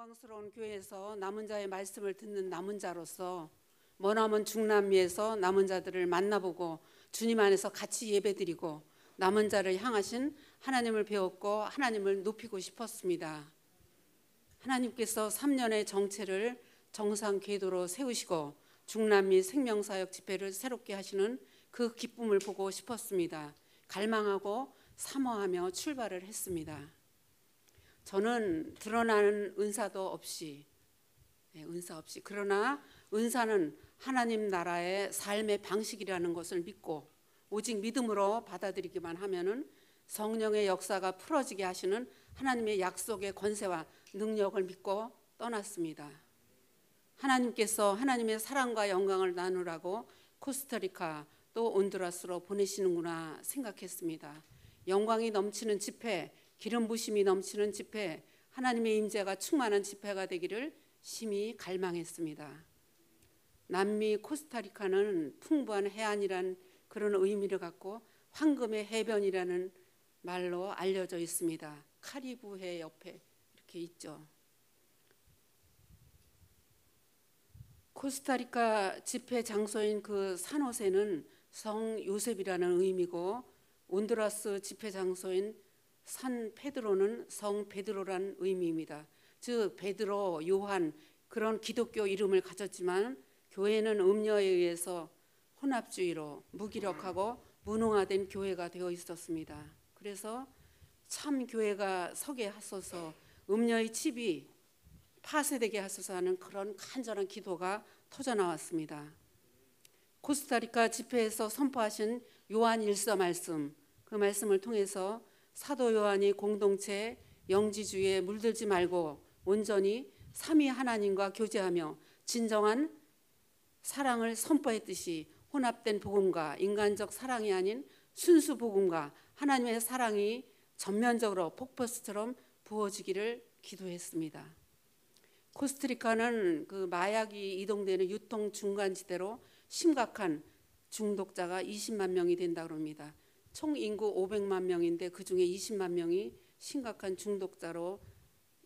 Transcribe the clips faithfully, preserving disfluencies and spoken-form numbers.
영광스러운 교회에서 남은 자의 말씀을 듣는 남은 자로서 머나먼 중남미에서 남은 자들을 만나보고 주님 안에서 같이 예배드리고 남은 자를 향하신 하나님을 배웠고 하나님을 높이고 싶었습니다. 하나님께서 삼 년의 정체를 정상 궤도로 세우시고 중남미 생명사역 집회를 새롭게 하시는 그 기쁨을 보고 싶었습니다. 갈망하고 사모하며 출발을 했습니다. 저는 드러나는 은사도 없이 네, 은사 없이 그러나 은사는 하나님 나라의 삶의 방식이라는 것을 믿고 오직 믿음으로 받아들이기만 하면은 성령의 역사가 풀어지게 하시는 하나님의 약속의 권세와 능력을 믿고 떠났습니다. 하나님께서 하나님의 사랑과 영광을 나누라고 코스타리카 또 온두라스로 보내시는구나 생각했습니다. 영광이 넘치는 집회, 기름 부심이 넘치는 집회, 하나님의 임재가 충만한 집회가 되기를 심히 갈망했습니다. 남미 코스타리카는 풍부한 해안이란 그런 의미를 갖고 황금의 해변이라는 말로 알려져 있습니다. 카리브해 옆에 이렇게 있죠. 코스타리카 집회 장소인 그 산호세는 성 요셉이라는 의미고 온두라스 집회 장소인 산 페드로는 성 베드로란 의미입니다. 즉 베드로, 요한 그런 기독교 이름을 가졌지만 교회는 음녀에 의해서 혼합주의로 무기력하고 무능화된 교회가 되어 있었습니다. 그래서 참 교회가 서게 하소서, 음녀의 칩이 파쇄되게 하소서 하는 그런 간절한 기도가 터져나왔습니다. 코스타리카 집회에서 선포하신 요한일서 말씀, 그 말씀을 통해서 사도 요한이 공동체 영지주의에 물들지 말고 온전히 삼위 하나님과 교제하며 진정한 사랑을 선포했듯이 혼합된 복음과 인간적 사랑이 아닌 순수 복음과 하나님의 사랑이 전면적으로 폭포수처럼 부어지기를 기도했습니다. 코스타리카는 그 마약이 이동되는 유통 중간지대로 심각한 중독자가 이십만 명이 된다고 합니다. 총 인구 오백만 명인데 그중에 이십만 명이 심각한 중독자로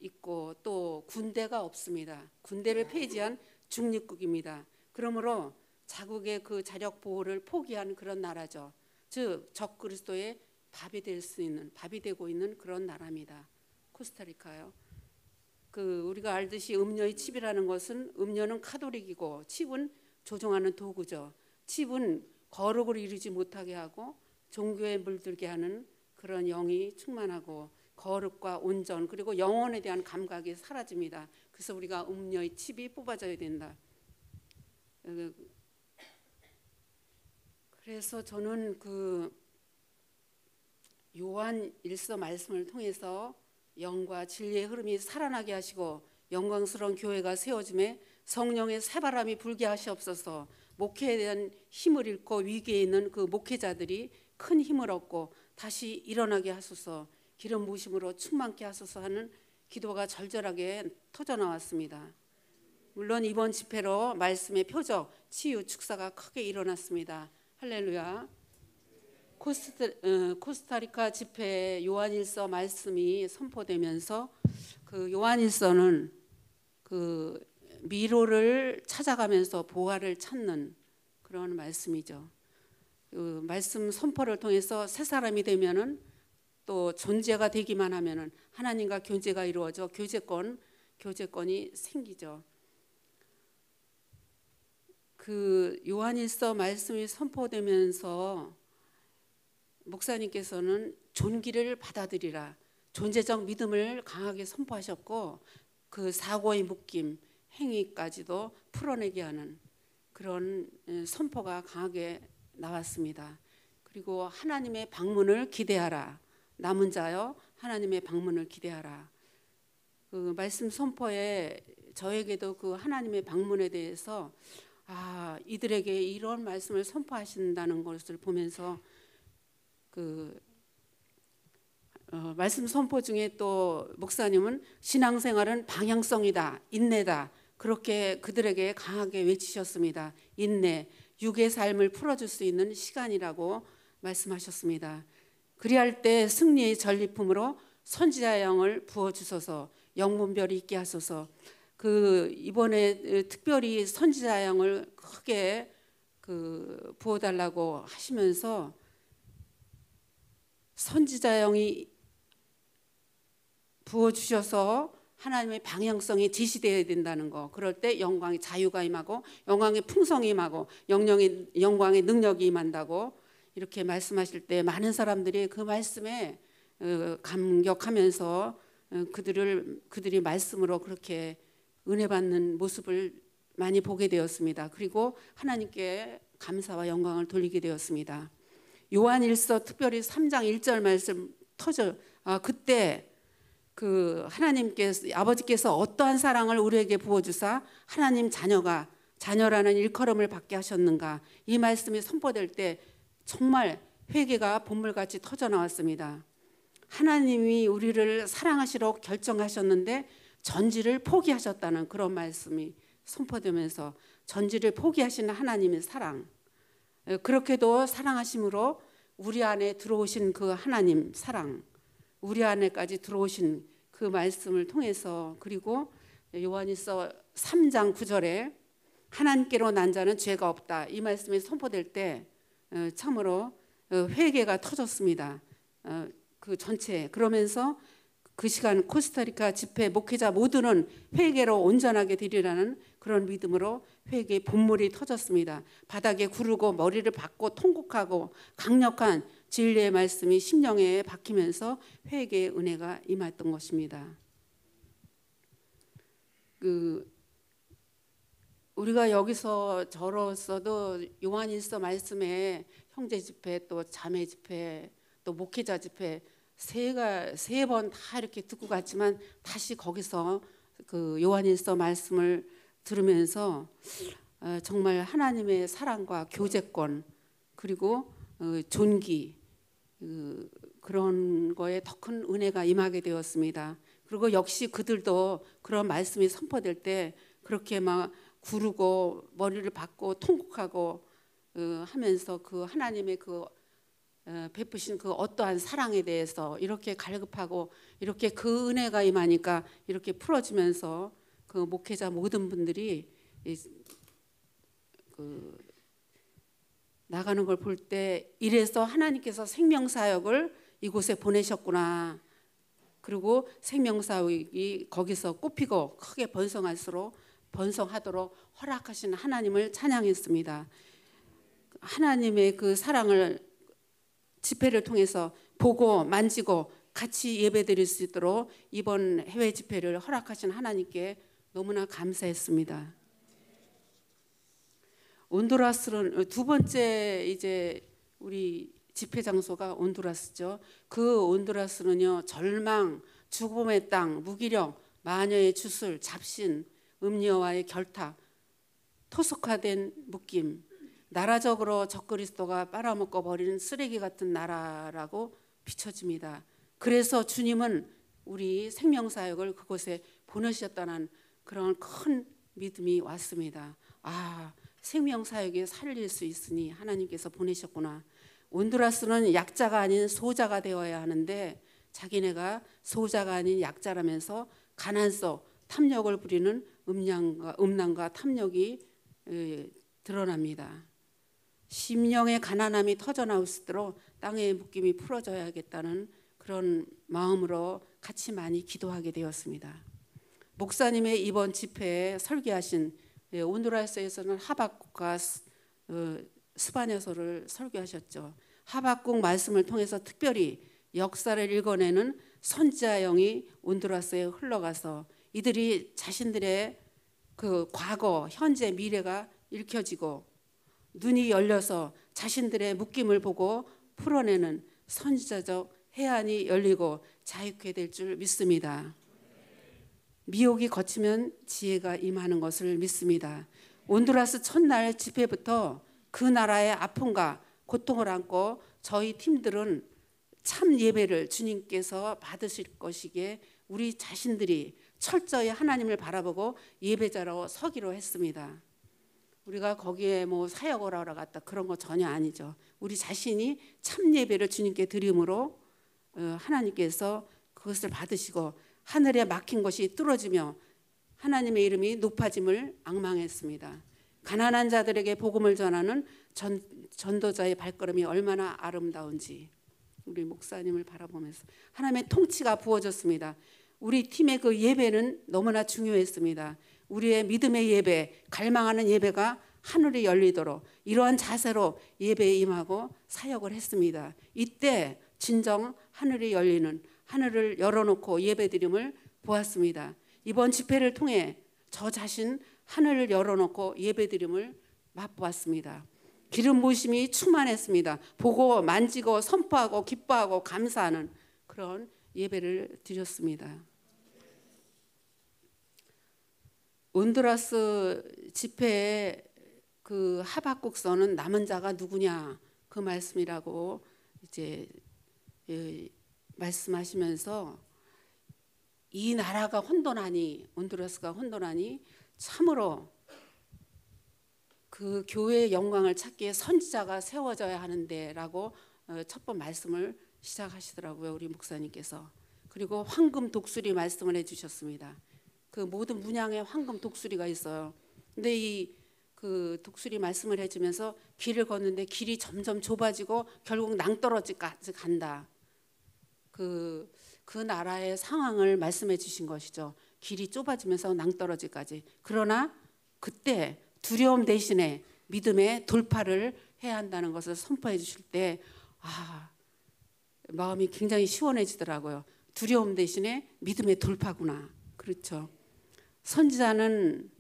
있고 또 군대가 없습니다. 군대를 폐지한 중립국입니다. 그러므로 자국의 그 자력 보호를 포기한 그런 나라죠. 즉 적그리스도의 밥이 될 수 있는, 밥이 되고 있는 그런 나라입니다. 코스타리카요. 그 우리가 알듯이 음녀의 칩이라는 것은 음녀는 카톨릭이고 칩은 조종하는 도구죠. 칩은 거룩을 이루지 못하게 하고 종교에 물들게 하는 그런 영이 충만하고 거룩과 온전 그리고 영혼에 대한 감각이 사라집니다. 그래서 우리가 음녀의 칩이 뽑아져야 된다. 그래서 저는 그 요한 일서 말씀을 통해서 영과 진리의 흐름이 살아나게 하시고 영광스러운 교회가 세워짐에 성령의 새바람이 불게 하시옵소서. 목회에 대한 힘을 잃고 위기에 있는 그 목회자들이 큰 힘을 얻고 다시 일어나게 하소서, 기름 부심으로 충만케 하소서 하는 기도가 절절하게 터져나왔습니다. 물론 이번 집회로 말씀의 표적, 치유, 축사가 크게 일어났습니다. 할렐루야. 코스트, 코스타리카 집회 요한일서 말씀이 선포되면서 그 요한일서는 그 미로를 찾아가면서 보화를 찾는 그런 말씀이죠. 그 말씀 선포를 통해서 새 사람이 되면은 또 존재가 되기만 하면은 하나님과 교제가 이루어져 교제권, 교제권이 생기죠. 그 요한일서 말씀이 선포되면서 목사님께서는 존귀를 받아들이라 존재적 믿음을 강하게 선포하셨고 그 사고의 묶임, 행위까지도 풀어내게 하는 그런 선포가 강하게 나왔습니다. 그리고 하나님의 방문을 기대하라, 남은 자여 하나님의 방문을 기대하라. 그 말씀 선포에 저에게도 그 하나님의 방문에 대해서 아 이들에게 이런 말씀을 선포하신다는 것을 보면서 그 어, 말씀 선포 중에 또 목사님은 신앙생활은 방향성이다, 인내다 그렇게 그들에게 강하게 외치셨습니다. 인내, 육의 삶을 풀어줄 수 있는 시간이라고 말씀하셨습니다. 그리할 때 승리의 전리품으로 선지자의 영을 부어주소서, 영분별이 있게 하소서. 그 이번에 특별히 선지자양을 크게 그 부어달라고 하시면서 선지자양이 부어주셔서 하나님의 방향성이 지시되어야 된다는 거. 그럴 때 영광의 자유가 임하고 영광의 풍성이 임하고 영령의, 영광의 능력이 임한다고 이렇게 말씀하실 때 많은 사람들이 그 말씀에 감격하면서 그들을, 그들이 말씀으로 그렇게 은혜받는 모습을 많이 보게 되었습니다. 그리고 하나님께 감사와 영광을 돌리게 되었습니다. 요한일서 특별히 삼 장 일 절 말씀 터져 아, 그때 그 하나님께서 아버지께서 어떠한 사랑을 우리에게 부어주사 하나님 자녀가 자녀라는 일컬음을 받게 하셨는가, 이 말씀이 선포될 때 정말 회개가 본물같이 터져 나왔습니다. 하나님이 우리를 사랑하시러 결정하셨는데 전지를 포기하셨다는 그런 말씀이 선포되면서 전지를 포기하시는 하나님의 사랑, 그렇게도 사랑하심으로 우리 안에 들어오신 그 하나님 사랑, 우리 안에까지 들어오신 그 말씀을 통해서, 그리고 요한일서 삼 장 구 절에 하나님께로 난 자는 죄가 없다, 이 말씀이 선포될 때 참으로 회개가 터졌습니다. 그 전체. 그러면서 그 시간 코스타리카 집회 목회자 모두는 회개로 온전하게 되리라는 그런 믿음으로 회개의 본물이 터졌습니다. 바닥에 구르고 머리를 박고 통곡하고 강력한 진리의 말씀이 심령에 박히면서 회개의 은혜가 임했던 것입니다. 그 우리가 여기서 저로서도 요한일서 말씀에 형제 집회, 또 자매 집회, 또 목회자 집회 세가 세 번 다 이렇게 듣고 갔지만 다시 거기서 그 요한일서 말씀을 들으면서 정말 하나님의 사랑과 교제권, 그리고 존귀, 그런 거에 더 큰 은혜가 임하게 되었습니다. 그리고 역시 그들도 그런 말씀이 선포될 때 그렇게 막 구르고 머리를 박고 통곡하고 하면서 그 하나님의 그 베푸신 그 어떠한 사랑에 대해서 이렇게 갈급하고 이렇게 그 은혜가 임하니까 이렇게 풀어지면서 그 목회자 모든 분들이 그 나가는 걸 볼 때 이래서 하나님께서 생명사역을 이곳에 보내셨구나, 그리고 생명사역이 거기서 꽃피고 크게 번성할수록 번성하도록 허락하신 하나님을 찬양했습니다. 하나님의 그 사랑을 집회를 통해서 보고 만지고 같이 예배드릴 수 있도록 이번 해외 집회를 허락하신 하나님께 너무나 감사했습니다. 온두라스는 두 번째 이제 우리 집회 장소가 온두라스죠. 그 온두라스는요, 절망, 죽음의 땅, 무기력, 마녀의 주술, 잡신, 음녀와의 결탁, 토속화된 묶임, 나라적으로 적그리스도가 빨아먹고 버리는 쓰레기 같은 나라라고 비춰집니다. 그래서 주님은 우리 생명사역을 그곳에 보내셨다는 그런 큰 믿음이 왔습니다. 아, 생명사역에 살릴 수 있으니 하나님께서 보내셨구나. 온두라스는 약자가 아닌 소자가 되어야 하는데 자기네가 소자가 아닌 약자라면서 가난성, 탐욕을 부리는 음란과, 음란과 탐욕이 에, 드러납니다. 심령의 가난함이 터져나올 수 있도록 땅의 묶임이 풀어져야겠다는 그런 마음으로 같이 많이 기도하게 되었습니다. 목사님의 이번 집회에 설교하신, 온두라스에서는 하박국과 스바냐서를 설교하셨죠. 하박국 말씀을 통해서 특별히 역사를 읽어내는 선지자 영이 온두라스에 흘러가서 이들이 자신들의 그 과거, 현재, 미래가 읽혀지고 눈이 열려서 자신들의 묶임을 보고 풀어내는 선지자적 해안이 열리고 자유케 될 줄 믿습니다. 미혹이 거치면 지혜가 임하는 것을 믿습니다. 온두라스 첫날 집회부터 그 나라의 아픔과 고통을 안고 저희 팀들은 참 예배를 주님께서 받으실 것이기에 우리 자신들이 철저히 하나님을 바라보고 예배자로 서기로 했습니다. 우리가 거기에 뭐 사역을 하러 갔다 그런 거 전혀 아니죠. 우리 자신이 참 예배를 주님께 드림으로 하나님께서 그것을 받으시고 하늘에 막힌 것이 뚫어지며 하나님의 이름이 높아짐을 앙망했습니다. 가난한 자들에게 복음을 전하는 전, 전도자의 발걸음이 얼마나 아름다운지 우리 목사님을 바라보면서 하나님의 통치가 부어졌습니다. 우리 팀의 그 예배는 너무나 중요했습니다. 우리의 믿음의 예배, 갈망하는 예배가 하늘이 열리도록 이러한 자세로 예배에 임하고 사역을 했습니다. 이때 진정 하늘이 열리는, 하늘을 열어놓고 예배드림을 보았습니다. 이번 집회를 통해 저 자신 하늘을 열어놓고 예배드림을 맛보았습니다. 기름 부으심이 충만했습니다. 보고 만지고 선포하고 기뻐하고 감사하는 그런 예배를 드렸습니다. 온두라스 집회에 그 하박국서는 남은 자가 누구냐 그 말씀이라고 이제 예, 말씀하시면서 이 나라가 혼돈하니, 온두라스가 혼돈하니 참으로 그 교회의 영광을 찾기에 선지자가 세워져야 하는데 라고 첫 번 말씀을 시작하시더라고요, 우리 목사님께서. 그리고 황금 독수리 말씀을 해주셨습니다. 그 모든 문양에 황금 독수리가 있어요. 근데 이 그 독수리 말씀을 해주면서 길을 걷는데 길이 점점 좁아지고 결국 낭떠러지까지 간다. 그, 그 나라의 상황을 말씀해 주신 것이죠. 길이 좁아지면서 낭떠러지까지. 그러나 그때 두려움 대신에 믿음의 돌파를 해야 한다는 것을 선포해 주실 때 아, 마음이 굉장히 시원해지더라고요. 두려움 대신에 믿음의 돌파구나. 그렇죠. 선지자는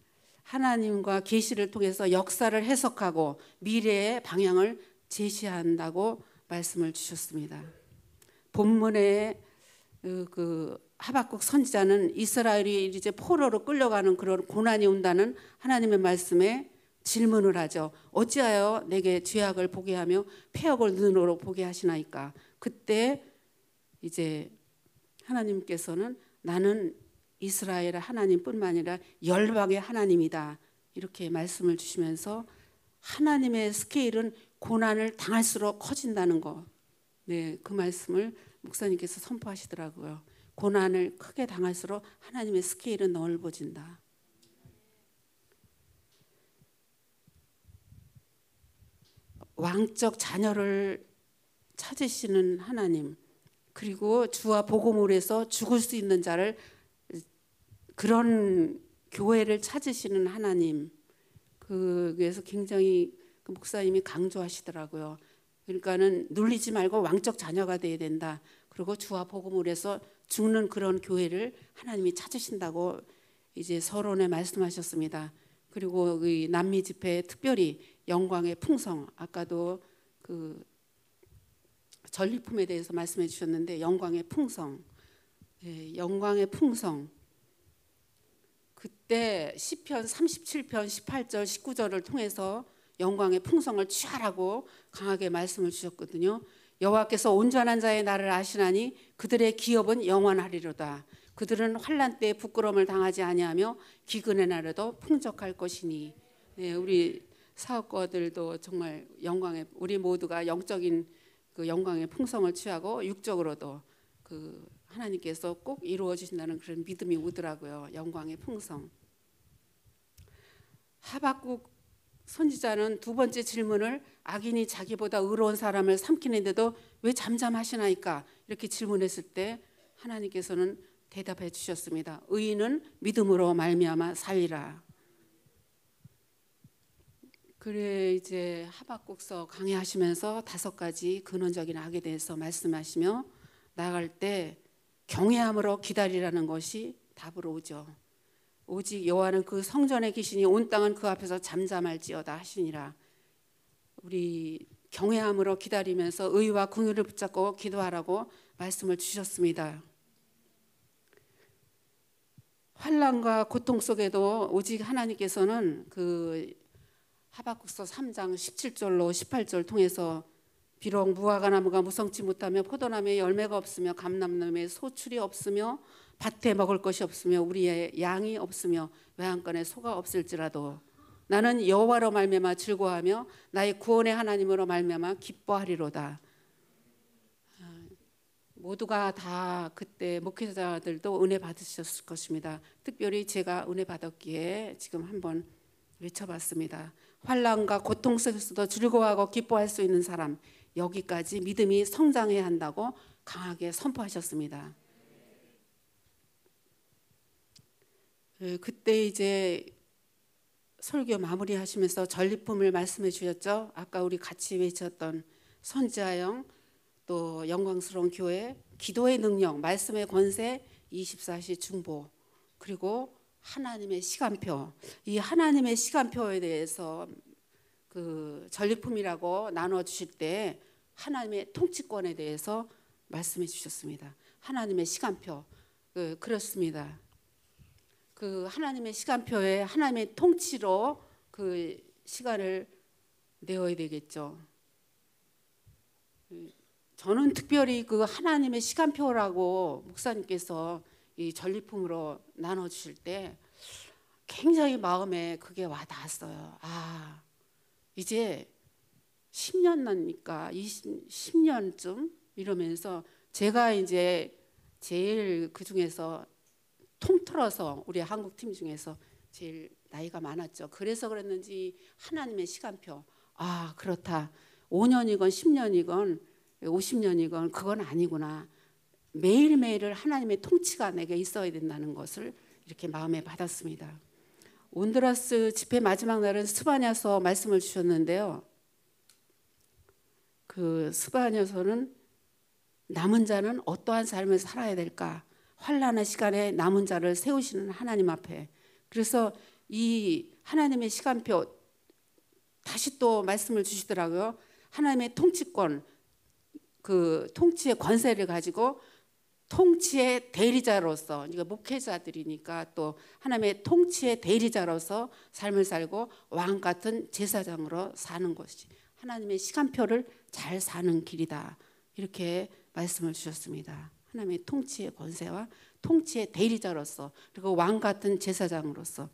하나님과 계시를 통해서 역사를 해석하고 미래의 방향을 제시한다고 말씀을 주셨습니다. 본문의 그 하박국 선지자는 이스라엘이 이제 포로로 끌려가는 그런 고난이 온다는 하나님의 말씀에 질문을 하죠. 어찌하여 내게 죄악을 보게 하며 패역을 눈으로 보게 하시나이까. 그때 이제 하나님께서는 나는 이스라엘 하나님뿐만 아니라 열방의 하나님이다 이렇게 말씀을 주시면서 하나님의 스케일은 고난을 당할수록 커진다는 거, 네, 그 말씀을 목사님께서 선포하시더라고요. 고난을 크게 당할수록 하나님의 스케일은 넓어진다. 왕적 자녀를 찾으시는 하나님, 그리고 주와 복음을 해서 죽을 수 있는 자를, 그런 교회를 찾으시는 하나님, 그에서 굉장히 그 목사님이 강조하시더라고요. 그러니까는 눌리지 말고 왕적 자녀가 돼야 된다. 그리고 주와 복음을 해서 죽는 그런 교회를 하나님이 찾으신다고 이제 서론에 말씀하셨습니다. 그리고 이 남미 집회에 특별히 영광의 풍성, 아까도 그 전리품에 대해서 말씀해 주셨는데 영광의 풍성, 예, 영광의 풍성. 그때 시편 삼십칠 편 십팔 절 십구 절을 통해서 영광의 풍성을 취하라고 강하게 말씀을 주셨거든요. 여호와께서 온전한 자의 나를 아시나니 그들의 기업은 영원하리로다. 그들은 환난 때에 부끄러움을 당하지 아니하며 기근의 날에도 풍족할 것이니. 네, 우리 사업가들도 정말 영광의, 우리 모두가 영적인 그 영광의 풍성을 취하고 육적으로도 그 하나님께서 꼭 이루어 주신다는 그런 믿음이 오더라고요. 영광의 풍성. 하박국 선지자는 두 번째 질문을 악인이 자기보다 의로운 사람을 삼키는데도 왜 잠잠하시나이까 이렇게 질문했을 때 하나님께서는 대답해 주셨습니다. 의인은 믿음으로 말미암아 살리라. 그래 이제 하박국서 강의하시면서 다섯 가지 근원적인 악에 대해서 말씀하시며 나갈 때 경외함으로 기다리라는 것이 답으로 오죠. 오직 여호와는 그 성전에 계시니 온 땅은 그 앞에서 잠잠할지어다 하시니라. 우리 경외함으로 기다리면서 의와 긍휼을 붙잡고 기도하라고 말씀을 주셨습니다. 환난과 고통 속에도 오직 하나님께서는 그 하박국서 삼 장 십칠 절로 십팔 절 통해서 비록 무화과나무가 무성치 못하며 포도나무에 열매가 없으며 감람나무에 소출이 없으며 밭에 먹을 것이 없으며 우리의 양이 없으며 외양간에 소가 없을지라도 나는 여호와로 말미암아 즐거워하며 나의 구원의 하나님으로 말미암아 기뻐하리로다. 모두가 다 그때 목회자들도 은혜 받으셨을 것입니다. 특별히 제가 은혜 받았기에 지금 한번 외쳐봤습니다. 환난과 고통 속에서도 즐거워하고 기뻐할 수 있는 사람, 여기까지 믿음이 성장해야 한다고 강하게 선포하셨습니다. 그때 이제 설교 마무리하시면서 전리품을 말씀해 주셨죠. 아까 우리 같이 외쳤던 선지자형, 또 영광스러운 교회, 기도의 능력, 말씀의 권세, 이십사 시 중보, 그리고 하나님의 시간표. 이 하나님의 시간표에 대해서 그 전리품이라고 나눠 주실 때 하나님의 통치권에 대해서 말씀해 주셨습니다. 하나님의 시간표. 그 그렇습니다. 그 하나님의 시간표에 하나님의 통치로 그 시간을 내어야 되겠죠. 저는 특별히 그 하나님의 시간표라고 목사님께서 이 전리품으로 나눠주실 때 굉장히 마음에 그게 와닿았어요. 아, 이제 십 년 나니까 이십, 십 년쯤 이러면서 제가 이제 제일 그 중에서 통틀어서 우리 한국팀 중에서 제일 나이가 많았죠. 그래서 그랬는지 하나님의 시간표, 아 그렇다, 오 년이건 십 년이건 오십 년이건 그건 아니구나, 매일매일을 하나님의 통치가 내게 있어야 된다는 것을 이렇게 마음에 받았습니다. 온두라스 집회 마지막 날은 스바냐서 말씀을 주셨는데요, 그 스바냐서는 남은 자는 어떠한 삶을 살아야 될까, 환난의 시간에 남은 자를 세우시는 하나님 앞에. 그래서 이 하나님의 시간표 다시 또 말씀을 주시더라고요. 하나님의 통치권, 그 통치의 권세를 가지고 통치의 대리자로서, 그러니까 목회자들이니까 또 하나님의 통치의 대리자로서 삶을 살고 왕 같은 제사장으로 사는 것이 하나님의 시간표를 잘 사는 길이다, 이렇게 말씀을 주셨습니다. 하나님의 통치의 권세와 통치의 대리자로서, 그리고 왕 같은 제사장으로서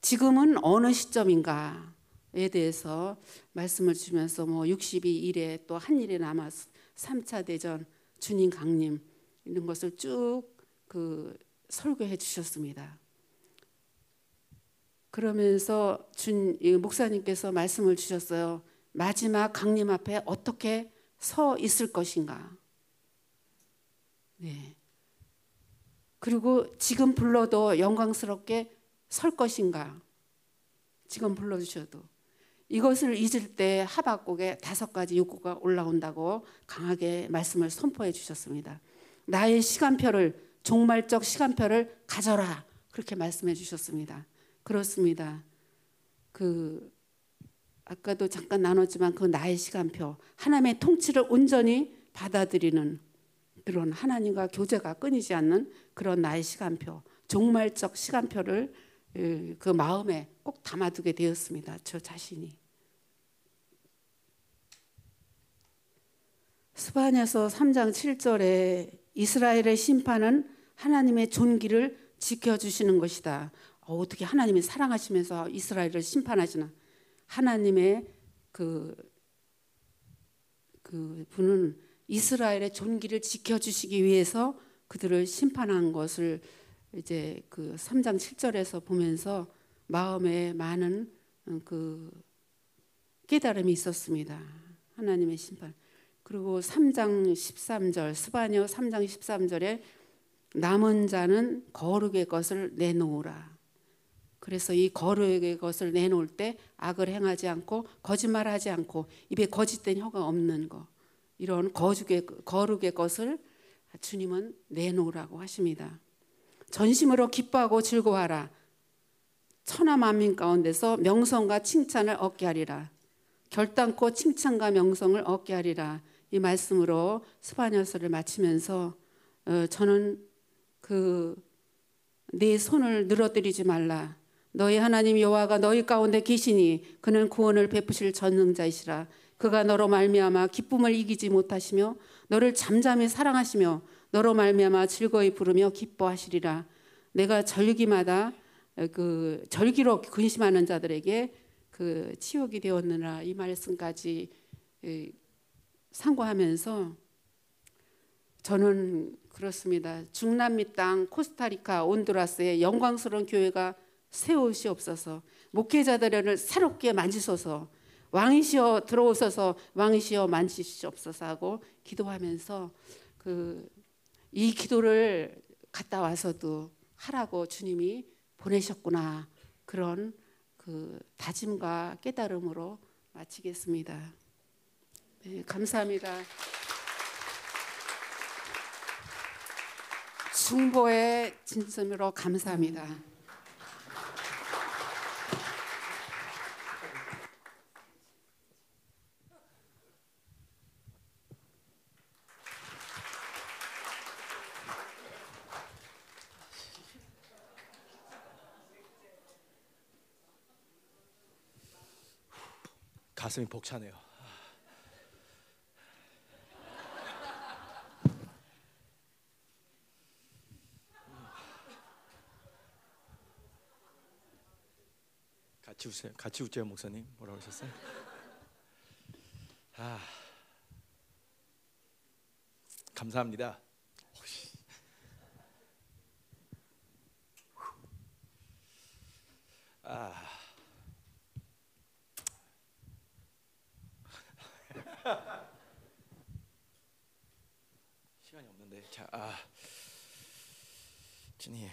지금은 어느 시점인가에 대해서 말씀을 주면서 뭐 육십이 일에 또 한 일에 남아 삼 차 대전, 주님 강림, 이런 것을 쭉 그 설교해 주셨습니다. 그러면서 준, 목사님께서 말씀을 주셨어요. 마지막 강림 앞에 어떻게 서 있을 것인가. 네. 그리고 지금 불러도 영광스럽게 설 것인가. 지금 불러주셔도. 이것을 잊을 때 하박국에 다섯 가지 욕구가 올라온다고 강하게 말씀을 선포해 주셨습니다. 나의 시간표를, 종말적 시간표를 가져라, 그렇게 말씀해 주셨습니다. 그렇습니다. 그 아까도 잠깐 나눴지만 그 나의 시간표, 하나님의 통치를 온전히 받아들이는 그런 하나님과 교제가 끊이지 않는 그런 나의 시간표, 종말적 시간표를 그 마음에 꼭 담아두게 되었습니다. 저 자신이. 스바냐서 삼 장 칠 절에 이스라엘의 심판은 하나님의 존귀를 지켜주시는 것이다. 어떻게 하나님이 사랑하시면서 이스라엘을 심판하시나. 하나님의 그, 그 분은 이스라엘의 존귀를 지켜주시기 위해서 그들을 심판한 것을 이제 그 삼 장 칠 절에서 보면서 마음에 많은 그 깨달음이 있었습니다. 하나님의 심판. 그리고 삼 장 십삼 절, 스바냐 삼 장 십삼 절에 남은 자는 거룩의 것을 내놓으라. 그래서 이 거룩의 것을 내놓을 때 악을 행하지 않고 거짓말하지 않고 입에 거짓된 혀가 없는 것, 이런 거룩의, 거룩의 것을 주님은 내놓으라고 하십니다. 전심으로 기뻐하고 즐거워하라. 천하 만민 가운데서 명성과 칭찬을 얻게 하리라. 결단코 칭찬과 명성을 얻게 하리라. 이 말씀으로 스바냐서를 마치면서 저는 그 네 손을 늘어뜨리지 말라. 너희 하나님 여호와가 너희 가운데 계시니 그는 구원을 베푸실 전능자이시라. 그가 너로 말미암아 기쁨을 이기지 못하시며 너를 잠잠히 사랑하시며 너로 말미암아 즐거이 부르며 기뻐하시리라. 내가 절기마다 그 절기로 근심하는 자들에게 그 치욕이 되었느라. 이 말씀까지 상고하면서 저는 그렇습니다. 중남미 땅 코스타리카 온두라스에 영광스러운 교회가 세우시옵소서. 목회자들을 새롭게 만지소서. 왕이시여 들어오소서. 왕이시여 만지시옵소서 하고 기도하면서 그 이 기도를 갔다 와서도 하라고 주님이 보내셨구나, 그런 그 다짐과 깨달음으로 마치겠습니다. 네, 감사합니다. 중보의 진심으로 감사합니다. 가슴이 벅차네요. 같이 웃으세요. 같이 웃자요, 목사님. 뭐라고 하셨어요? 아, 감사합니다. 아, 시간이 없는데, 자, 아, 진이.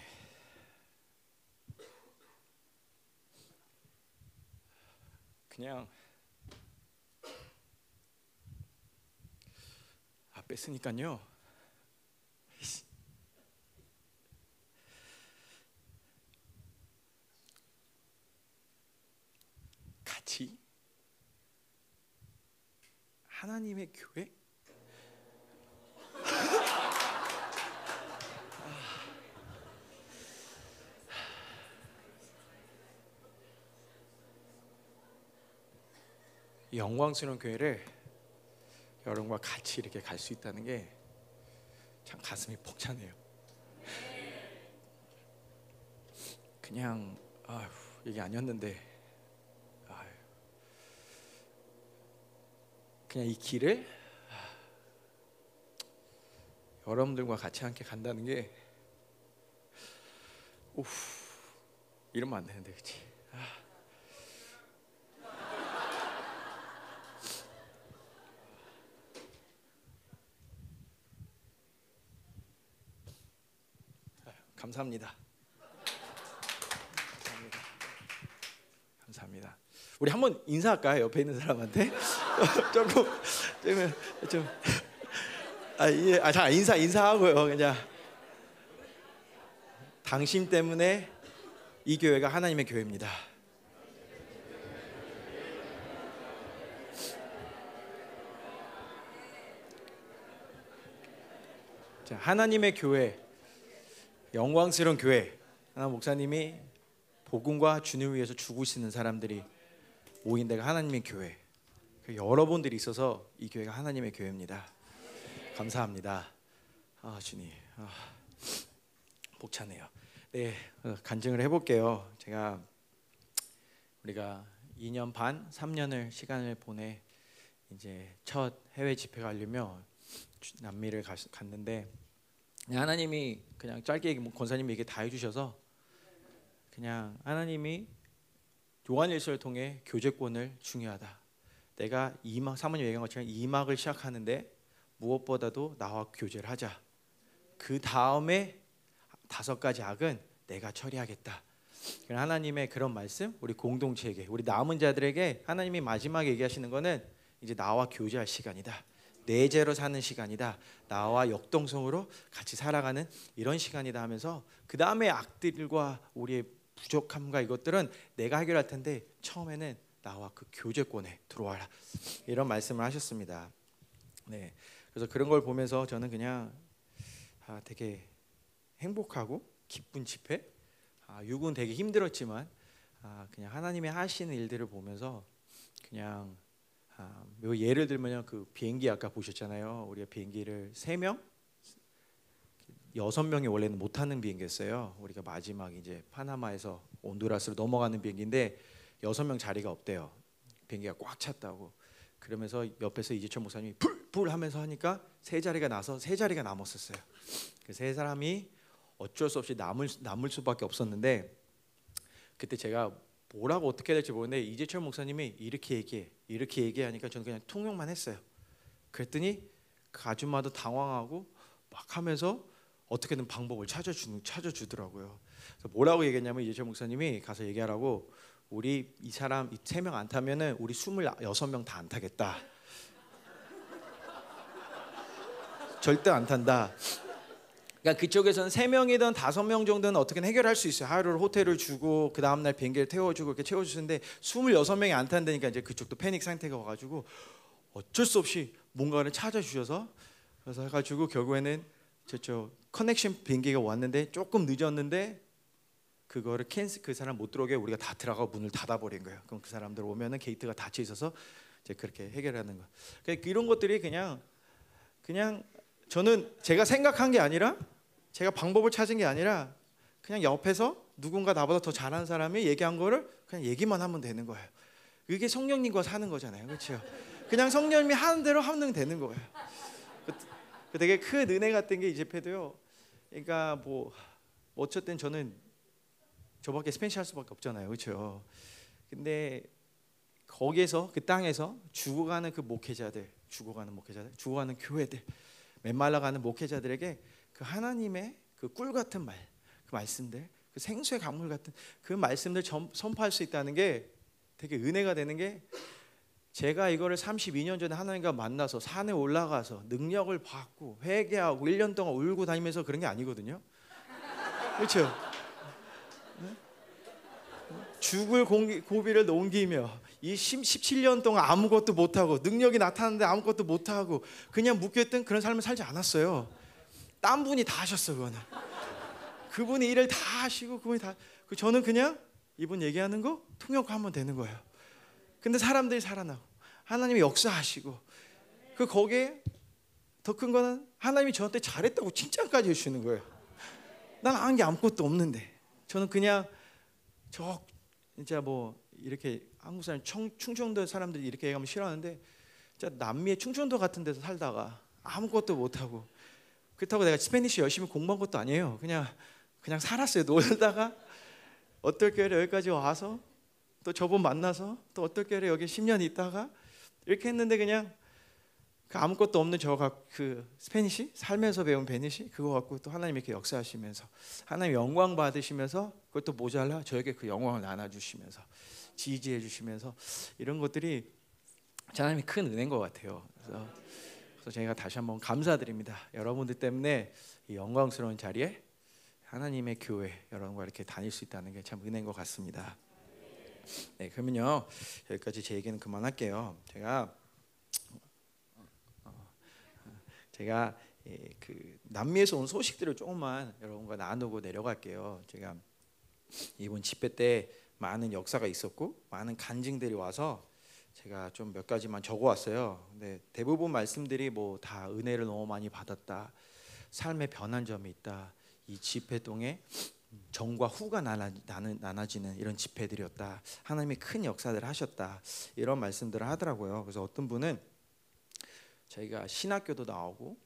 그냥 아 뺐으니까요. 같이 하나님의 교회? 영광스러운 교회를 여러분과 같이 이렇게 갈 수 있다는 게 참 가슴이 벅차네요. 그냥 아휴, 이게 아니었는데 아휴, 그냥 이 길을 아휴, 여러분들과 같이 함께 간다는 게 오우, 이러면 안 되는데, 그치? 아, 감사합니다. 감사합니다. 감사합니다. 우리 한번 인사할까요? 옆에 있는 사람한테. 조금 좀 아, 예, 아, 자, 인사 인사하고요. 그냥 당신 때문에 이 교회가 하나님의 교회입니다. 자, 하나님의 교회. 영광스러운 교회. 하나 목사님이 복음과 주님을 위해서 죽으시는 사람들이 모인 데가 하나님의 교회. 여러분들이 있어서 이 교회가 하나님의 교회입니다. 감사합니다. 아, 주님, 아, 복차네요. 네, 간증을 해볼게요. 제가 우리가 이 년 반, 삼 년을 시간을 보내 이제 첫 해외 집회 가려며 남미를 가시, 갔는데. 하나님이 그냥 짧게 얘기, 권사님이 얘기 다 해주셔서 그냥 하나님이 요한일서를 통해 교제권을 중요하다. 내가 이막, 사모님 얘기한 것처럼 이막을 시작하는데 무엇보다도 나와 교제를 하자. 그 다음에 다섯 가지 악은 내가 처리하겠다. 하나님의 그런 말씀, 우리 공동체에게, 우리 남은 자들에게 하나님이 마지막에 얘기하시는 거는 이제 나와 교제할 시간이다. 내재로 사는 시간이다. 나와 역동성으로 같이 살아가는 이런 시간이다 하면서 그 다음에 악들과 우리의 부족함과 이것들은 내가 해결할 텐데 처음에는 나와 그 교제권에 들어와라, 이런 말씀을 하셨습니다. 네, 그래서 그런 걸 보면서 저는 그냥 아, 되게 행복하고 기쁜 집회, 아, 육은 되게 힘들었지만 아, 그냥 하나님이 하시는 일들을 보면서 그냥 아, 예를 들면 그 비행기 아까 보셨잖아요. 우리가 비행기를 세 명, 여섯 명이 원래는 못 타는 비행기였어요. 우리가 마지막 이제 파나마에서 온두라스로 넘어가는 비행기인데 여섯 명 자리가 없대요. 비행기가 꽉 찼다고. 그러면서 옆에서 이재철 목사님이 불! 불 하면서 하니까 세 자리가 나서 세 자리가 남았었어요. 그 세 사람이 어쩔 수 없이 남을, 남을 수밖에 없었는데 그때 제가 뭐라고 어떻게 해야 될지 모르는데 이재철 목사님이 이렇게 얘기해 이렇게 얘기하니까 저는 그냥 통역만 했어요. 그랬더니 그 아줌마도 당황하고 막 하면서 어떻게든 방법을 찾아주, 찾아주더라고요. 그래서 뭐라고 얘기했냐면 이재철 목사님이 가서 얘기하라고 우리 이 사람 이 세 명 안 타면은 우리 스물여섯 명 다 안 타겠다. 절대 안 탄다. 그러니까 그쪽에서는 세 명이든 다섯 명 정도는 어떻게든 해결할 수 있어요. 하루를 호텔을 주고 그 다음날 비행기를 태워주고 이렇게 채워주는데 스물여섯 명이 안 탄다니까 이제 그쪽도 패닉 상태가 와가지고 어쩔 수 없이 뭔가를 찾아주셔서 그래서 해가지고 결국에는 저쪽 커넥션 비행기가 왔는데 조금 늦었는데 그거를 캔스 그 사람 못 들어오게 우리가 다 들어가고 문을 닫아버린 거예요. 그럼 그 사람들 오면은 게이트가 닫혀 있어서 이제 그렇게 해결하는 거. 그러니까 이런 것들이 그냥 그냥 저는 제가 생각한 게 아니라 제가 방법을 찾은 게 아니라 그냥 옆에서 누군가 나보다 더 잘하는 사람이 얘기한 거를 그냥 얘기만 하면 되는 거예요. 이게 성령님과 사는 거잖아요, 그렇죠? 그냥 성령님이 하는 대로 하면 되는 거예요. 그 되게 큰 은혜 같은 게 이집에도요. 그러니까 뭐 어쨌든 저는 저밖에 스페셜할 수밖에 없잖아요, 그렇죠? 근데 거기에서 그 땅에서 죽어가는 그 목회자들, 죽어가는 목회자들, 죽어가는 교회들, 메말라가는 목회자들에게 그 하나님의 그 꿀 같은 말, 그 말씀들, 그 생수의 강물 같은 그 말씀들 전, 선포할 수 있다는 게 되게 은혜가 되는 게 제가 이거를 삼십이 년 전에 하나님과 만나서 산에 올라가서 능력을 받고 회개하고 일 년 동안 울고 다니면서 그런 게 아니거든요, 그렇죠? 죽을 공기, 고비를 넘기며 이 십칠 년 동안 아무것도 못하고 능력이 나타났는데 아무것도 못하고 그냥 묶여있던 그런 삶을 살지 않았어요. 딴 분이 다 하셨어요. 그거는 그분이 일을 다 하시고 그분이 다 저는 그냥 이분 얘기하는 거 통역하면 되는 거예요. 근데 사람들이 살아나고 하나님이 역사하시고 그 거기에 더 큰 거는 하나님이 저한테 잘했다고 칭찬까지 해주시는 거예요. 난 아는 게 아무것도 없는데 저는 그냥 저 진짜 뭐 이렇게 한국 사람 충청도 사람들이 이렇게 얘기하면 싫어하는데 진짜 남미의 충청도 같은 데서 살다가 아무것도 못하고 그렇다고 내가 스페니쉬 열심히 공부한 것도 아니에요. 그냥 그냥 살았어요. 놀다가 어떨 겨울에 여기까지 와서 또 저분 만나서 또 어떨 겨울에 여기 십 년 있다가 이렇게 했는데 그냥 그 아무것도 없는 저가 그 스페니쉬 살면서 배운 베니시 그거 갖고 또 하나님 이렇게 역사하시면서 하나님 영광 받으시면서 그것도 모자라 저에게 그 영광을 나눠주시면서 지지해 주시면서 이런 것들이 하나님이 큰 은혜인 것 같아요. 그래서, 그래서 저희가 다시 한번 감사드립니다. 여러분들 때문에 이 영광스러운 자리에 하나님의 교회 여러분과 이렇게 다닐 수 있다는 게 참 은혜인 것 같습니다. 네, 그러면요 여기까지 제 얘기는 그만할게요. 제가 제가 그 남미에서 온 소식들을 조금만 여러분과 나누고 내려갈게요. 제가 이번 집회 때 많은 역사가 있었고 많은 간증들이 와서 제가 좀 몇 가지만 적어왔어요. 근데 대부분 말씀들이 뭐 다 은혜를 너무 많이 받았다, 삶의 변한 점이 있다, 이 집회동에 전과 후가 나눠, 나눠, 나눠지는 이런 집회들이었다, 하나님이 큰 역사들을 하셨다 이런 말씀들을 하더라고요. 그래서 어떤 분은 저희가 신학교도 나오고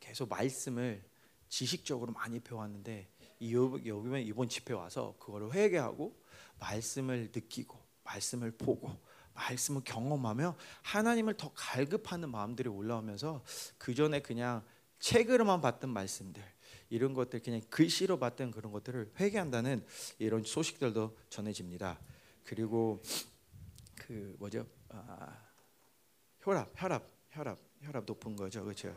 계속 말씀을 지식적으로 많이 배웠는데 이번 이번 집회 와서 그거를 회개하고 말씀을 느끼고 말씀을 보고 말씀을 경험하며 하나님을 더 갈급하는 마음들이 올라오면서 그 전에 그냥 책으로만 봤던 말씀들 이런 것들 그냥 글씨로 봤던 그런 것들을 회개한다는 이런 소식들도 전해집니다. 그리고 그 뭐죠? 아, 혈압, 혈압, 혈압. 혈압 높은 거죠, 그렇죠?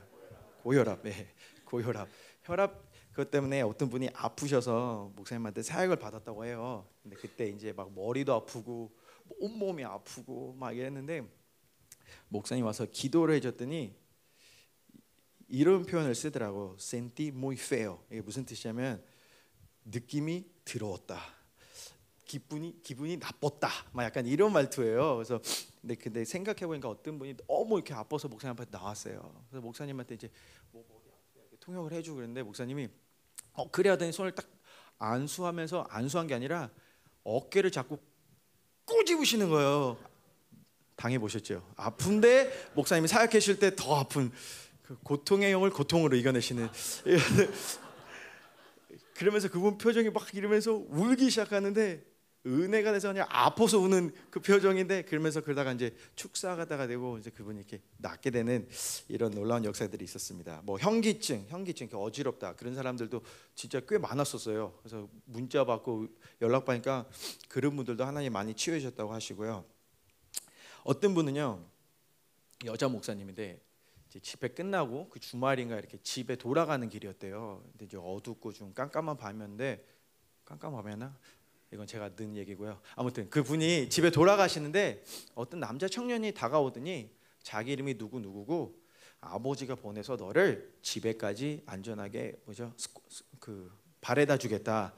고혈압, 네. 고혈압. 혈압 그것 때문에 어떤 분이 아프셔서 목사님한테 사역을 받았다고 해요. 근데 그때 이제 막 머리도 아프고 온 몸이 아프고 막 이랬는데 목사님 와서 기도를 해줬더니 이런 표현을 쓰더라고. Sentí muy feo. 이게 무슨 뜻이냐면 느낌이 더러웠다. 기분이 기분이 나빴다. 막 약간 이런 말투예요. 그래서 근데 근데 생각해 보니까 어떤 분이 너무 이렇게 아파서 목사님한테 나왔어요. 그래서 목사님한테 이제 뭐 머리 아프다 이렇게 통역을 해주고 그랬는데 목사님이 어 그래 하더니 손을 딱 안수하면서 안수한 게 아니라 어깨를 자꾸 꼬집으시는 거예요. 당해보셨죠? 아픈데 목사님이 사역하실 때 더 아픈 그 고통의 영을 고통으로 이겨내시는 그러면서 그분 표정이 막 이러면서 울기 시작하는데 은혜가 돼서 그냥 아파서 우는 그 표정인데, 그러면서 그러다가 이제 축사가다가 되고 이제 그분이 이렇게 낫게 되는 이런 놀라운 역사들이 있었습니다. 뭐 현기증, 현기증 이렇게 어지럽다 그런 사람들도 진짜 꽤 많았었어요. 그래서 문자 받고 연락 받으니까 그런 분들도 하나님 많이 치유해 주셨다고 하시고요. 어떤 분은요, 여자 목사님인데 이제 집회 끝나고 그 주말인가 이렇게 집에 돌아가는 길이었대요. 근데 이제 어둡고 좀 깜깜한 밤이었는데, 깜깜하면은 이건 제가 는 얘기고요. 아무튼 그분이 집에 돌아가시는데 어떤 남자 청년이 다가오더니 자기 이름이 누구누구고 아버지가 보내서 너를 집에까지 안전하게 뭐죠? 그 발에다 주겠다.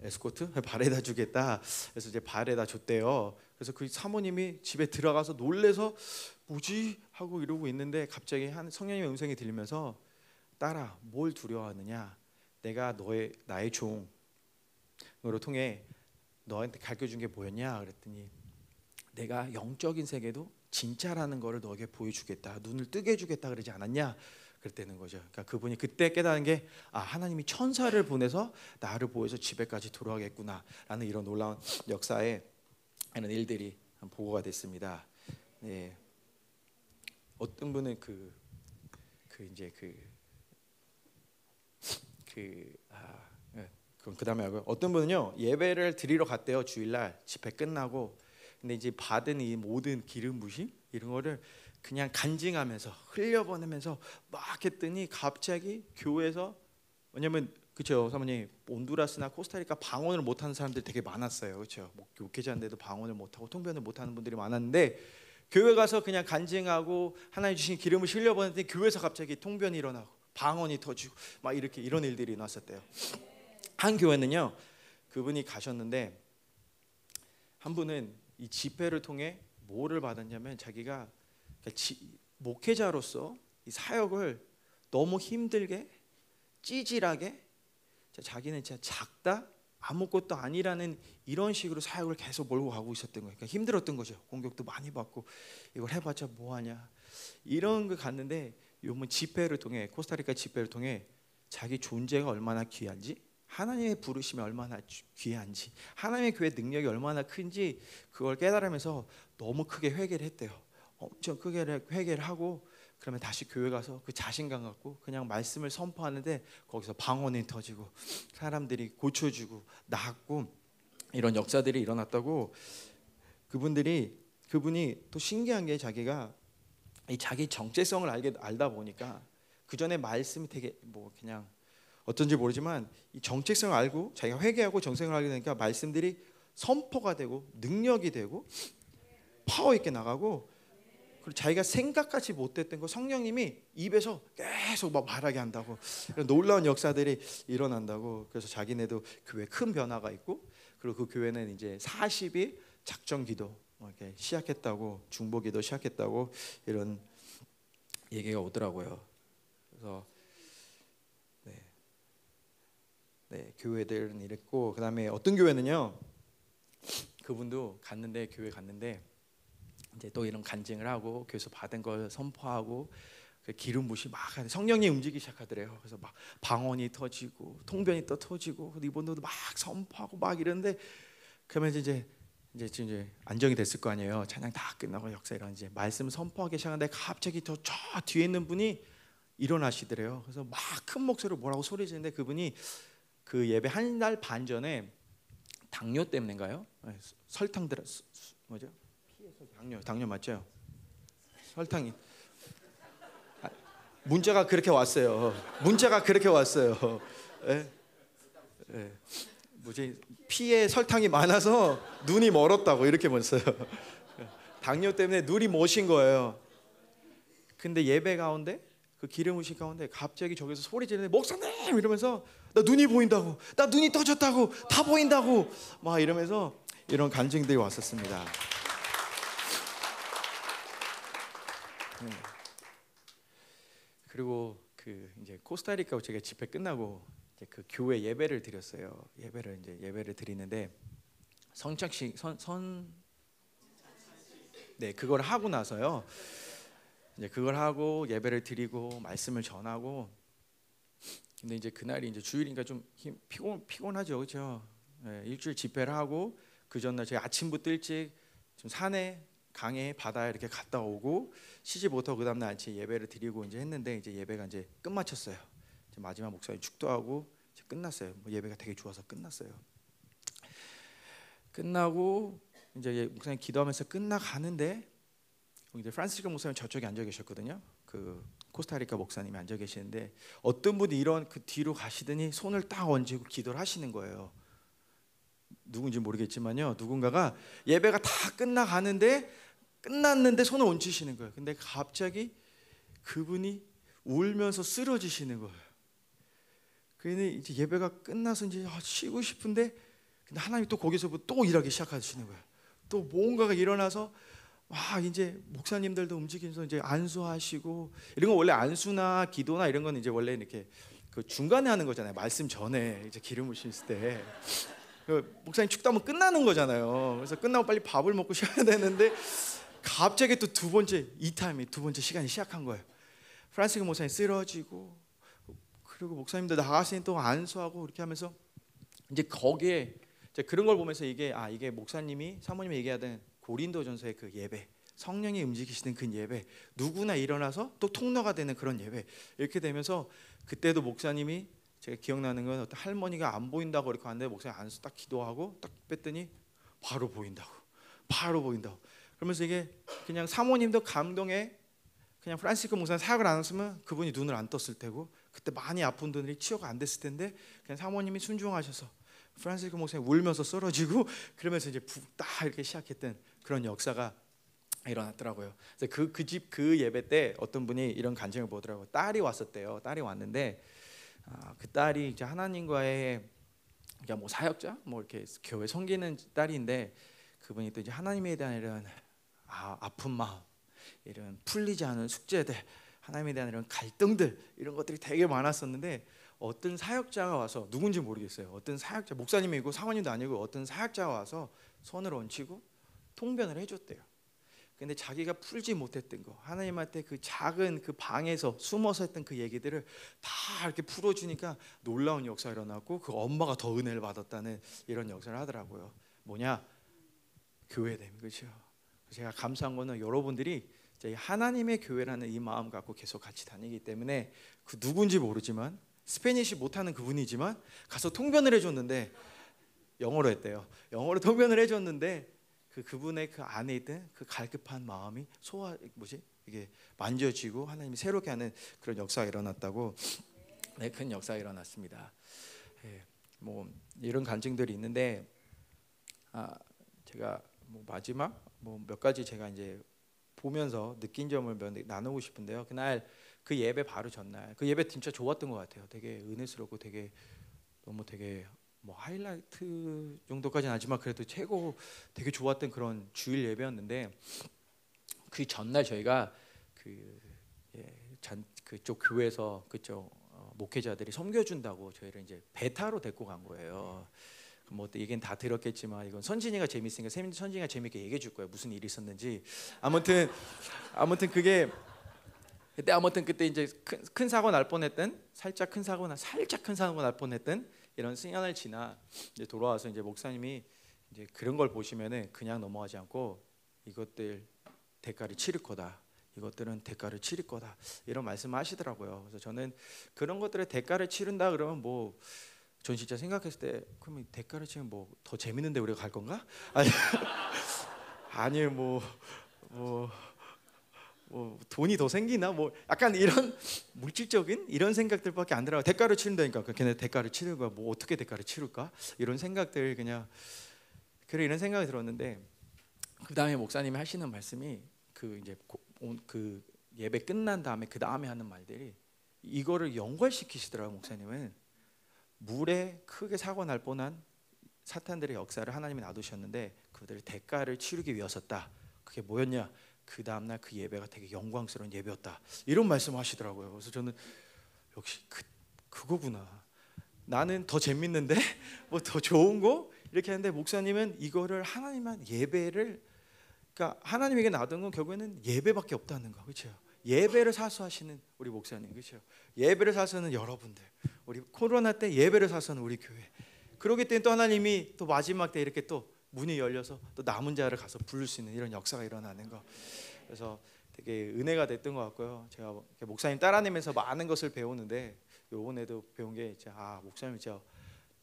에스코트? 발에다 주겠다. 그래서 이제 발에다 줬대요. 그래서 그 사모님이 집에 들어가서 놀래서 뭐지? 하고 이러고 있는데 갑자기 한 청년의 음성이 들리면서, 딸아, 뭘 두려워하느냐? 내가 너의 나의 종으로 통해 너한테 가르쳐준 게 뭐였냐? 그랬더니 내가 영적인 세계도 진짜라는 거를 너에게 보여주겠다, 눈을 뜨게 해주겠다 그러지 않았냐? 그랬다는 거죠. 그러니까 그분이 그때 깨달은 게, 아, 하나님이 천사를 보내서 나를 보여서 집에까지 돌아가겠구나 라는 이런 놀라운 역사에 하는 일들이 보고가 됐습니다. 네. 어떤 분은 그, 그 이제 그, 그, 아, 그럼 그 다음에 하고요. 어떤 분은요, 예배를 드리러 갔대요. 주일날 집회 끝나고. 근데 이제 받은 이 모든 기름 부심 이런 거를 그냥 간증하면서 흘려보내면서 막 했더니 갑자기 교회에서, 왜냐면 그렇죠, 사모님, 온두라스나 코스타리카 방언을 못하는 사람들 되게 많았어요. 그렇죠, 목회자인데도 방언을 못하고 통변을 못하는 분들이 많았는데 교회 가서 그냥 간증하고 하나님 주신 기름을 흘려보냈더니 교회에서 갑자기 통변이 일어나고 방언이 터지고 막 이렇게 이런 일들이 났었대요. 한 교회는요, 그분이 가셨는데 한 분은 이 집회를 통해 뭐를 받았냐면 자기가 지, 목회자로서 이 사역을 너무 힘들게 찌질하게 자기는 진짜 작다 아무것도 아니라는 이런 식으로 사역을 계속 몰고 가고 있었던 거예요. 그러니까 힘들었던 거죠. 공격도 많이 받고 이걸 해봤자 뭐하냐 이런 거 갔는데, 요번 집회를 통해, 코스타리카 집회를 통해 자기 존재가 얼마나 귀한지, 하나님의 부르심이 얼마나 귀한지, 하나님의 교회 능력이 얼마나 큰지 그걸 깨달으면서 너무 크게 회개를 했대요. 엄청 크게 회개를 하고, 그러면 다시 교회 가서 그 자신감 갖고 그냥 말씀을 선포하는데 거기서 방언이 터지고 사람들이 고쳐지고 낫고 이런 역사들이 일어났다고. 그분들이 그분이 또 신기한 게 자기가 이 자기 정체성을 알게 알다 보니까 그 전에 말씀이 되게 뭐 그냥 어떤지 모르지만 이 정체성을 알고 자기가 회개하고 정생을 하게 되니까 말씀들이 선포가 되고 능력이 되고 파워 있게 나가고, 그리고 자기가 생각같이 못했던 거 성령님이 입에서 계속 막 말하게 한다고, 이런 놀라운 역사들이 일어난다고. 그래서 자기네도 교회 큰 변화가 있고, 그리고 그 교회는 이제 사십 일 작정기도 이렇게 시작했다고, 중보기도 시작했다고 이런 얘기가 오더라고요. 그래서 네, 교회들은 이랬고, 그 다음에 어떤 교회는요, 그분도 갔는데 교회 갔는데 이제 또 이런 간증을 하고 교회에서 받은 걸 선포하고 기름 부심 막 성령이 움직이기 시작하더래요. 그래서 막 방언이 터지고 통변이 또 터지고 이번도 막 선포하고 막 이러는데, 그러면 이제 이제 지금 이제 안정이 됐을 거 아니에요. 찬양 다 끝나고 역사 이런 이제 말씀 선포하기 시작하는데 갑자기 저, 저 뒤에 있는 분이 일어나시더래요. 그래서 막 큰 목소리로 뭐라고 소리 지는데, 그분이 그 예배 한 달 반 전에 당뇨 때문인가요? 설탕 들어 뭐죠? 당뇨 당뇨 맞죠? 설탕이 아, 문자가 그렇게 왔어요. 문자가 그렇게 왔어요. 예, 예. 뭐지? 피에 설탕이 많아서 눈이 멀었다고 이렇게 보냈어요. 당뇨 때문에 눈이 멀신 거예요. 근데 예배 가운데 그 기름 부신 가운데 갑자기 저기서 소리 지르는데, 목사님 이러면서 나 눈이 보인다고, 나 눈이 떠졌다고, 다 보인다고 막 이러면서 이런 간증들이 왔었습니다. 네. 그리고 그 이제 코스타리카 제가 집회 끝나고 이제 그 교회 예배를 드렸어요. 예배를 이제 예배를 드리는데 성찬식 선 선 네, 그걸 하고 나서요. 이제 그걸 하고 예배를 드리고 말씀을 전하고. 근데 이제 그날이 이제 주일이니까 좀 힘, 피곤 피곤하죠, 그렇죠? 네, 일주일 집회를 하고 그 전날 저희 아침부터 일찍 좀 산에 강에 바다에 이렇게 갔다 오고 시집부터 그 다음날 아침 예배를 드리고 이제 했는데 이제 예배가 이제 끝마쳤어요. 이제 마지막 목사님 축도하고 이제 끝났어요. 뭐 예배가 되게 좋아서 끝났어요. 끝나고 이제 목사님 기도하면서 끝나가는데 이제 프란시스코 목사님 저쪽에 앉아 계셨거든요. 그 코스타리카 목사님이 앉아 계시는데 어떤 분이 이런 그 뒤로 가시더니 손을 딱 얹고 기도를 하시는 거예요. 누군지 모르겠지만요, 누군가가 예배가 다 끝나가는데 끝났는데 손을 얹히시는 거예요. 근데 갑자기 그분이 울면서 쓰러지시는 거예요. 그러니 이제 예배가 끝나서 이제 쉬고 싶은데 근데 하나님이 또 거기서부터 또 일하기 시작하시는 거예요. 또 뭔가가 일어나서 와 이제 목사님들도 움직이면서 이제 안수하시고 이런 거 원래 안수나 기도나 이런 건 이제 원래 이렇게 그 중간에 하는 거잖아요. 말씀 전에 이제 기름을 붓을 때. 그 목사님 축도하면 끝나는 거잖아요. 그래서 끝나고 빨리 밥을 먹고 쉬어야 되는데 갑자기 또 두 번째 이 타임이 두 번째 시간이 시작한 거예요. 프란시스코 목사님 쓰러지고 그리고 목사님들 나가시니 또 안수하고 이렇게 하면서 이제 거기에 이제 그런 걸 보면서 이게 아 이게 목사님이 사모님이 얘기하던 고린도 전서의 그 예배, 성령이 움직이시는 그 예배, 누구나 일어나서 또 통로가 되는 그런 예배 이렇게 되면서 그때도 목사님이 제가 기억나는 건 어떤 할머니가 안 보인다고 이렇게 왔는데 목사님 안수 딱 기도하고 딱 뺐더니 바로 보인다고 바로 보인다고 그러면서 이게 그냥 사모님도 감동에 그냥 프란시스코 목사님 사역을 안 했으면 그분이 눈을 안 떴을 테고 그때 많이 아픈 분들이 치료가 안 됐을 텐데 그냥 사모님이 순종하셔서 프란시스코 목사님 울면서 쓰러지고 그러면서 이제 딱 이렇게 시작했던 그런 역사가 일어났더라고요. 그래서 그 그 집 그 예배 때 어떤 분이 이런 간증을 보더라고요. 딸이 왔었대요. 딸이 왔는데 아, 그 딸이 이제 하나님과의 그러니까 뭐 사역자, 뭐 이렇게 교회 섬기는 딸인데 그분이 또 이제 하나님에 대한 이런 아, 아픈 마음, 이런 풀리지 않은 숙제들, 하나님에 대한 이런 갈등들 이런 것들이 되게 많았었는데 어떤 사역자가 와서 누군지 모르겠어요. 어떤 사역자, 목사님이고 사원님도 아니고 어떤 사역자가 와서 손을 얹히고 통변을 해줬대요. 근데 자기가 풀지 못했던 거 하나님한테 그 작은 그 방에서 숨어서 했던 그 얘기들을 다 이렇게 풀어주니까 놀라운 역사가 일어났고 그 엄마가 더 은혜를 받았다는 이런 역사를 하더라고요. 뭐냐? 교회됨, 그렇죠? 제가 감사한 거는 여러분들이 저희 하나님의 교회라는 이 마음 갖고 계속 같이 다니기 때문에 그 누군지 모르지만 스페니시 못하는 그분이지만 가서 통변을 해줬는데 영어로 했대요. 영어로 통변을 해줬는데 그 그분의 그 안에 있던 그 갈급한 마음이 소화 뭐지 이게 만져지고 하나님이 새롭게 하는 그런 역사가 일어났다고 네, 큰 역사가 일어났습니다. 네, 뭐 이런 간증들이 있는데 아 제가 뭐 마지막 뭐 몇 가지 제가 이제 보면서 느낀 점을 나누고 싶은데요. 그날 그 예배 바로 전날 그 예배 진짜 좋았던 것 같아요. 되게 은혜스럽고 되게 너무 되게 뭐 하이라이트 정도까지는 아니지만 그래도 최고 되게 좋았던 그런 주일 예배였는데 그 전날 저희가 그 예, 잔, 그쪽 교회에서 그쪽 어, 목회자들이 섬겨준다고 저희를 이제 배타로 데리고 간 거예요. 뭐 얘기는 다 들었겠지만 이건 선진이가 재밌으니까 선진이가 재밌게 얘기해 줄 거예요. 무슨 일이 있었는지 아무튼 아무튼 그게 그때 아무튼 그때 이제 큰, 큰 사고 날 뻔했던 살짝 큰 사고 나 살짝 큰 사고 날 뻔했던 이런 시간을 지나 이제 돌아와서 이제 목사님이 이제 그런 걸 보시면은 그냥 넘어가지 않고 이것들 대가를 치를 거다. 이것들은 대가를 치를 거다. 이런 말씀하시더라고요. 그래서 저는 그런 것들의 대가를 치른다 그러면 뭐 전 진짜 생각했을 때 그럼 대가를 치면 뭐 더 재밌는데 우리가 갈 건가? 아니 아니 뭐 뭐 뭐 돈이 더 생기나 뭐 약간 이런 물질적인 이런 생각들밖에 안 들어요. 대가를 치른다니까 걔네 대가를 치를까 뭐 어떻게 대가를 치를까 이런 생각들 그냥 그래 이런 생각이 들었는데 그 다음에 목사님이 하시는 말씀이 그 이제 그 예배 끝난 다음에 그 다음에 하는 말들이 이거를 연결시키시더라고. 목사님은 물에 크게 사고 날 뻔한 사탄들의 역사를 하나님이 놔두셨는데 그들의 대가를 치르기 위해서였다. 그게 뭐였냐? 그 다음날 그 예배가 되게 영광스러운 예배였다. 이런 말씀을 하시더라고요. 그래서 저는 역시 그, 그거구나. 나는 더 재밌는데 뭐 더 좋은 거 이렇게 하는데 목사님은 이거를 하나님만 예배를 그러니까 하나님에게 나왔던 건 결국에는 예배밖에 없다는 거, 그렇죠? 예배를 사수하시는 우리 목사님, 그렇죠? 예배를 사수하는 여러분들, 우리 코로나 때 예배를 사수하는 우리 교회. 그러기 때문에 또 하나님이 또 마지막 때 이렇게 또 문이 열려서 또 남은 자를 가서 부를 수 있는 이런 역사가 일어나는 거. 그래서 되게 은혜가 됐던 것 같고요. 제가 목사님 따라내면서 많은 것을 배우는데 요번에도 배운 게 이제 아 목사님 진짜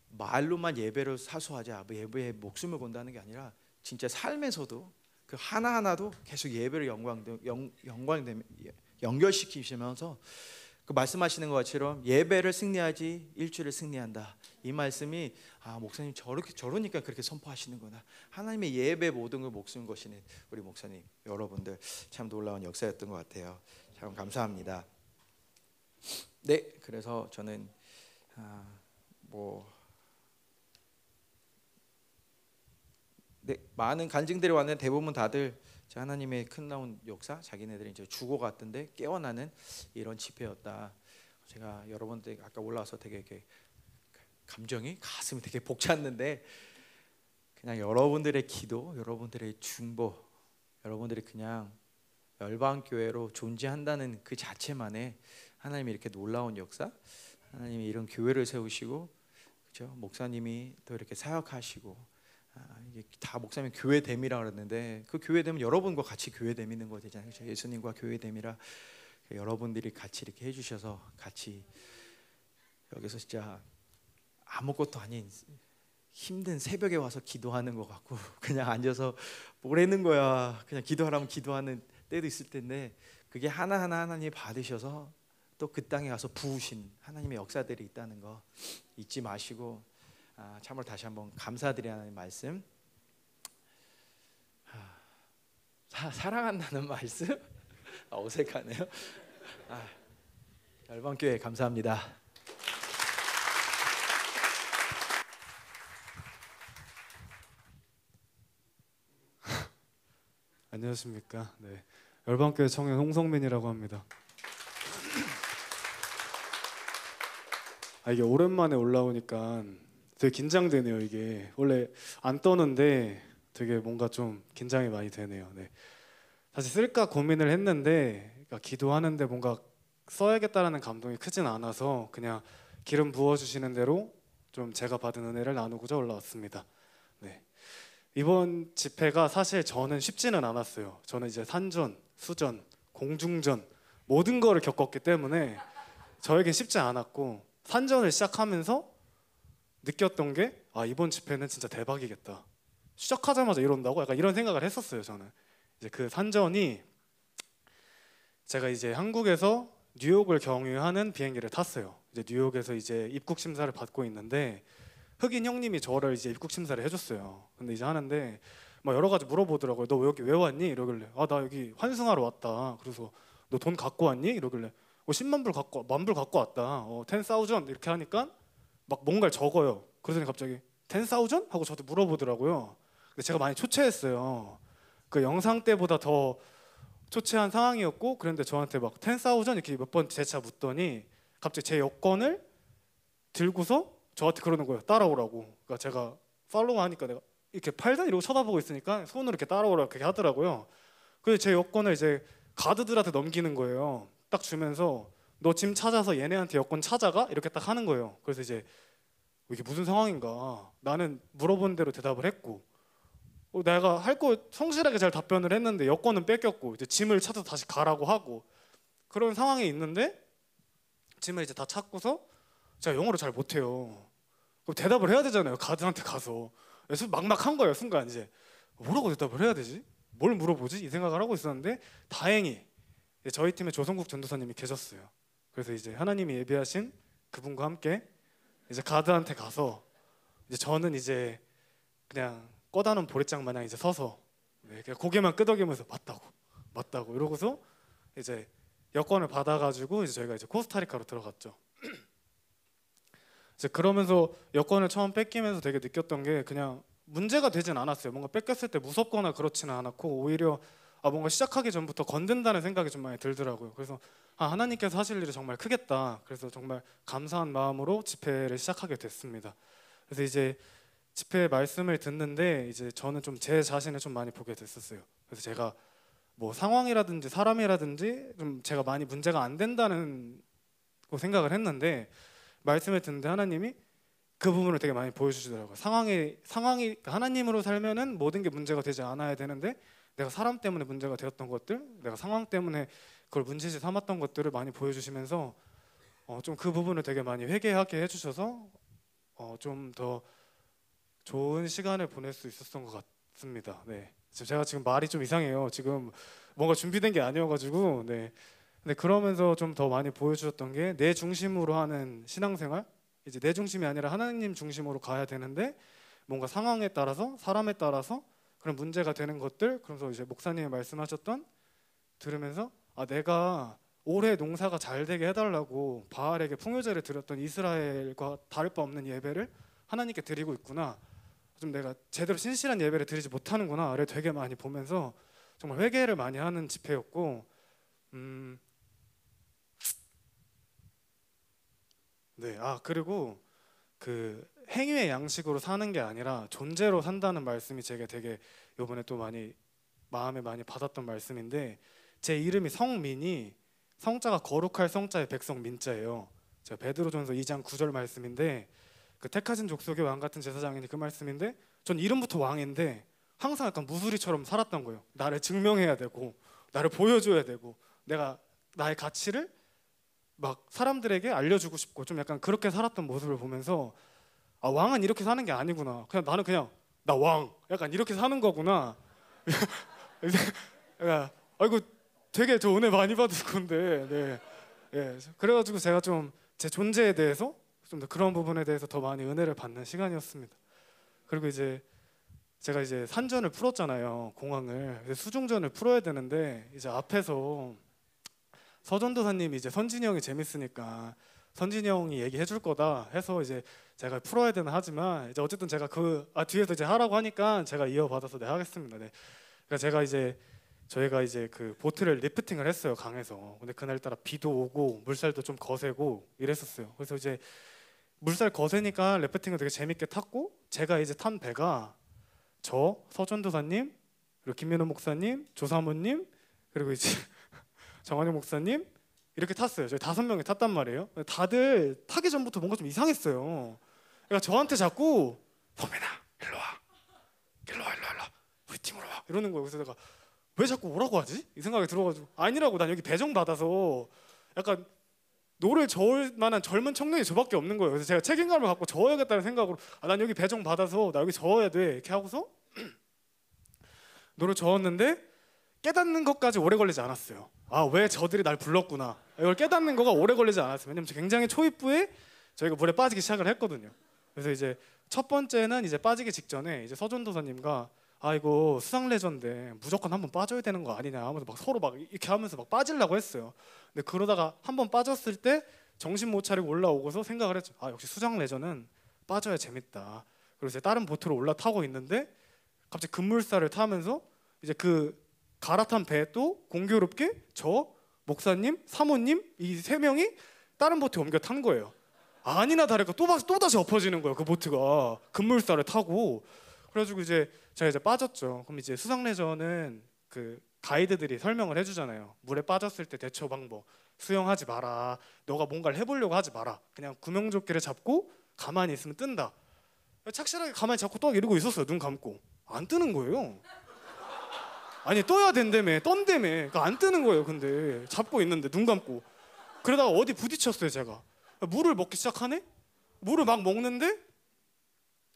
말로만 예배를 사수하자, 예배에 목숨을 건다는 게 아니라 진짜 삶에서도 그 하나 하나도 계속 예배를 영광 영 영광 연결시키시면서 그 말씀하시는 것처럼 예배를 승리하지 일주를 승리한다. 이 말씀이 아 목사님 저렇게 저러니까 그렇게 선포하시는구나. 하나님의 예배 모든 걸 목숨 거시는 우리 목사님 여러분들 참 놀라운 역사였던 것 같아요. 참 감사합니다. 네, 그래서 저는 아, 뭐. 네, 많은 간증들이 왔는데 대부분 다들 하나님의 큰 나온 역사, 자기네들이 이제 죽어갔던데 깨어나는 이런 집회였다. 제가 여러분들 아까 올라와서 되게 이렇게 감정이 가슴이 되게 벅찼는데 그냥 여러분들의 기도, 여러분들의 중보, 여러분들이 그냥 열방교회로 존재한다는 그 자체만에 하나님이 이렇게 놀라운 역사, 하나님이 이런 교회를 세우시고, 그렇죠? 목사님이 또 이렇게 사역하시고. 아, 이게 다 목사님 교회됨이라 그랬는데 그 교회됨은 여러분과 같이 교회됨이는 거 되잖아요. 그렇죠? 예수님과 교회됨이라 여러분들이 같이 이렇게 해주셔서 같이 여기서 진짜 아무것도 아닌 힘든 새벽에 와서 기도하는 것 같고 그냥 앉아서 뭐라는 거야 그냥 기도하라면 기도하는 때도 있을 텐데 그게 하나하나 하나님 받으셔서 또 그 땅에 가서 부으신 하나님의 역사들이 있다는 거 잊지 마시고 아, 참으로 다시 한번 감사드리는 말씀, 사, 사랑한다는 말씀 아, 어색하네요. 아, 열방교회 감사합니다. 안녕하십니까? 네, 열방교회 청년 홍성민이라고 합니다. 아, 이게 오랜만에 올라오니까 되게 긴장되네요. 이게 원래 안 떠는데 되게 뭔가 좀 긴장이 많이 되네요. 네. 사실 쓸까 고민을 했는데 그러니까 기도하는데 뭔가 써야겠다라는 감동이 크진 않아서 그냥 기름 부어주시는 대로 좀 제가 받은 은혜를 나누고자 올라왔습니다. 네. 이번 집회가 사실 저는 쉽지는 않았어요. 저는 이제 산전, 수전, 공중전 모든 거를 겪었기 때문에 저에겐 쉽지 않았고 산전을 시작하면서 느꼈던 게 아 이번 집회는 진짜 대박이겠다. 시작하자마자 이런다고? 약간 이런 생각을 했었어요. 저는 이제 그 산전이 제가 이제 한국에서 뉴욕을 경유하는 비행기를 탔어요. 이제 뉴욕에서 이제 입국 심사를 받고 있는데 흑인 형님이 저를 이제 입국 심사를 해줬어요. 근데 이제 하는데 막 여러 가지 물어보더라고요. 너 왜 여기 왜 왔니? 이러길래 아 나 여기 환승하러 왔다. 그래서 너 돈 갖고 왔니? 이러길래 어 십만 불 갖고 만 불 갖고 왔다. 어 텐 사우전 이렇게 하니까. 막 뭔가를 적어요. 그러더니 갑자기 텐 사우전? 하고 저한테 물어보더라고요. 근데 제가 많이 초췌했어요. 그 영상 때보다 더 초췌한 상황이었고 그런데 저한테 막 텐 사우전 이렇게 몇 번 재차 묻더니 갑자기 제 여권을 들고서 저한테 그러는 거예요. 따라오라고. 그러니까 제가 팔로우 하니까 내가 이렇게 팔다 이러고 쳐다보고 있으니까 손으로 이렇게 따라오라고 그렇게 하더라고요. 그래서 제 여권을 이제 가드들한테 넘기는 거예요. 딱 주면서 너 짐 찾아서 얘네한테 여권 찾아가? 이렇게 딱 하는 거예요. 그래서 이제 이게 무슨 상황인가? 나는 물어본 대로 대답을 했고 어, 내가 할 거 성실하게 잘 답변을 했는데 여권은 뺏겼고 이제 짐을 찾아서 다시 가라고 하고 그런 상황이 있는데 짐을 이제 다 찾고서 제가 영어를 잘 못해요. 그럼 대답을 해야 되잖아요. 가드한테 가서. 그래서 막막한 거예요. 순간 이제 뭐라고 대답을 해야 되지? 뭘 물어보지? 이 생각을 하고 있었는데 다행히 저희 팀에 조성국 전도사님이 계셨어요. 그래서 이제 하나님이 예비하신 그분과 함께 이제 가드한테 가서 이제 저는 이제 그냥 꺼다놓은 보리장 마냥 이제 서서 네, 그냥 고개만 끄덕이면서 맞다고 맞다고 이러고서 이제 여권을 받아가지고 이제 저희가 이제 코스타리카로 들어갔죠. 이제 그러면서 여권을 처음 뺏기면서 되게 느꼈던 게 그냥 문제가 되진 않았어요. 뭔가 뺏겼을 때 무섭거나 그렇지는 않았고 오히려 아 뭔가 시작하기 전부터 건든다는 생각이 좀 많이 들더라고요. 그래서 아 하나님께서 하실 일이 정말 크겠다. 그래서 정말 감사한 마음으로 집회를 시작하게 됐습니다. 그래서 이제 집회 말씀을 듣는데 이제 저는 좀 제 자신을 좀 많이 보게 됐었어요. 그래서 제가 뭐 상황이라든지 사람이라든지 좀 제가 많이 문제가 안 된다는 거 생각을 했는데 말씀을 듣는데 하나님이 그 부분을 되게 많이 보여주시더라고요. 상황이 상황이 하나님으로 살면은 모든 게 문제가 되지 않아야 되는데 내가 사람 때문에 문제가 되었던 것들, 내가 상황 때문에 그걸 문제지 삼았던 것들을 많이 보여주시면서 어, 좀 그 부분을 되게 많이 회개하게 해주셔서 어, 좀 더 좋은 시간을 보낼 수 있었던 것 같습니다. 네, 지금 제가 지금 말이 좀 이상해요. 지금 뭔가 준비된 게 아니어가지고 네, 근데 그러면서 좀 더 많이 보여주셨던 게 내 중심으로 하는 신앙생활, 이제 내 중심이 아니라 하나님 중심으로 가야 되는데 뭔가 상황에 따라서 사람에 따라서 그런 문제가 되는 것들, 그러면서 이제 목사님이 말씀하셨던 들으면서 아 내가 올해 농사가 잘 되게 해달라고 바알에게 풍요제를 드렸던 이스라엘과 다를 바 없는 예배를 하나님께 드리고 있구나, 좀 내가 제대로 신실한 예배를 드리지 못하는구나를 되게 많이 보면서 정말 회개를 많이 하는 집회였고, 음, 네, 아 그리고 그 행위의 양식으로 사는 게 아니라 존재로 산다는 말씀이 제가 되게 이번에 또 많이 마음에 많이 받았던 말씀인데, 제 이름이 성민이 성자가 거룩할 성자의 백성 민자예요. 제가 베드로 전서 이 장 구 절 말씀인데 그 택하신 족속의 왕 같은 제사장이니 그 말씀인데 전 이름부터 왕인데 항상 약간 무수리처럼 살았던 거예요. 나를 증명해야 되고 나를 보여줘야 되고 내가 나의 가치를 막 사람들에게 알려주고 싶고 좀 약간 그렇게 살았던 모습을 보면서 아 왕은 이렇게 사는 게 아니구나, 그냥 나는 그냥 나 왕 약간 이렇게 사는 거구나. 그러니까 아이고 되게 저 은혜 많이 받을 건데 네, 예, 그래가지고 제가 좀 제 존재에 대해서 좀 더 그런 부분에 대해서 더 많이 은혜를 받는 시간이었습니다. 그리고 이제 제가 이제 산전을 풀었잖아요, 공항을. 수중전을 풀어야 되는데 이제 앞에서 서전도사님이 이제 선진이 형이 재밌으니까 선진이 형이 얘기해 줄 거다 해서 이제 제가 풀어야 되나 하지만 이제 어쨌든 제가 그 아 뒤에서 이제 하라고 하니까 제가 이어받아서 네 하겠습니다. 네. 그러니까 제가 이제 저희가 이제 그 보트를 리프팅을 했어요, 강에서. 근데 그날 따라 비도 오고 물살도 좀 거세고 이랬었어요. 그래서 이제 물살 거세니까 리프팅을 되게 재밌게 탔고 제가 이제 탄 배가 저 서전도사님 그리고 김민호 목사님, 조사모님 그리고 이제 정한영 목사님 이렇게 탔어요. 저희 다섯 명이 탔단 말이에요. 다들 타기 전부터 뭔가 좀 이상했어요. 그러니까 저한테 자꾸 선배나 일로 와, 일로 와, 일로 와, 일로 와. 우리 팀으로 와 이러는 거예요. 그래서 내가 왜 자꾸 오라고 하지? 이 생각이 들어가지고 아니라고, 난 여기 배정 받아서 약간 노를 저을 만한 젊은 청년이 저밖에 없는 거예요. 그래서 제가 책임감을 갖고 저어야겠다는 생각으로 아, 난 여기 배정 받아서 나 여기 저어야 돼 이렇게 하고서 노를 저었는데 깨닫는 것까지 오래 걸리지 않았어요. 아, 왜 저들이 날 불렀구나 이걸 깨닫는 거가 오래 걸리지 않았어요. 왜냐면 굉장히 초입부에 저희가 물에 빠지기 시작을 했거든요. 그래서 이제 첫 번째는 이제 빠지기 직전에 이제 서전도사님과 아 이거 수상레저인데 무조건 한번 빠져야 되는 거 아니냐 하면서 막 서로 막 이렇게 하면서 막 빠지려고 했어요. 근데 그러다가 한번 빠졌을 때 정신 못 차리고 올라오고서 생각을 했죠. 아 역시 수상레저는 빠져야 재밌다. 그리고 이제 다른 보트로 올라타고 있는데 갑자기 급물살을 타면서 이제 그 갈아탄 배에 또 공교롭게 저 목사님, 사모님 이 세 명이 다른 보트에 옮겨 탄 거예요. 아니나 다를까 또, 또 다시 엎어지는 거예요. 그 보트가 급물살을 타고. 그래가지고 이제 제가 이제 빠졌죠. 그럼 이제 수상레저는 그 가이드들이 설명을 해주잖아요. 물에 빠졌을 때 대처 방법, 수영하지 마라, 너가 뭔가를 해보려고 하지 마라, 그냥 구명조끼를 잡고 가만히 있으면 뜬다. 착실하게 가만히 잡고 떡 이러고 있었어요. 눈 감고 안 뜨는 거예요. 아니 떠야 된다며, 떤다며. 그러니까 안 뜨는 거예요. 근데 잡고 있는데 눈 감고. 그러다가 어디 부딪혔어요. 제가 물을 먹기 시작하네. 물을 막 먹는데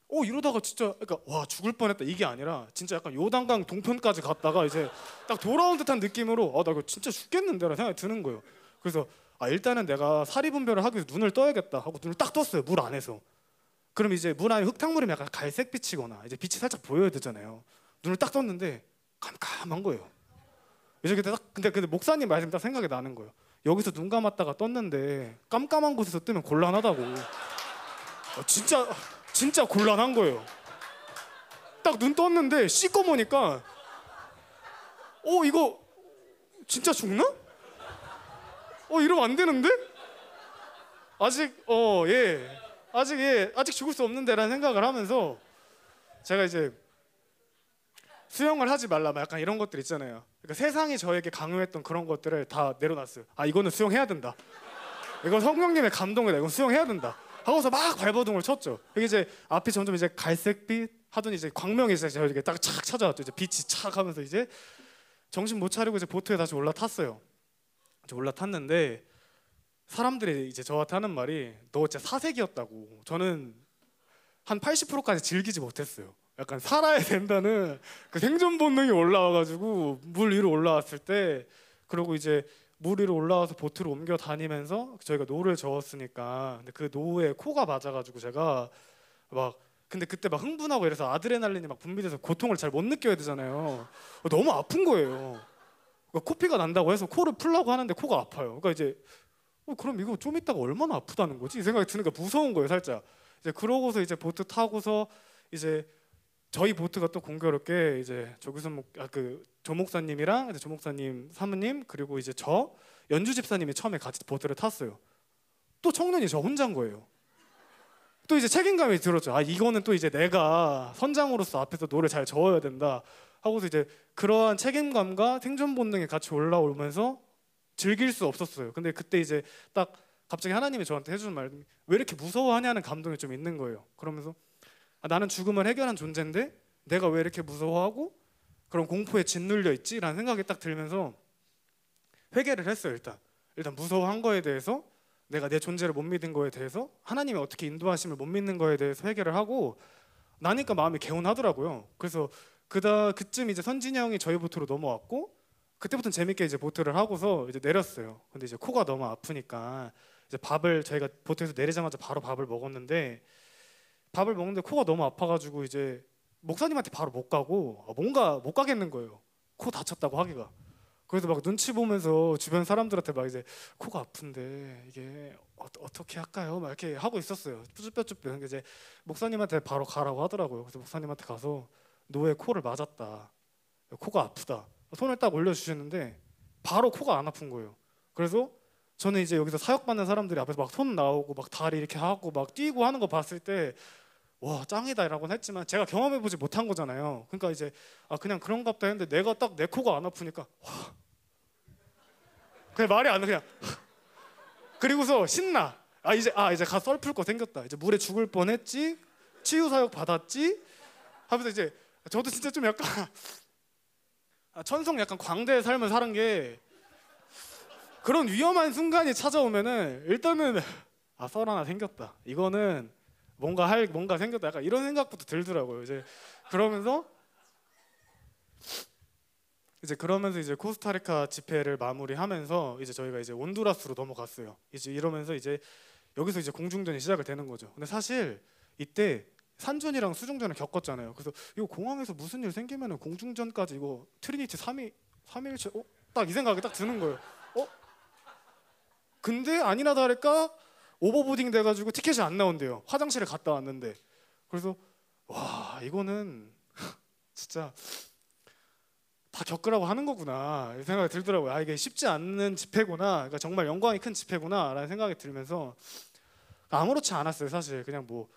어 이러다가 진짜 그러니까 와 죽을 뻔했다 이게 아니라 진짜 약간 요단강 동편까지 갔다가 이제 딱 돌아온 듯한 느낌으로 아 나 이거 진짜 죽겠는데라는 생각이 드는 거예요. 그래서 아 일단은 내가 사리분별을 하기 위해서 눈을 떠야겠다 하고 눈을 딱 떴어요, 물 안에서. 그럼 이제 물 안에 흙탕물이 약간 갈색빛이거나 이제 빛이 살짝 보여야 되잖아요. 눈을 딱 떴는데 깜깜한 거예요. 이제 그때 딱 근데 근데 목사님 말씀 딱 생각이 나는 거예요. 여기서 눈 감았다가 떴는데 깜깜한 곳에서 뜨면 곤란하다고. 아, 진짜. 진짜 곤란한 거예요. 딱 눈 떴는데 씻고 보니까 어 이거 진짜 죽나? 어 이러면 안 되는데? 아직 어 예 아직 예 아직 죽을 수 없는데라는 생각을 하면서 제가 이제 수영을 하지 말라 막 약간 이런 것들 있잖아요. 그러니까 세상이 저에게 강요했던 그런 것들을 다 내려놨어요. 아, 이거는 수영해야 된다. 이건 성령님의 감동이다. 이건 수영해야 된다. 하고서 막 발버둥을 쳤죠. 이게 이제 앞이 점점 이제 갈색빛 하더니 이제 광명이 이제 저에게 딱 착 찾아왔죠. 이제 빛이 착 하면서 이제 정신 못 차리고 이제 보트에 다시 올라탔어요. 이제 올라탔는데 사람들이 이제 저한테 하는 말이 너 진짜 사색이었다고. 저는 한 팔십 퍼센트까지 즐기지 못했어요. 약간 살아야 된다는 그 생존 본능이 올라와가지고 물 위로 올라왔을 때, 그리고 이제 물 위로 올라와서 보트를 옮겨 다니면서 저희가 노를 저었으니까, 근데 그 노에 코가 맞아가지고 제가 막, 근데 그때 막 흥분하고 이래서 아드레날린이 막 분비돼서 고통을 잘 못 느껴야 되잖아요. 너무 아픈 거예요. 그러니까 코피가 난다고 해서 코를 풀려고 하는데 코가 아파요. 그러니까 이제 어, 그럼 이거 좀 있다가 얼마나 아프다는 거지? 이 생각이 드니까 무서운 거예요, 살짝. 이제 그러고서 이제 보트 타고서 이제 저희 보트가 또 공교롭게 이제 조교사 목, 아, 그 조목사님이랑 이제 조목사님 사모님 그리고 이제 저 연주 집사님이 처음에 같이 보트를 탔어요. 또 청년이 저 혼자인 거예요. 또 이제 책임감이 들었죠. 아, 이거는 또 이제 내가 선장으로서 앞에서 노를 잘 저어야 된다 하고서 이제 그러한 책임감과 생존 본능이 같이 올라오면서 즐길 수 없었어요. 근데 그때 이제 딱 갑자기 하나님이 저한테 해주는 말, 왜 이렇게 무서워하냐는 감동이 좀 있는 거예요. 그러면서 아, 나는 죽음을 해결한 존재인데 내가 왜 이렇게 무서워하고 그런 공포에 짓눌려 있지? 라는 생각이 딱 들면서 회개를 했어요. 일단 일단 무서워한 거에 대해서, 내가 내 존재를 못 믿은 거에 대해서, 하나님이 어떻게 인도하심을 못 믿는 거에 대해서 회개를 하고 나니까 마음이 개운하더라고요. 그래서 그다 그쯤 이제 선진이 형이 저희 보트로 넘어왔고, 그때부터는 재밌게 이제 보트를 하고서 이제 내렸어요. 근데 이제 코가 너무 아프니까 이제 밥을, 저희가 보트에서 내리자마자 바로 밥을 먹었는데, 밥을 먹는데 코가 너무 아파가지고 이제 목사님한테 바로 못 가고 뭔가 못 가겠는 거예요. 코 다쳤다고 하기가. 그래서 막 눈치 보면서 주변 사람들한테 막 이제 코가 아픈데 이게 어, 어떻게 할까요? 막 이렇게 하고 있었어요. 쭈뼛쭈뼛. 근데 이제 목사님한테 바로 가라고 하더라고요. 그래서 목사님한테 가서 너의 코를 맞았다. 코가 아프다. 손을 딱 올려주셨는데 바로 코가 안 아픈 거예요. 그래서 저는 이제 여기서 사역받는 사람들이 앞에서 막 손 나오고 막 다리 이렇게 하고 막 뛰고 하는 거 봤을 때 와, 짱이다 라고는 했지만 제가 경험해보지 못한 거잖아요. 그러니까 이제 아, 그냥 그런갑다 했는데 내가 딱 내 코가 안 아프니까 와, 그냥 말이 안 돼. 그냥 그리고서 신나. 아 이제 아 이제 가 썰풀 거 생겼다. 이제 물에 죽을 뻔했지, 치유사역 받았지 하면서 이제 저도 진짜 좀 약간 아, 천성 약간 광대의 삶을 사는 게 그런 위험한 순간이 찾아오면은 일단은 아, 썰 하나 생겼다. 이거는 뭔가 할 뭔가 생겼다. 약간 이런 생각부터 들더라고요. 이제 그러면서 이제 그러면서 이제 코스타리카 집회를 마무리하면서 이제 저희가 이제 온두라스로 넘어갔어요. 이제 이러면서 이제 여기서 이제 공중전이 시작이 되는 거죠. 근데 사실 이때 산전이랑 수중전을 겪었잖아요. 그래서 이거 공항에서 무슨 일 생기면은 공중전까지 이거 트리니티 삼위 삼일체 어? 딱 이 생각이 딱 드는 거예요. 어? 근데 아니나 다를까 오버보딩 돼가지고 티켓이 안 나온대요. 화장실에 갔다 왔는데. 그래서 와, 이거는 진짜 다 겪으라고 하는 거구나 이 생각이 들더라고요. 아, 이게 쉽지 않은 집회구나. 그러니까 정말 영광이 큰 집회구나라는 생각이 들면서 아무렇지 않았어요. 사실 그냥 뭐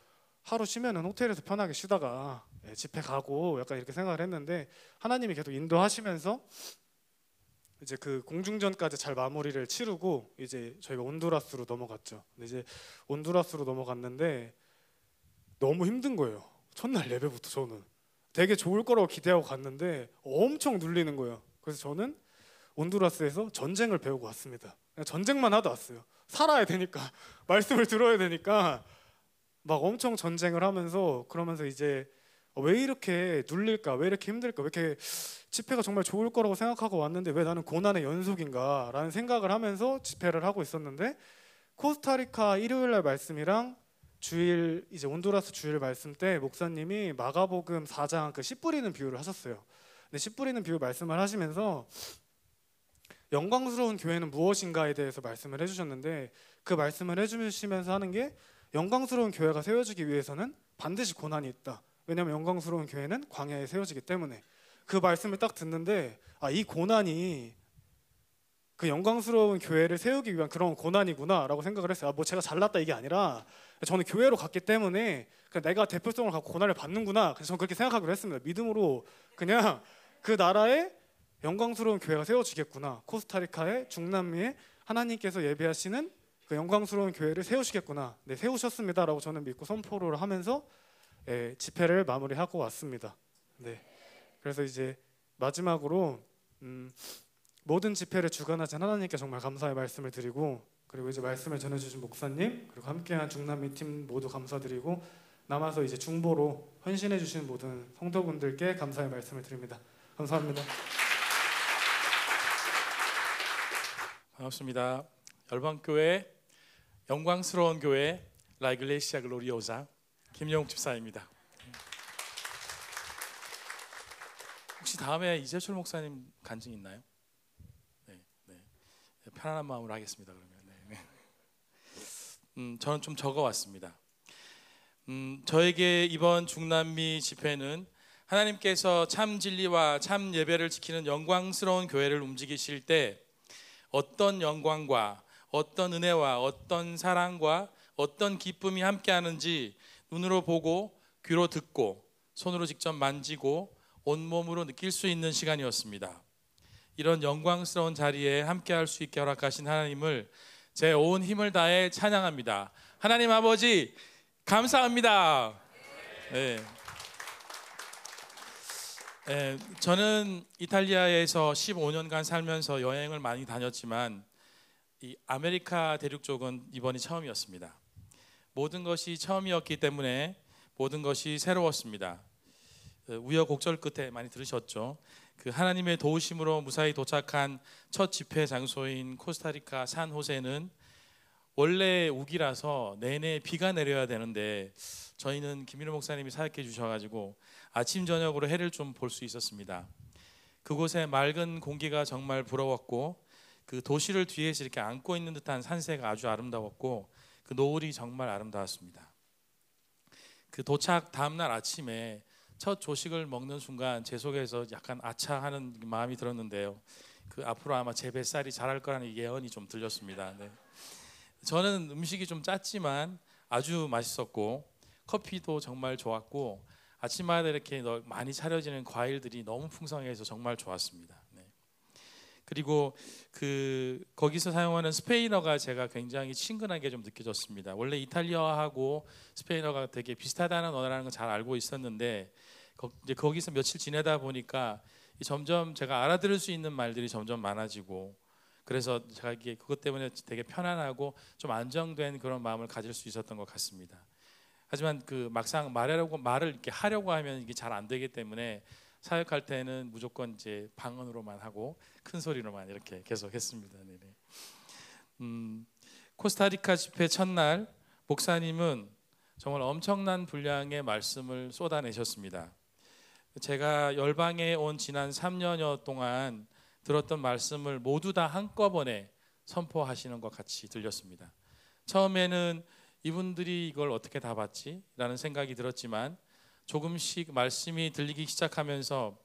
하루 쉬면은 호텔에서 편하게 쉬다가 예, 집회 가고 약간 이렇게 생각을 했는데, 하나님이 계속 인도하시면서 이제 그 공중전까지 잘 마무리를 치르고 이제 저희가 온두라스로 넘어갔죠. 근데 이제 온두라스로 넘어갔는데 너무 힘든 거예요. 첫날 예배부터 저는 되게 좋을 거라고 기대하고 갔는데 엄청 눌리는 거예요. 그래서 저는 온두라스에서 전쟁을 배우고 왔습니다. 그냥 전쟁만 하다 왔어요. 살아야 되니까 말씀을 들어야 되니까 막 엄청 전쟁을 하면서, 그러면서 이제 왜 이렇게 눌릴까? 왜 이렇게 힘들까? 왜 이렇게 집회가 정말 좋을 거라고 생각하고 왔는데 왜 나는 고난의 연속인가? 라는 생각을 하면서 집회를 하고 있었는데, 코스타리카 일요일날 말씀이랑 주일 이제 온두라스 주일 말씀 때 목사님이 마가복음 사장 그 씨 뿌리는 비유를 하셨어요. 근데 씨 뿌리는 비유 말씀을 하시면서 영광스러운 교회는 무엇인가에 대해서 말씀을 해주셨는데, 그 말씀을 해주시면서 하는 게 영광스러운 교회가 세워지기 위해서는 반드시 고난이 있다. 왜냐하면 영광스러운 교회는 광야에 세워지기 때문에. 그 말씀을 딱 듣는데 아, 이 고난이 그 영광스러운 교회를 세우기 위한 그런 고난이구나라고 생각을 했어요. 아, 뭐 제가 잘났다 이게 아니라 저는 교회로 갔기 때문에 내가 대표성을 갖고 고난을 받는구나. 그래서 저는 그렇게 생각하기로 했습니다. 믿음으로 그냥 그 나라에 영광스러운 교회가 세워지겠구나. 코스타리카의 중남미에 하나님께서 예배하시는 그 영광스러운 교회를 세우시겠구나. 네, 세우셨습니다라고 저는 믿고 선포를 하면서 예, 집회를 마무리하고 왔습니다. 네. 그래서 이제 마지막으로 음, 모든 집회를 주관하신 하나님께 정말 감사의 말씀을 드리고, 그리고 이제 말씀을 전해주신 목사님, 그리고 함께한 중남미 팀 모두 감사드리고, 남아서 이제 중보로 헌신해주신 모든 성도분들께 감사의 말씀을 드립니다. 감사합니다. 반갑습니다. 열방교회 영광스러운 교회 La Iglesia Gloriosa 김영욱 집사입니다. 혹시 다음에 이재철 목사님 간증 있나요? 네, 네. 편안한 마음으로 하겠습니다. 그러면. 네, 네. 음, 저는 좀 적어왔습니다. 음, 저에게 이번 중남미 집회는 하나님께서 참 진리와 참 예배를 지키는 영광스러운 교회를 움직이실 때 어떤 영광과 어떤 은혜와 어떤 사랑과 어떤 기쁨이 함께하는지 눈으로 보고 귀로 듣고 손으로 직접 만지고 온몸으로 느낄 수 있는 시간이었습니다. 이런 영광스러운 자리에 함께할 수 있게 허락하신 하나님을 제 온 힘을 다해 찬양합니다. 하나님 아버지 감사합니다. 네. 네, 저는 이탈리아에서 십오 년간 살면서 여행을 많이 다녔지만 이 아메리카 대륙 쪽은 이번이 처음이었습니다. 모든 것이 처음이었기 때문에 모든 것이 새로웠습니다. 우여곡절 끝에 많이 들으셨죠. 그 하나님의 도우심으로 무사히 도착한 첫 집회 장소인 코스타리카 산호세는 원래 우기라서 내내 비가 내려야 되는데 저희는 김민호 목사님이 사역해 주셔가지고 아침 저녁으로 해를 좀 볼 수 있었습니다. 그곳의 맑은 공기가 정말 부러웠고 그 도시를 뒤에서 이렇게 안고 있는 듯한 산세가 아주 아름다웠고 그 노을이 정말 아름다웠습니다. 그 도착 다음날 아침에 첫 조식을 먹는 순간 제 속에서 약간 아차하는 마음이 들었는데요. 그 앞으로 아마 제 뱃살이 자랄 거라는 예언이 좀 들렸습니다. 네. 저는 음식이 좀 짰지만 아주 맛있었고 커피도 정말 좋았고 아침마다 이렇게 많이 차려지는 과일들이 너무 풍성해서 정말 좋았습니다. 네. 그리고 그 거기서 사용하는 스페인어가 제가 굉장히 친근하게 좀 느껴졌습니다. 원래 이탈리아하고 스페인어가 되게 비슷하다는 언어라는 걸 잘 알고 있었는데 거, 이제 거기서 며칠 지내다 보니까 점점 제가 알아들을 수 있는 말들이 점점 많아지고 그래서 제가 이게 그것 때문에 되게 편안하고 좀 안정된 그런 마음을 가질 수 있었던 것 같습니다. 하지만 그 막상 말하려고 말을 이렇게 하려고 하면 이게 잘 안 되기 때문에 사역할 때는 무조건 이제 방언으로만 하고 큰 소리로만 이렇게 계속했습니다. 네네. 음, 코스타리카 집회 첫날 목사님은 정말 엄청난 분량의 말씀을 쏟아내셨습니다. 제가 열방에 온 지난 삼 년여 동안 들었던 말씀을 모두 다 한꺼번에 선포하시는 것 같이 들렸습니다. 처음에는 이분들이 이걸 어떻게 다 봤지? 라는 생각이 들었지만 조금씩 말씀이 들리기 시작하면서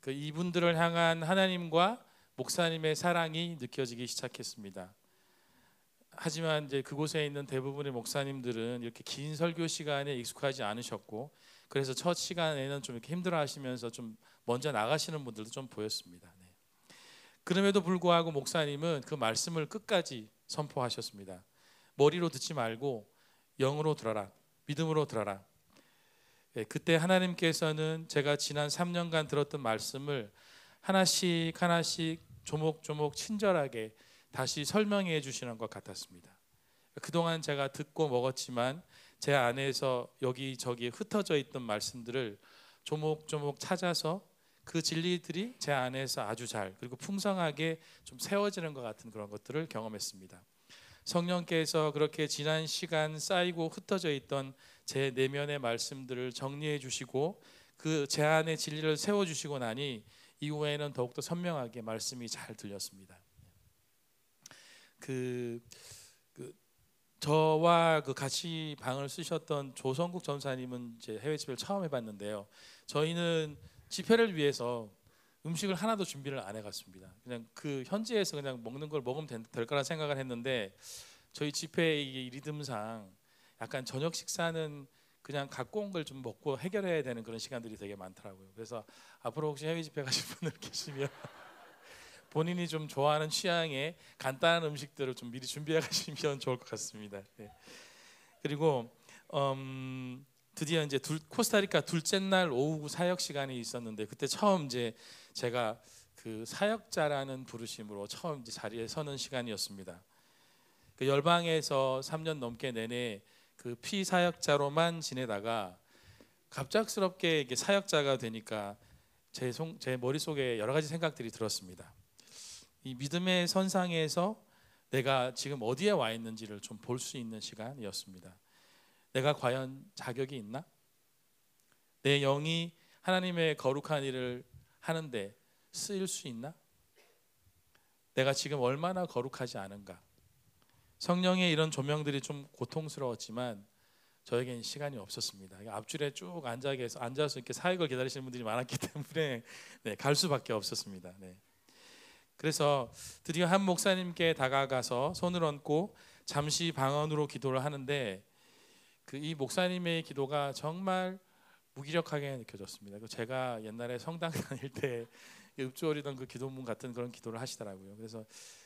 그 이분들을 향한 하나님과 목사님의 사랑이 느껴지기 시작했습니다. 하지만 이제 그곳에 있는 대부분의 목사님들은 이렇게 긴 설교 시간에 익숙하지 않으셨고 그래서 첫 시간에는 좀 이렇게 힘들어하시면서 좀 먼저 나가시는 분들도 좀 보였습니다. 네. 그럼에도 불구하고 목사님은 그 말씀을 끝까지 선포하셨습니다. 머리로 듣지 말고 영으로 들어라, 믿음으로 들어라. 그때 하나님께서는 제가 지난 삼 년간 들었던 말씀을 하나씩 하나씩 조목조목 친절하게 다시 설명해 주시는 것 같았습니다. 그동안 제가 듣고 먹었지만 제 안에서 여기저기 흩어져 있던 말씀들을 조목조목 찾아서 그 진리들이 제 안에서 아주 잘 그리고 풍성하게 좀 세워지는 것 같은 그런 것들을 경험했습니다. 성령께서 그렇게 지난 시간 쌓이고 흩어져 있던 제 내면의 말씀들을 정리해 주시고 그 제 안의 진리를 세워주시고 나니 이후에는 더욱더 선명하게 말씀이 잘 들렸습니다. 그, 그 저와 그 같이 방을 쓰셨던 조성국 전사님은 이제 해외 집회를 처음 해봤는데요. 저희는 집회를 위해서 음식을 하나도 준비를 안 해갔습니다. 그냥 그 현지에서 그냥 먹는 걸 먹으면 될 거라 생각을 했는데 저희 집회의 리듬상 약간 저녁 식사는 그냥 갖고 온 걸 좀 먹고 해결해야 되는 그런 시간들이 되게 많더라고요. 그래서 앞으로 혹시 해외 집회 가실 분들 계시면 본인이 좀 좋아하는 취향의 간단한 음식들을 좀 미리 준비해 가시면 좋을 것 같습니다. 네. 그리고 음, 드디어 이제 둘, 코스타리카 둘째 날 오후 사역 시간이 있었는데 그때 처음 이제 제가 그 사역자라는 부르심으로 처음 이제 자리에 서는 시간이었습니다. 그 열방에서 삼 년 넘게 내내 그 피사역자로만 지내다가 갑작스럽게 이게 사역자가 되니까 제, 속, 제 머릿속에 여러 가지 생각들이 들었습니다. 이 믿음의 선상에서 내가 지금 어디에 와 있는지를 좀 볼 수 있는 시간이었습니다. 내가 과연 자격이 있나? 내 영이 하나님의 거룩한 일을 하는데 쓰일 수 있나? 내가 지금 얼마나 거룩하지 않은가? 성령의 이런 조명들이 좀 고통스러웠지만 저에겐 시간이 없었습니다. 앞줄에 쭉 앉아 계속 앉아서 이렇게 사역을 기다리시는 분들이 많았기 때문에 네, 갈 수밖에 없었습니다. 네. 그래서 드디어 한 목사님께 다가가서 손을 얹고 잠시 방언으로 기도를 하는데 그 이 목사님의 기도가 정말 무기력하게 느껴졌습니다. 제가 옛날에 성당 다닐 때 읊조리던 그 기도문 같은 그런 기도를 하시더라고요. 그래서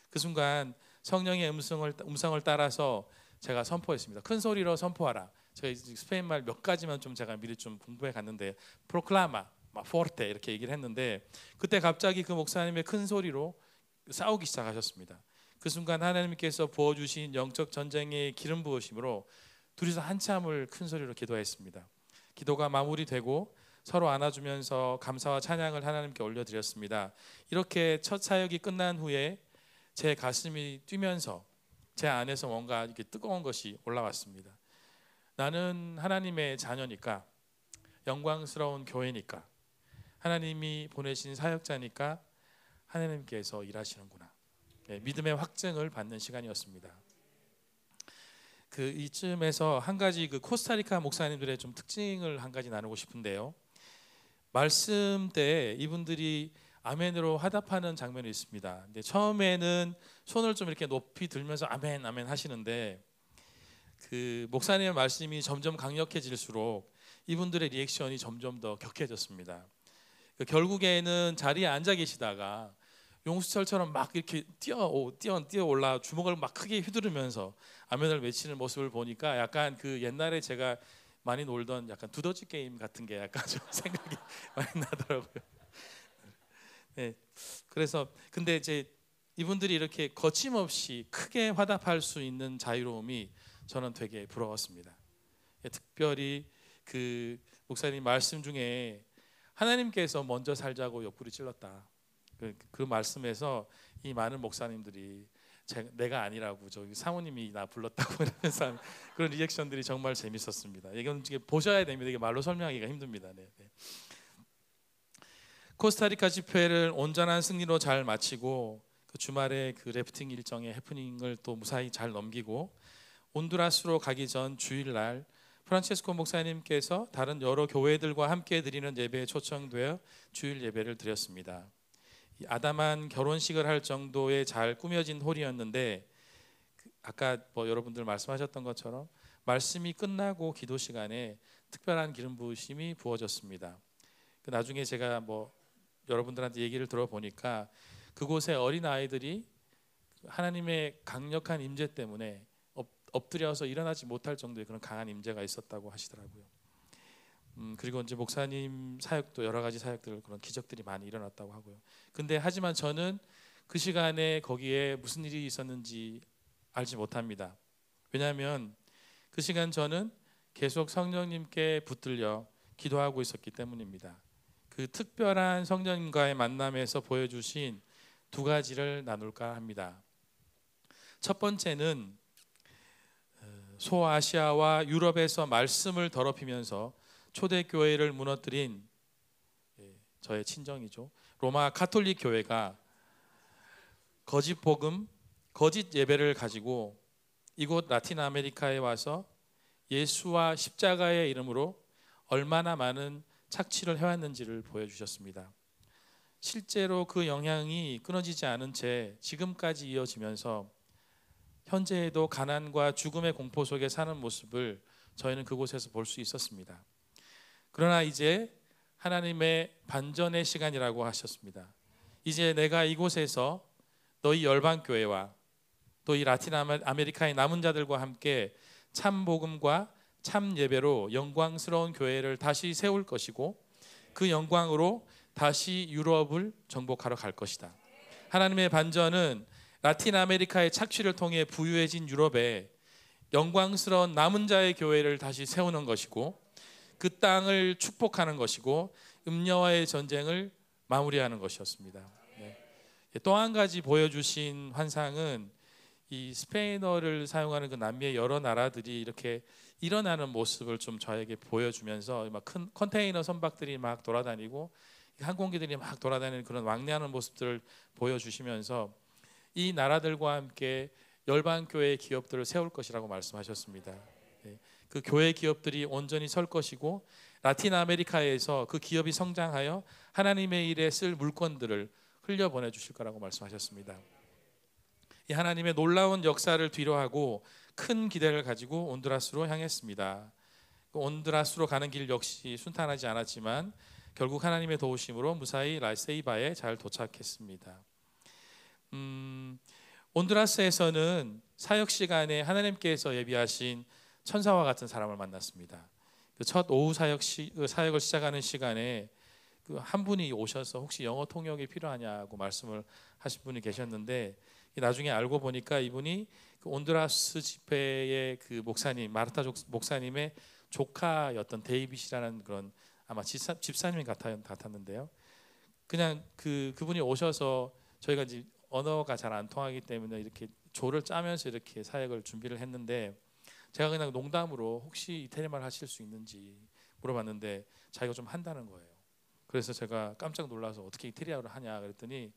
그 순간 성령의 음성을, 음성을 따라서 제가 선포했습니다. 큰 소리로 선포하라. 제가 스페인 말 몇 가지만 좀 제가 미리 좀 공부해 갔는데 proclama, forte 이렇게 얘기를 했는데 그때 갑자기 그 목사님의 큰 소리로 싸우기 시작하셨습니다. 그 순간 하나님께서 부어주신 영적 전쟁의 기름 부으심으로 둘이서 한참을 큰 소리로 기도했습니다. 기도가 마무리되고 서로 안아주면서 감사와 찬양을 하나님께 올려드렸습니다. 이렇게 첫 사역이 끝난 후에 제 가슴이 뛰면서 제 안에서 뭔가 이렇게 뜨거운 것이 올라왔습니다. 나는 하나님의 자녀니까, 영광스러운 교회니까, 하나님이 보내신 사역자니까 하나님께서 일하시는구나. 네, 믿음의 확증을 받는 시간이었습니다. 그 이쯤에서 한 가지 그 코스타리카 목사님들의 좀 특징을 한 가지 나누고 싶은데요. 말씀 때 이분들이 아멘으로 화답하는 장면이 있습니다. 근데 처음에는 손을 좀 이렇게 높이 들면서 아멘 아멘 하시는데 그 목사님의 말씀이 점점 강력해질수록 이분들의 리액션이 점점 더 격해졌습니다. 그 결국에는 자리에 앉아 계시다가 용수철처럼 막 이렇게 뛰어 뛰어 뛰어 올라 주먹을 막 크게 휘두르면서 아멘을 외치는 모습을 보니까 약간 그 옛날에 제가 많이 놀던 약간 두더지 게임 같은 게 약간 좀 생각이 많이 나더라고요. 네, 그래서 근데 이제 이분들이 이렇게 거침없이 크게 화답할 수 있는 자유로움이 저는 되게 부러웠습니다. 특별히 그 목사님 말씀 중에 하나님께서 먼저 살자고 옆구리 찔렀다. 그, 그 말씀에서 이 많은 목사님들이 제, 내가 아니라고 저기 사모님이 나 불렀다고 하면서 그런 리액션들이 정말 재밌었습니다. 이건 보셔야 됩니다. 이게 말로 설명하기가 힘듭니다. 네, 네. 코스타리카 집회를 온전한 승리로 잘 마치고 그 주말에 그 래프팅 일정의 해프닝을 또 무사히 잘 넘기고 온두라스로 가기 전 주일날 프란시스코 목사님께서 다른 여러 교회들과 함께 드리는 예배에 초청되어 주일 예배를 드렸습니다. 이 아담한 결혼식을 할 정도의 잘 꾸며진 홀이었는데 아까 뭐 여러분들 말씀하셨던 것처럼 말씀이 끝나고 기도 시간에 특별한 기름 부으심이 부어졌습니다. 그 나중에 제가 뭐 여러분들한테 얘기를 들어보니까 그곳에 어린아이들이 하나님의 강력한 임재 때문에 엎드려서 일어나지 못할 정도의 그런 강한 임재가 있었다고 하시더라고요. 음, 그리고 이제 목사님 사역도 여러 가지 사역들 그런 기적들이 많이 일어났다고 하고요. 근데 하지만 저는 그 시간에 거기에 무슨 일이 있었는지 알지 못합니다. 왜냐하면 그 시간 저는 계속 성령님께 붙들려 기도하고 있었기 때문입니다. 그 특별한 성령님과의 만남에서 보여주신 두 가지를 나눌까 합니다. 첫 번째는 소아시아와 유럽에서 말씀을 더럽히면서 초대교회를 무너뜨린 저의 친정이죠. 로마 가톨릭 교회가 거짓 복음, 거짓 예배를 가지고 이곳 라틴 아메리카에 와서 예수와 십자가의 이름으로 얼마나 많은 착취를 해왔는지를 보여주셨습니다. 실제로 그 영향이 끊어지지 않은 채 지금까지 이어지면서 현재에도 가난과 죽음의 공포 속에 사는 모습을 저희는 그곳에서 볼 수 있었습니다. 그러나 이제 하나님의 반전의 시간이라고 하셨습니다. 이제 내가 이곳에서 너희 열방교회와 또 이 라틴 아메리카의 남은 자들과 함께 참 복음과 참 예배로 영광스러운 교회를 다시 세울 것이고, 그 영광으로 다시 유럽을 정복하러 갈 것이다. 하나님의 반전은 라틴 아메리카의 착취를 통해 부유해진 유럽에 영광스러운 남은 자의 교회를 다시 세우는 것이고, 그 땅을 축복하는 것이고, 음녀와의 전쟁을 마무리하는 것이었습니다. 네. 또 한 가지 보여주신 환상은 이 스페인어를 사용하는 그 남미의 여러 나라들이 이렇게 일어나는 모습을 좀 저에게 보여주면서 막 큰 컨테이너 선박들이 막 돌아다니고 항공기들이 막 돌아다니는 그런 왕래하는 모습들을 보여주시면서 이 나라들과 함께 열방교회의 기업들을 세울 것이라고 말씀하셨습니다. 그 교회 기업들이 온전히 설 것이고, 라틴 아메리카에서 그 기업이 성장하여 하나님의 일에 쓸 물건들을 흘려보내 주실 거라고 말씀하셨습니다. 이 하나님의 놀라운 역사를 뒤로하고 큰 기대를 가지고 온두라스로 향했습니다. 온두라스로 가는 길 역시 순탄하지 않았지만 결국 하나님의 도우심으로 무사히 라세이바에 잘 도착했습니다. 음, 온두라스에서는 사역 시간에 하나님께서 예비하신 천사와 같은 사람을 만났습니다. 그 첫 오후 사역 시, 사역을 시작하는 시간에 그 한 분이 오셔서 혹시 영어 통역이 필요하냐고 말씀을 하신 분이 계셨는데, 나중에 알고 보니까 이분이 그 온두라스 집회의 그 목사님, 마르타 족, 목사님의 조카였던 데이빗이라는 그런 아마 집사, 집사님 같았, 같았는데요. 그냥 그 그분이 오셔서 저희가 이제 언어가 잘 안 통하기 때문에 이렇게 조를 짜면서 이렇게 사역을 준비를 했는데, 제가 그냥 농담으로 혹시 이태리말 하실 수 있는지 물어봤는데 자기가 좀 한다는 거예요. 그래서 제가 깜짝 놀라서 어떻게 이태리어를 하냐 그랬더니,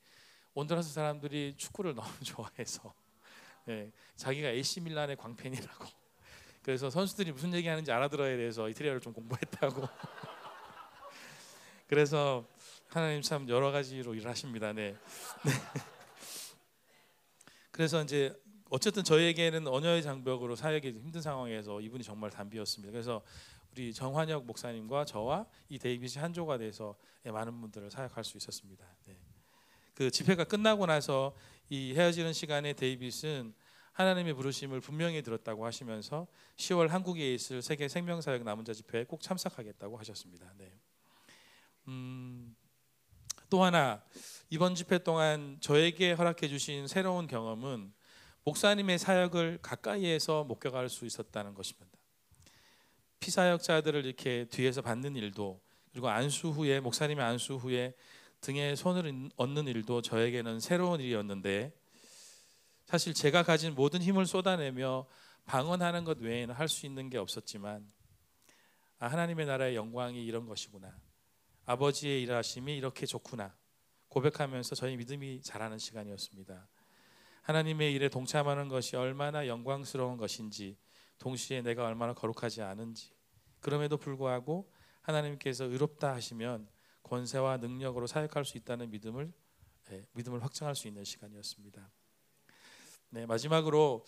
온두라스 사람들이 축구를 너무 좋아해서 네, 자기가 에이씨 밀란의 광팬이라고, 그래서 선수들이 무슨 얘기하는지 알아들어야 돼서 이태리어를 좀 공부했다고. 그래서 하나님 참 여러 가지로 일하십니다. 네. 네. 그래서 이제 어쨌든 저희에게는 언어의 장벽으로 사역이 힘든 상황에서 이분이 정말 단비였습니다. 그래서 우리 정한영 목사님과 저와 이 데이빗이 한조가 돼서 많은 분들을 사역할 수 있었습니다. 네. 그 집회가 끝나고 나서 이 헤어지는 시간에 데이빗은 하나님의 부르심을 분명히 들었다고 하시면서 시월 한국에 있을 세계 생명사역 남은 자 집회에 꼭 참석하겠다고 하셨습니다. 네. 음, 또 하나, 이번 집회 동안 저에게 허락해 주신 새로운 경험은 목사님의 사역을 가까이에서 목격할 수 있었다는 것입니다. 피사역자들을 이렇게 뒤에서 받는 일도, 그리고 안수 후에 목사님의 안수 후에 등에 손을 얹는 일도 저에게는 새로운 일이었는데, 사실 제가 가진 모든 힘을 쏟아내며 방언하는 것 외에는 할 수 있는 게 없었지만, 아, 하나님의 나라의 영광이 이런 것이구나, 아버지의 일하심이 이렇게 좋구나 고백하면서 저희 믿음이 자라는 시간이었습니다. 하나님의 일에 동참하는 것이 얼마나 영광스러운 것인지, 동시에 내가 얼마나 거룩하지 않은지, 그럼에도 불구하고 하나님께서 의롭다 하시면 권세와 능력으로 사역할 수 있다는 믿음을 네, 믿음을 확증할 수 있는 시간이었습니다. 네, 마지막으로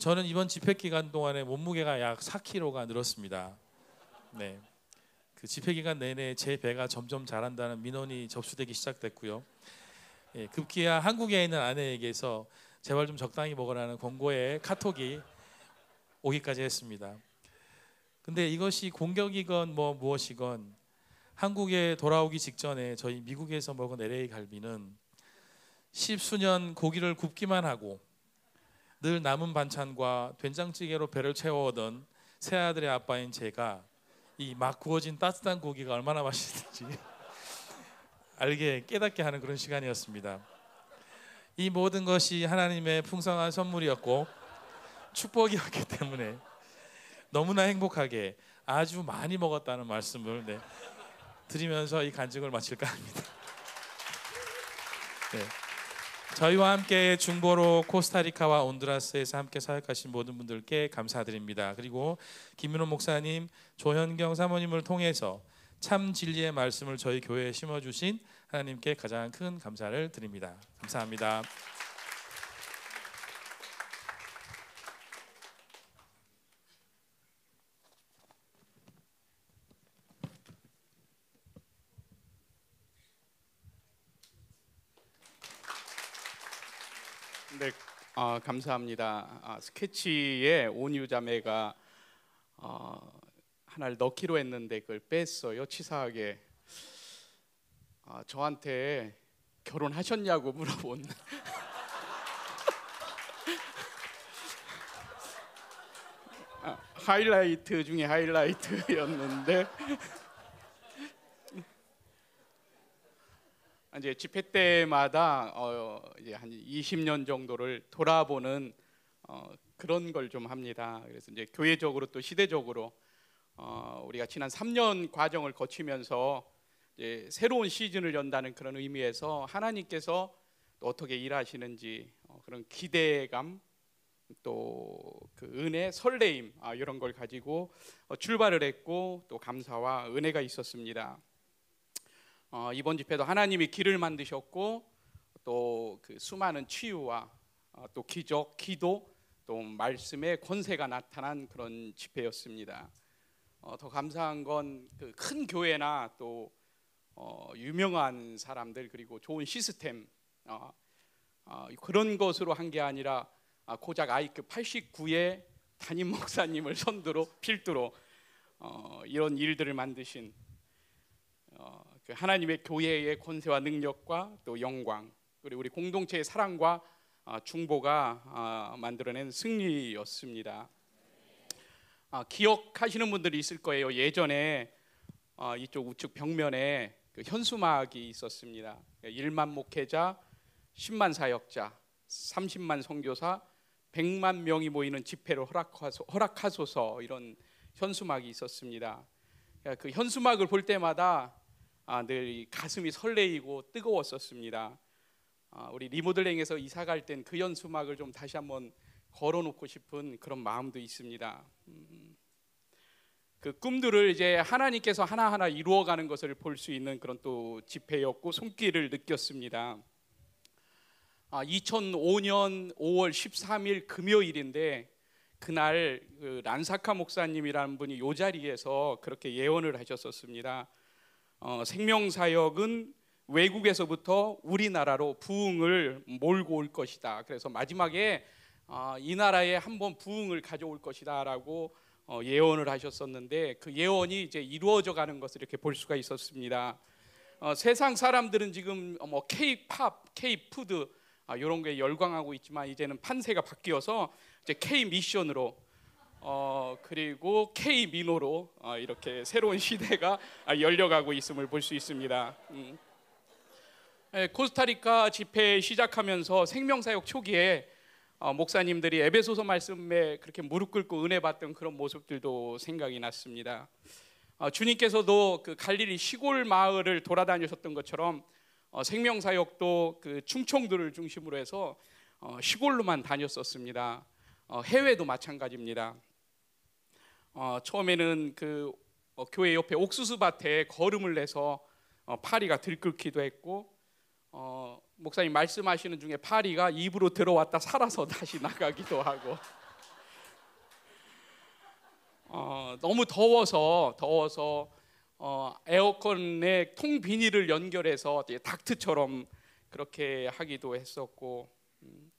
저는 이번 집회 기간 동안에 몸무게가 약 사 킬로그램가 늘었습니다. 네, 그 집회 기간 내내 제 배가 점점 자란다는 민원이 접수되기 시작됐고요. 예, 급기야 한국에 있는 아내에게서 제발 좀 적당히 먹으라는 권고의 카톡이 오기까지 했습니다. 근데 이것이 공격이건 뭐 무엇이건 한국에 돌아오기 직전에 저희 미국에서 먹은 엘에이 갈비는 십수년 고기를 굽기만 하고 늘 남은 반찬과 된장찌개로 배를 채워오던 세 아들의 아빠인 제가 이 막 구워진 따뜻한 고기가 얼마나 맛있는지 알게 깨닫게 하는 그런 시간이었습니다. 이 모든 것이 하나님의 풍성한 선물이었고 축복이었기 때문에 너무나 행복하게 아주 많이 먹었다는 말씀을 네, 드리면서 이 간증을 마칠까 합니다. 네. 저희와 함께 중보로 코스타리카와 온두라스에서 함께 사역하신 모든 분들께 감사드립니다. 그리고 김민호 목사님, 조현경 사모님을 통해서 참 진리의 말씀을 저희 교회에 심어주신 하나님께 가장 큰 감사를 드립니다. 감사합니다. 네, 어, 감사합니다. 아, 스케치에 온유 자매가 어, 하나를 넣기로 했는데 그걸 뺐어요. 치사하게. 아, 저한테 결혼하셨냐고 물어본 아, 하이라이트 중에 하이라이트였는데 이제 집회 때마다 어, 이제 한 이십 년 정도를 돌아보는 어, 그런 걸 좀 합니다. 그래서 이제 교회적으로 또 시대적으로 어, 우리가 지난 삼 년 과정을 거치면서 이제 새로운 시즌을 연다는 그런 의미에서 하나님께서 또 어떻게 일하시는지 어, 그런 기대감 또 그 은혜, 설레임 아, 이런 걸 가지고 어, 출발을 했고 또 감사와 은혜가 있었습니다. 어, 이번 집회도 하나님이 길을 만드셨고 또 그 수많은 치유와 어, 또 기적, 기도, 또 말씀의 권세가 나타난 그런 집회였습니다. 어, 더 감사한 건 그 큰 교회나 또 어, 유명한 사람들 그리고 좋은 시스템 어, 어, 그런 것으로 한 게 아니라 아, 고작 아이큐 팔십구의 담임 목사님을 선두로 필두로 어, 이런 일들을 만드신 어, 하나님의 교회의 권세와 능력과 또 영광 그리고 우리 공동체의 사랑과 중보가 만들어낸 승리였습니다. 기억하시는 분들이 있을 거예요. 예전에 이쪽 우측 벽면에 현수막이 있었습니다. 일만 목회자, 십만 사역자, 삼십만 선교사, 백만 명이 모이는 집회를 허락하소서 이런 현수막이 있었습니다. 그 현수막을 볼 때마다 아, 늘 가슴이 설레이고 뜨거웠었습니다. 아, 우리 리모델링에서 이사 갈 땐 그 현수막을 좀 다시 한번 걸어놓고 싶은 그런 마음도 있습니다. 음, 그 꿈들을 이제 하나님께서 하나하나 이루어가는 것을 볼 수 있는 그런 또 집회였고 손길을 느꼈습니다. 아, 이천오년 오월 십삼일 금요일인데 그날 그 란사카 목사님이라는 분이 이 자리에서 그렇게 예언을 하셨었습니다. 어, 생명사역은 외국에서부터 우리나라로 부흥을 몰고 올 것이다. 그래서 마지막에 어, 이 나라에 한번 부흥을 가져올 것이다 라고 어, 예언을 하셨었는데 그 예언이 이제 이루어져 가는 것을 이렇게 볼 수가 있었습니다. 어, 세상 사람들은 지금 뭐 K-팝, K-푸드 아, 이런 거에 열광하고 있지만 이제는 판세가 바뀌어서 이제 K-미션으로 어 그리고 K 민호로 어, 이렇게 새로운 시대가 열려가고 있음을 볼 수 있습니다. 음. 예, 코스타리카 집회 시작하면서 생명사역 초기에 어, 목사님들이 에베소서 말씀에 그렇게 무릎 꿇고 은혜 받던 그런 모습들도 생각이 났습니다. 어, 주님께서도 그 갈릴리 시골 마을을 돌아다니셨던 것처럼 어, 생명사역도 그 충청도를 중심으로 해서 어, 시골로만 다녔었습니다. 어, 해외도 마찬가지입니다. 어, 처음에는 그 어, 교회 옆에 옥수수밭에 거름을 내서 어, 파리가 들끓기도 했고 어, 목사님 말씀하시는 중에 파리가 입으로 들어왔다 살아서 다시 나가기도 하고 어, 너무 더워서 더워서 어, 에어컨에 통 비닐을 연결해서 닥트처럼 그렇게 하기도 했었고 음,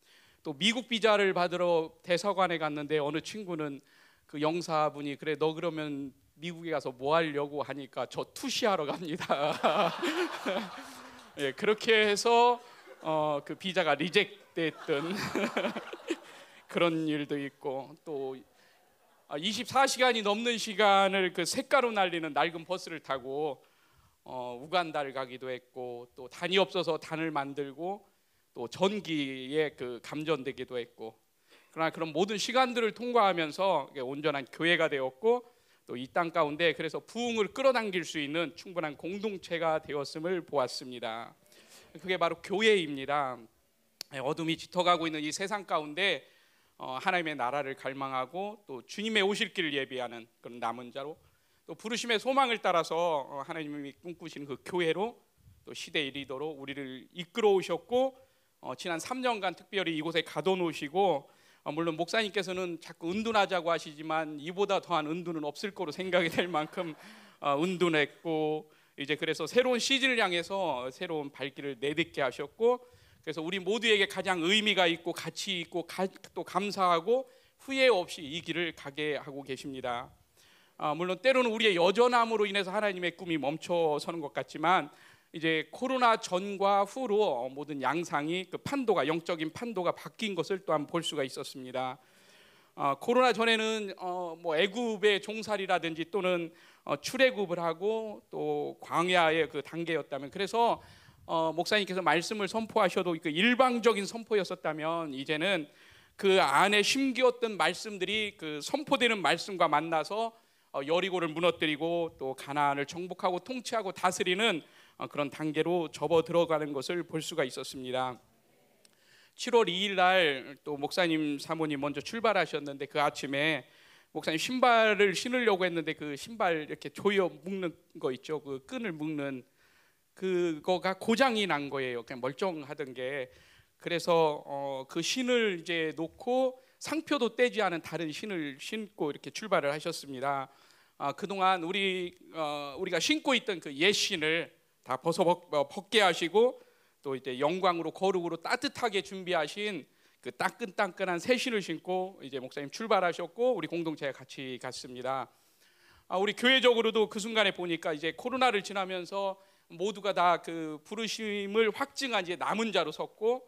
또 미국 비자를 받으러 대사관에 갔는데 어느 친구는 그 영사분이 그래 너 그러면 미국에 가서 뭐 하려고 하니까 저 투시하러 갑니다. 예, 그렇게 해서 어, 그 비자가 리젝됐던 그런 일도 있고 또 이십사 시간이 넘는 시간을 그 쇳가루 날리는 낡은 버스를 타고 어, 우간다를 가기도 했고 또 단이 없어서 단을 만들고 또 전기에 그 감전되기도 했고 그러나 그런 모든 시간들을 통과하면서 온전한 교회가 되었고 또 이 땅 가운데 그래서 부흥을 끌어당길 수 있는 충분한 공동체가 되었음을 보았습니다. 그게 바로 교회입니다. 어둠이 짙어가고 있는 이 세상 가운데 하나님의 나라를 갈망하고 또 주님의 오실 길을 예비하는 그런 남은 자로 또 부르심의 소망을 따라서 하나님이 꿈꾸시는 그 교회로 또 시대의 리더로 우리를 이끌어 오셨고 어, 지난 삼 년간 특별히 이곳에 가둬놓으시고 어, 물론 목사님께서는 자꾸 은둔하자고 하시지만 이보다 더한 은둔은 없을 거로 생각이 될 만큼 어, 은둔했고 이제 그래서 새로운 시즌을 향해서 새로운 발길을 내딛게 하셨고 그래서 우리 모두에게 가장 의미가 있고 가치 있고 가, 또 감사하고 후회 없이 이 길을 가게 하고 계십니다. 어, 물론 때로는 우리의 여전함으로 인해서 하나님의 꿈이 멈춰서는 것 같지만 이제 코로나 전과 후로 모든 양상이 그 판도가 영적인 판도가 바뀐 것을 또한 볼 수가 있었습니다. 어, 코로나 전에는 어, 뭐 애굽의 종살이라든지 또는 어, 출애굽을 하고 또 광야의 그 단계였다면 그래서 어, 목사님께서 말씀을 선포하셔도 그 일방적인 선포였었다면 이제는 그 안에 심기었던 말씀들이 그 선포되는 말씀과 만나서 어, 여리고를 무너뜨리고 또 가나안을 정복하고 통치하고 다스리는 그런 단계로 접어 들어가는 것을 볼 수가 있었습니다. 칠월 이일 날 또 목사님 사모님 먼저 출발하셨는데 그 아침에 목사님 신발을 신으려고 했는데 그 신발 이렇게 조여 묶는 거 있죠. 그 끈을 묶는 그거가 고장이 난 거예요. 그냥 멀쩡하던 게. 그래서 어 그 신을 이제 놓고 상표도 떼지 않은 다른 신을 신고 이렇게 출발을 하셨습니다. 아 그동안 우리 어 우리가 신고 있던 그 옛 신을 다 벗어 벗게 하시고 또 이제 영광으로 거룩으로 따뜻하게 준비하신 그 따끈따끈한 새 신을 신고 이제 목사님 출발하셨고 우리 공동체에 같이 갔습니다. 아, 우리 교회적으로도 그 순간에 보니까 이제 코로나를 지나면서 모두가 다 그 부르심을 확증한 이제 남은 자로 섰고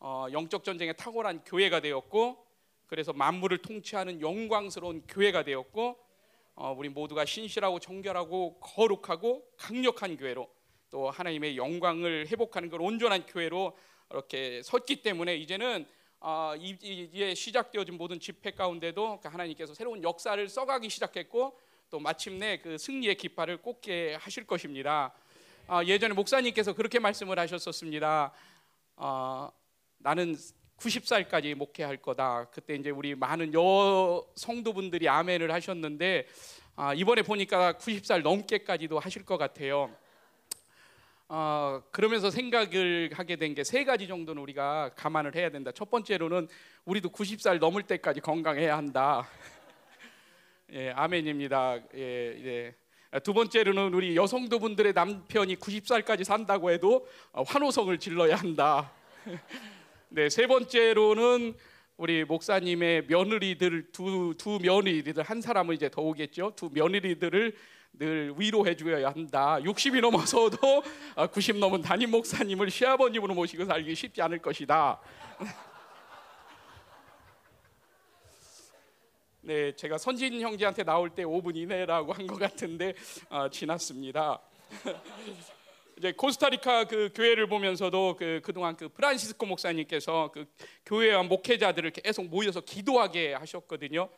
어, 영적 전쟁에 탁월한 교회가 되었고 그래서 만물을 통치하는 영광스러운 교회가 되었고 어, 우리 모두가 신실하고 정결하고 거룩하고 강력한 교회로. 또 하나님의 영광을 회복하는 걸 온전한 교회로 이렇게 섰기 때문에 이제는 어, 이제 시작되어진 모든 집회 가운데도 하나님께서 새로운 역사를 써가기 시작했고 또 마침내 그 승리의 깃발을 꽂게 하실 것입니다. 어, 예전에 목사님께서 그렇게 말씀을 하셨었습니다. 어, 나는 아흔 살까지 목회할 거다. 그때 이제 우리 많은 여 성도분들이 아멘을 하셨는데 아, 이번에 보니까 아흔 살 넘게까지도 하실 것 같아요. 어, 그러면서 생각을 하게 된 게 세 가지 정도는 우리가 감안을 해야 된다. 첫 번째로는 우리도 아흔 살 넘을 때까지 건강해야 한다. 예, 아멘입니다. 예, 예. 두 번째로는 우리 여성도분들의 남편이 아흔 살까지 산다고 해도 환호성을 질러야 한다. 네, 세 번째로는 우리 목사님의 며느리들 두, 두 며느리들 한 사람은 이제 더 오겠죠. 두 며느리들을 늘 위로해 주어야 한다. 육십이 넘어서도 구십 넘은 담임 목사님을 시아버님으로 모시고 살기 쉽지 않을 것이다. 네, 제가 선진 형제한테 나올 때 오 분 이내라고 한 것 같은데 어, 지났습니다. 이제 코스타리카 그 교회를 보면서도 그 그동안 그 프란시스코 목사님께서 그 교회와 목회자들을 계속 모여서 기도하게 하셨거든요.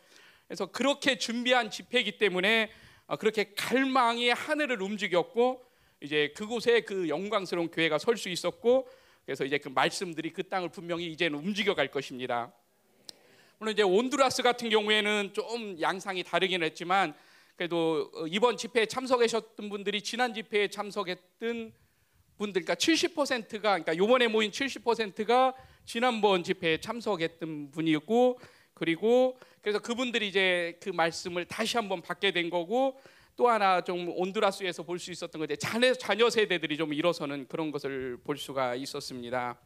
그래서 그렇게 준비한 집회이기 때문에 그렇게 갈망이 하늘을 움직였고 이제 그곳에 그 영광스러운 교회가 설 수 있었고 그래서 이제 그 말씀들이 그 땅을 분명히 이제는 움직여갈 것입니다. 물론 이제 온두라스 같은 경우에는 좀 양상이 다르긴 했지만 그래도 이번 집회에 참석하셨던 분들이 지난 집회에 참석했던 분들 그러니까 칠십 퍼센트가 그러니까 이번에 모인 칠십 퍼센트가 지난번 집회에 참석했던 분이었고 그리고 그래서 그분들이 이제 그 말씀을 다시 한번 받게 된 거고 또 하나 좀 온두라스에서 볼 수 있었던 건데 자녀, 자녀 세대들이 좀 일어서는 그런 것을 볼 수가 있었습니다.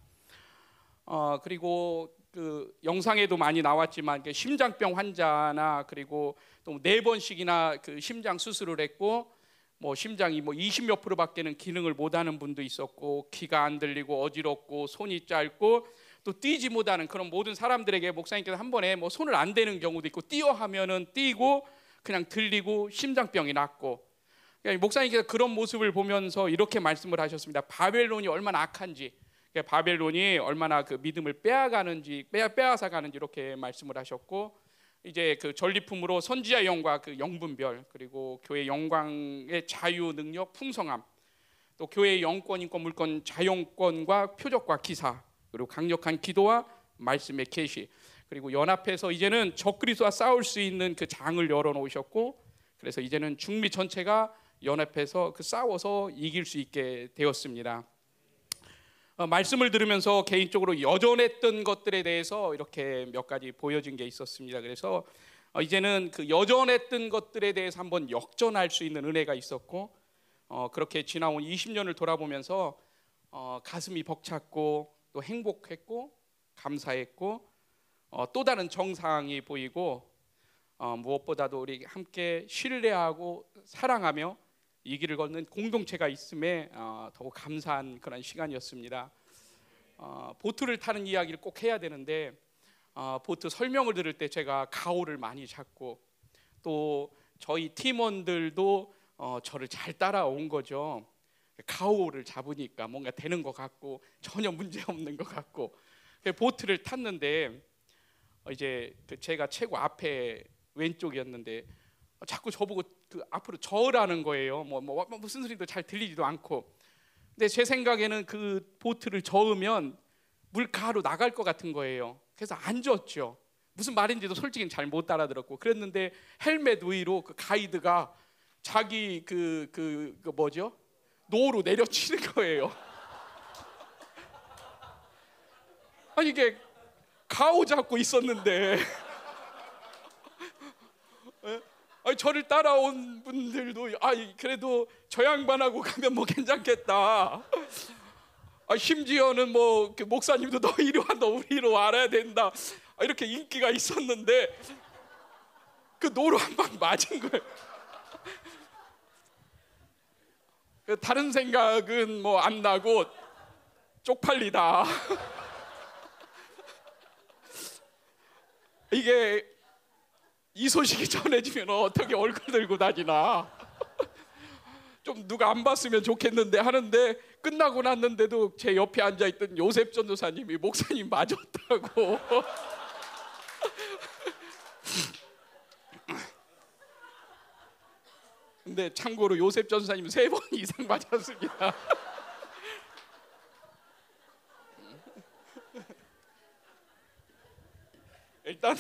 어, 그리고 그 영상에도 많이 나왔지만 그 심장병 환자나 그리고 또 네 번씩이나 그 심장 수술을 했고 뭐 심장이 뭐 이십몇 프로밖에는 기능을 못하는 분도 있었고 귀가 안 들리고 어지럽고 손이 짧고 또 뛰지 못하는 그런 모든 사람들에게 목사님께서 한 번에 뭐 손을 안 대는 경우도 있고 뛰어 하면은 뛰고 그냥 들리고 심장병이 났고 그러니까 목사님께서 그런 모습을 보면서 이렇게 말씀을 하셨습니다. 바벨론이 얼마나 악한지 그러니까 바벨론이 얼마나 그 믿음을 빼앗아가는지 빼앗, 빼앗아가는지 이렇게 말씀을 하셨고 이제 그 전리품으로 선지자 영과 그 영분별 그리고 교회 영광의 자유 능력 풍성함 또 교회의 영권 인권 물권 자용권과 표적과 기사 그리고 강력한 기도와 말씀의 계시 그리고 연합해서 이제는 적그리스도와 싸울 수 있는 그 장을 열어놓으셨고 그래서 이제는 중미 전체가 연합해서 그 싸워서 이길 수 있게 되었습니다. 어, 말씀을 들으면서 개인적으로 여전했던 것들에 대해서 이렇게 몇 가지 보여준 게 있었습니다. 그래서 어, 이제는 그 여전했던 것들에 대해서 한번 역전할 수 있는 은혜가 있었고, 어, 그렇게 지나온 이십 년을 돌아보면서 어, 가슴이 벅찼고 또 행복했고 감사했고 어, 또 다른 정상이 보이고, 어, 무엇보다도 우리 함께 신뢰하고 사랑하며 이 길을 걷는 공동체가 있음에 어, 더욱 감사한 그런 시간이었습니다. 어, 보트를 타는 이야기를 꼭 해야 되는데, 어, 보트 설명을 들을 때 제가 가오를 많이 잡고 또 저희 팀원들도 어, 저를 잘 따라온 거죠. 가오를 잡으니까 뭔가 되는 것 같고 전혀 문제없는 것 같고, 보트를 탔는데 이제 제가 최고 앞에 왼쪽이었는데 자꾸 저보고 그 앞으로 저으라는 거예요. 뭐, 뭐 무슨 소리도 잘 들리지도 않고. 근데 제 생각에는 그 보트를 저으면 물가로 나갈 것 같은 거예요. 그래서 안 졌죠. 무슨 말인지도 솔직히 잘 못 따라들었고 그랬는데, 헬멧 위로 그 가이드가 자기 그, 그, 그 뭐죠? 노로 내려치는 거예요. 아니 이게 가오 잡고 있었는데 아니, 저를 따라온 분들도 아 그래도 저 양반하고 가면 뭐 괜찮겠다. 아, 심지어는 뭐 그 목사님도 너 이리 와, 너 우리로 알아야 된다. 아, 이렇게 인기가 있었는데 그 노로 한 방 맞은 거예요. 다른 생각은 뭐 안 나고 쪽팔리다. 이게 이 소식이 전해지면 어떻게 얼굴 들고 다니나 좀 누가 안 봤으면 좋겠는데 하는데, 끝나고 났는데도 제 옆에 앉아있던 요셉 전도사님이 목사님 맞았다고. 근데 참고로 요셉 전도사님은 세 번 이상 맞았습니다. 일단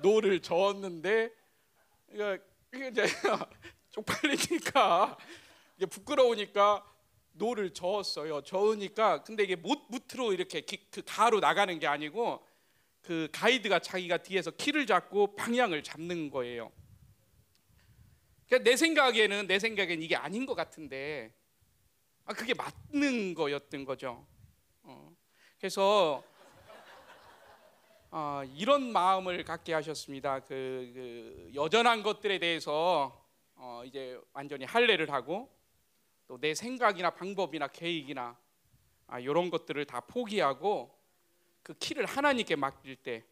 노를 저었는데 이제 쪽팔리니까 이게 부끄러우니까 노를 저었어요. 저으니까 근데 이게 못 무트로 이렇게 기, 그 가로 나가는 게 아니고 그 가이드가 자기가 뒤에서 키를 잡고 방향을 잡는 거예요. 그러니까 내 생각에는 내 생각엔 이게 아닌 것 같은데 아, 그게 맞는 거였던 거죠. 어. 그래서 어, 이런 마음을 갖게 하셨습니다. 그, 그 여전한 것들에 대해서 어, 이제 완전히 할례를 하고 또 내 생각이나 방법이나 계획이나 아, 이런 것들을 다 포기하고 그 키를 하나님께 맡길 때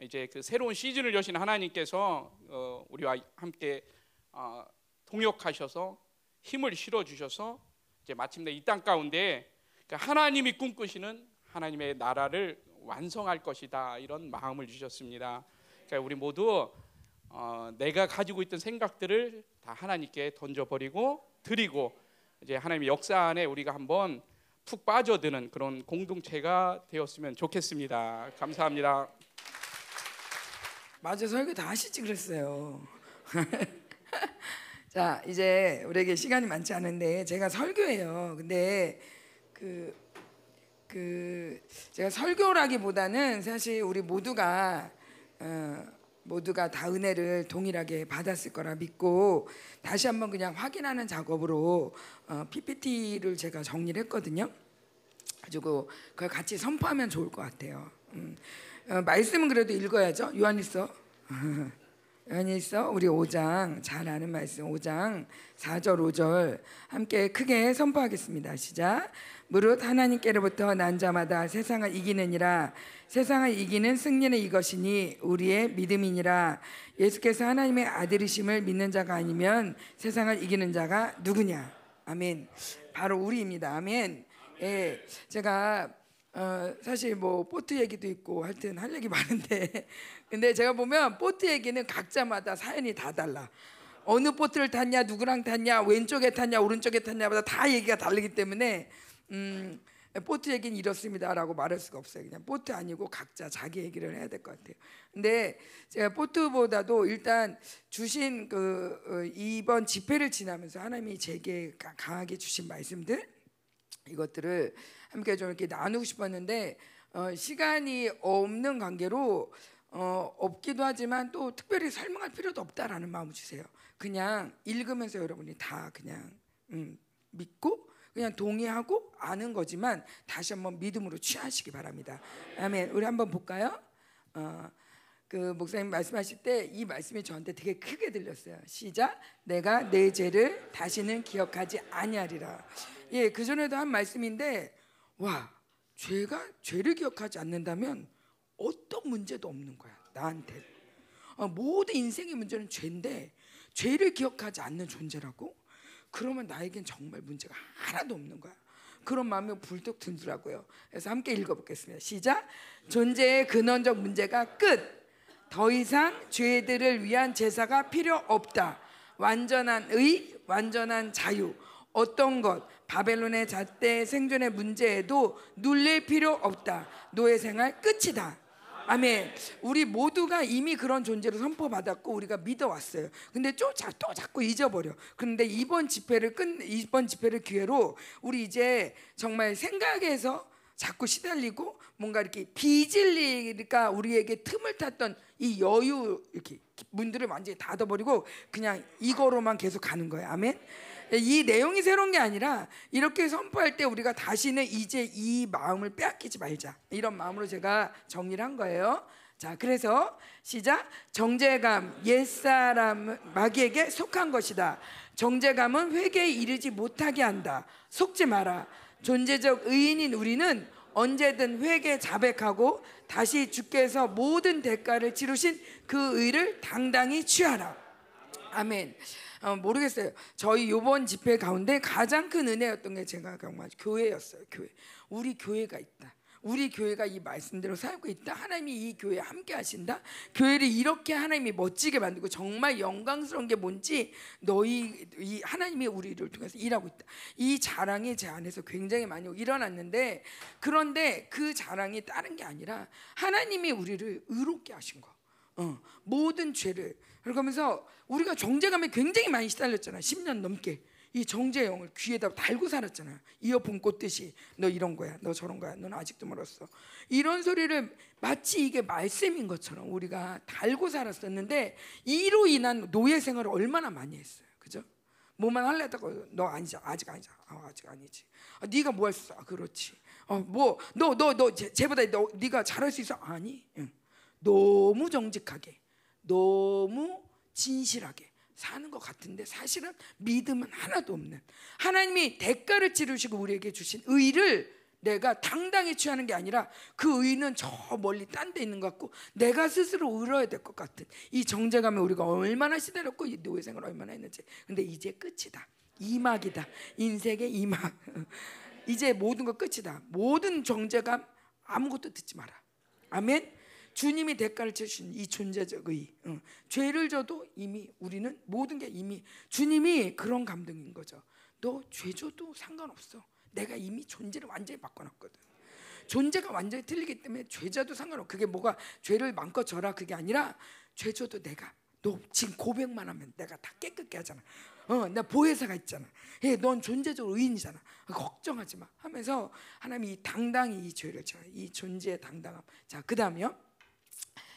이제 그 새로운 시즌을 여신 하나님께서 어, 우리와 함께 어, 동역하셔서 힘을 실어 주셔서 이제 마침내 이 땅 가운데 그러니까 하나님이 꿈꾸시는 하나님의 나라를 완성할 것이다, 이런 마음을 주셨습니다. 그러니까 우리 모두 어, 내가 가지고 있던 생각들을 다 하나님께 던져버리고 드리고 이제 하나님의 역사 안에 우리가 한번 푹 빠져드는 그런 공동체가 되었으면 좋겠습니다. 감사합니다. 맞아, 설교 다 하시지 그랬어요. 자, 이제 우리에게 시간이 많지 않은데 제가 설교예요. 근데 그 그 제가 설교라기보다는 사실 우리 모두가 어, 모두가 다 은혜를 동일하게 받았을 거라 믿고 다시 한번 그냥 확인하는 작업으로 어, 피피티를 제가 정리를 했거든요. 가지고 그걸 같이 선포하면 좋을 것 같아요. 음. 어, 말씀은 그래도 읽어야죠. 요한일서 요한일서 우리 오 장 잘 아는 말씀 오 장 사 절 오 절 함께 크게 선포하겠습니다. 시작. 무릇 하나님께로부터 난 자마다 세상을 이기느니라. 세상을 이기는 승리는 이것이니 우리의 믿음이니라. 예수께서 하나님의 아들이심을 믿는 자가 아니면 세상을 이기는 자가 누구냐. 아멘. 바로 우리입니다. 아멘. 예, 제가 어, 사실 뭐 보트 얘기도 있고 하여튼 할 얘기 많은데 근데 제가 보면 보트 얘기는 각자마다 사연이 다 달라. 어느 보트를 탔냐, 누구랑 탔냐, 왼쪽에 탔냐, 오른쪽에 탔냐마다 다 얘기가 다르기 때문에 음, 보트 얘기는 이렇습니다라고 말할 수가 없어요. 그냥 보트 아니고 각자 자기 얘기를 해야 될 것 같아요. 근데 제가 보트보다도 일단 주신 그 이번 집회를 지나면서 하나님이 제게 강하게 주신 말씀들, 이것들을 함께 좀 이렇게 나누고 싶었는데 어, 시간이 없는 관계로 어, 없기도 하지만 또 특별히 설명할 필요도 없다라는 마음을 주세요. 그냥 읽으면서 여러분이 다 그냥 음, 믿고 그냥 동의하고 아는 거지만 다시 한번 믿음으로 취하시기 바랍니다. 아멘. 우리 한번 볼까요? 어, 그 목사님 말씀하실 때 이 말씀이 저한테 되게 크게 들렸어요. 시작. 내가 내 죄를 다시는 기억하지 아니하리라. 예, 그 전에도 한 말씀인데 와, 죄가 죄를 기억하지 않는다면 어떤 문제도 없는 거야 나한테. 아, 모든 인생의 문제는 죄인데 죄를 기억하지 않는 존재라고? 그러면 나에겐 정말 문제가 하나도 없는 거야. 그런 마음이 불뚝 든더라고요. 그래서 함께 읽어보겠습니다. 시작. 존재의 근원적 문제가 끝. 더 이상 죄들을 위한 제사가 필요 없다. 완전한 의, 완전한 자유. 어떤 것, 바벨론의 잣대 생존의 문제에도 눌릴 필요 없다. 노예 생활 끝이다. 아멘. 우리 모두가 이미 그런 존재로 선포받았고 우리가 믿어왔어요. 근데 또, 또 자꾸 잊어버려. 그런데 이번 집회를 끝 이번 집회를 기회로 우리 이제 정말 생각에서 자꾸 시달리고 뭔가 이렇게 비질리가 우리에게 틈을 탔던 이 여유 이렇게 문들을 완전히 닫아버리고 그냥 이거로만 계속 가는 거예요. 아멘. 이 내용이 새로운 게 아니라 이렇게 선포할 때 우리가 다시는 이제 이 마음을 빼앗기지 말자, 이런 마음으로 제가 정리를 한 거예요. 자, 그래서 시작. 정죄감, 옛사람 마귀에게 속한 것이다. 정죄감은 회개에 이르지 못하게 한다. 속지 마라. 존재적 의인인 우리는 언제든 회개 자백하고 다시 주께서 모든 대가를 치르신 그 의를 당당히 취하라. 아멘. 어, 모르겠어요. 저희 이번 집회 가운데 가장 큰 은혜였던 게 제가 정말 교회였어요. 교회. 우리 교회가 있다. 우리 교회가 이 말씀대로 살고 있다. 하나님이 이 교회에 함께 하신다. 교회를 이렇게 하나님이 멋지게 만들고 정말 영광스러운 게 뭔지 너희 이 하나님이 우리를 통해서 일하고 있다. 이 자랑이 제 안에서 굉장히 많이 일어났는데, 그런데 그 자랑이 다른 게 아니라 하나님이 우리를 의롭게 하신 거. 어, 모든 죄를. 그러면서 우리가 정죄감에 굉장히 많이 시달렸잖아. 십 년 넘게 이 정죄의 영을 귀에다 달고 살았잖아. 이어폰 꽂듯이 너 이런 거야, 너 저런 거야, 넌 아직도 멀었어, 이런 소리를 마치 이게 말씀인 것처럼 우리가 달고 살았었는데 이로 인한 노예 생활을 얼마나 많이 했어요. 그죠? 뭐만 하려다가 너 아니지, 아직 아니지, 아, 아직 아니지, 아, 네가 뭐 할 수 있어, 아, 그렇지, 어, 뭐 너 너 너 쟤보다 너 네가 잘할 수 있어, 아니. 응. 너무 정직하게, 너무 진실하게 사는 것 같은데 사실은 믿음은 하나도 없는, 하나님이 대가를 치르시고 우리에게 주신 의를 내가 당당히 취하는 게 아니라 그 의는 저 멀리 딴 데 있는 것 같고 내가 스스로 의로워야 될 것 같은 이 정죄감에 우리가 얼마나 시달렸고 이 노예 생활을 얼마나 했는지. 근데 이제 끝이다. 이막이다. 인생의 이막. 이제 모든 거 끝이다. 모든 정죄감 아무것도 듣지 마라. 아멘. 주님이 대가를 치르신 이 존재적 의, 응. 죄를 져도 이미 우리는 모든 게 이미 주님이 그런 감동인 거죠. 너 죄 줘도 상관없어. 내가 이미 존재를 완전히 바꿔놨거든. 존재가 완전히 틀리기 때문에 죄자도 상관없어. 그게 뭐가 죄를 마음껏 져라 그게 아니라 죄 줘도 내가 너 지금 고백만 하면 내가 다 깨끗게 하잖아. 어, 나 보혜사가 있잖아. 예, 넌 존재적 의인이잖아. 걱정하지 마 하면서 하나님이 당당히 이 죄를 져요. 이 존재의 당당함. 자, 그 다음이요.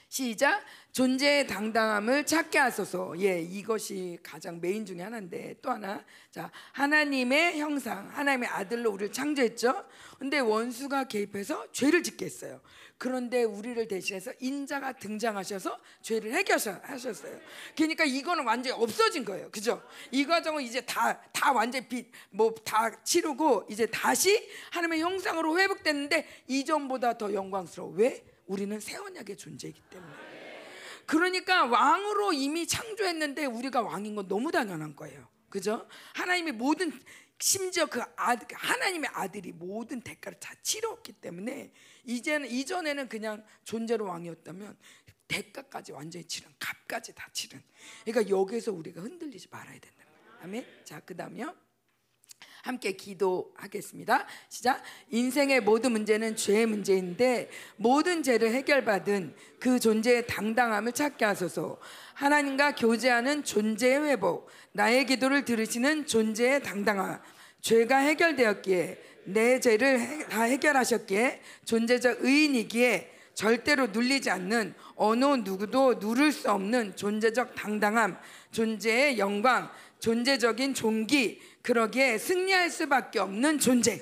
시작. 존재의 당당함을 찾게 하소서. 예, 이것이 가장 메인 중에 하나인데 또 하나. 자, 하나님의 형상, 하나님의 아들로 우리를 창조했죠. 근데 원수가 개입해서 죄를 짓게 했어요. 그런데 우리를 대신해서 인자가 등장하셔서 죄를 해결하셨어요. 그러니까 이거는 완전히 없어진 거예요. 그죠? 이 과정은 이제 다, 다 완전히 빛, 뭐 다 치르고 이제 다시 하나님의 형상으로 회복됐는데 이전보다 더 영광스러워. 왜? 우리는 새 언약의 존재이기 때문에. 그러니까 왕으로 이미 창조했는데 우리가 왕인 건 너무 당연한 거예요. 그죠? 하나님이 모든, 심지어 그 아들, 하나님의 아들이 모든 대가를 다 치렀기 때문에 이제는, 이전에는 그냥 존재로 왕이었다면 대가까지 완전히 치른, 값까지 다 치른. 그러니까 여기에서 우리가 흔들리지 말아야 된다. 아멘. 자, 그 다음요. 함께 기도하겠습니다. 시작. 인생의 모든 문제는 죄의 문제인데 모든 죄를 해결받은 그 존재의 당당함을 찾게 하소서. 하나님과 교제하는 존재의 회복, 나의 기도를 들으시는 존재의 당당함, 죄가 해결되었기에 내 죄를 해, 다 해결하셨기에 존재적 의인이기에 절대로 눌리지 않는 어느 누구도 누를 수 없는 존재적 당당함, 존재의 영광, 존재적인 존귀, 그러기에 승리할 수밖에 없는 존재.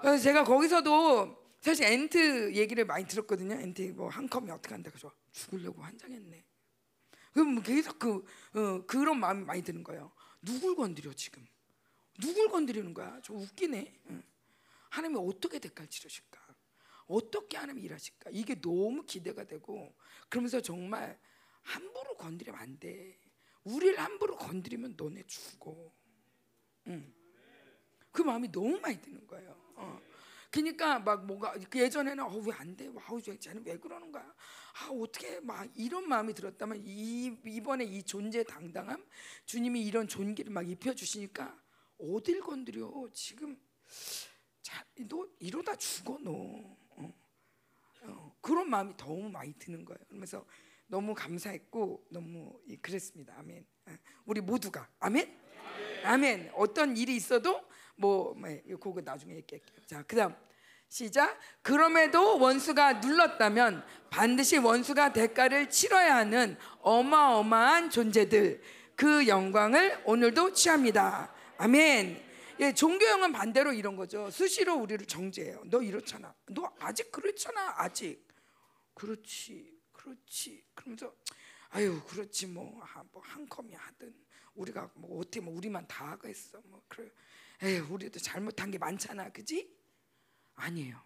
그래서 제가 거기서도 사실 엔트 얘기를 많이 들었거든요. 엔트 뭐 한 컵이 어떻게 한다 그래서 죽으려고 환장했네. 그럼 계속 그 어, 그런 마음이 많이 드는 거예요. 누굴 건드려 지금? 누굴 건드리는 거야? 저 웃기네. 응. 하나님이 어떻게 대가를 치르실까? 어떻게 하나님이 일하실까? 이게 너무 기대가 되고, 그러면서 정말 함부로 건드리면 안 돼. 우리를 함부로 건드리면 너네 죽어. 응. 그 마음이 너무 많이 드는 거예요. 어. 그러니까 막 뭔가 예전에는 어, 왜 안 돼? 와우, 쟤는 왜 그러는 거야? 아, 어떻게 해? 막 이런 마음이 들었다면 이, 이번에 이 존재 당당함, 주님이 이런 존귀를 막 입혀주시니까 어딜 건드려? 지금 자, 너 이러다 죽어 너. 어. 어, 그런 마음이 너무 많이 드는 거예요. 그러면서 너무 감사했고 너무 그랬습니다. 아멘. 우리 모두가 아멘. 아멘. 아멘. 어떤 일이 있어도 뭐 그거 나중에 얘기할게요. 자, 그다음 시작. 그럼에도 원수가 눌렀다면 반드시 원수가 대가를 치러야 하는 어마어마한 존재들, 그 영광을 오늘도 취합니다. 아멘. 예, 종교형은 반대로 이런 거죠. 수시로 우리를 정죄해요. 너 이렇잖아. 너 아직 그렇잖아. 아직. 그렇지. 그렇지. 그러면서 아유, 그렇지 뭐 한 컴이 하든 우리가 뭐 어떻게 뭐 우리만 다 하겠어. 뭐 그래. 에휴, 우리도 잘못한 게 많잖아. 그지? 아니에요.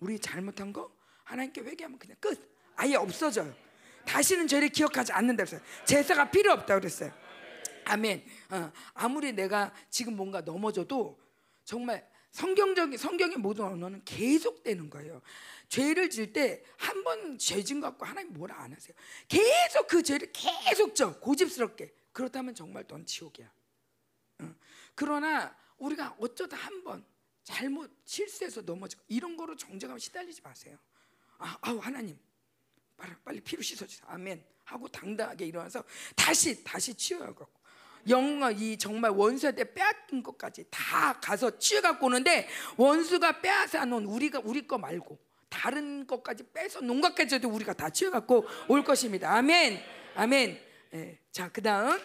우리 잘못한 거 하나님께 회개하면 그냥 끝. 아예 없어져요. 다시는 죄를 기억하지 않는다 그랬어요. 제사가 필요 없다 그랬어요. 아멘. 어, 아무리 내가 지금 뭔가 넘어져도 정말 성경적인, 성경의 모든 언어는 계속되는 거예요. 죄를 질 때 한 번 죄진 것 같고 하나님 뭐라 안 하세요. 계속 그 죄를 계속 져 고집스럽게. 그렇다면 정말 넌 지옥이야. 어. 그러나 우리가 어쩌다 한 번 잘못 실수해서 넘어지고 이런 거로 정죄감 시달리지 마세요. 아, 아우 하나님 빨리, 빨리 피로 씻어주세요. 아멘 하고 당당하게 일어나서 다시 다시 치워야 갖고 영광, 이 정말 원수한테 빼앗긴 것까지 다 가서 치워갖고 오는데 원수가 빼앗아 놓은 우리가 우리 거 말고 다른 것까지 빼서 놓은 것까지도 우리가 다 치워갖고 올 것입니다. 아멘, 아멘. 예, 자 그다음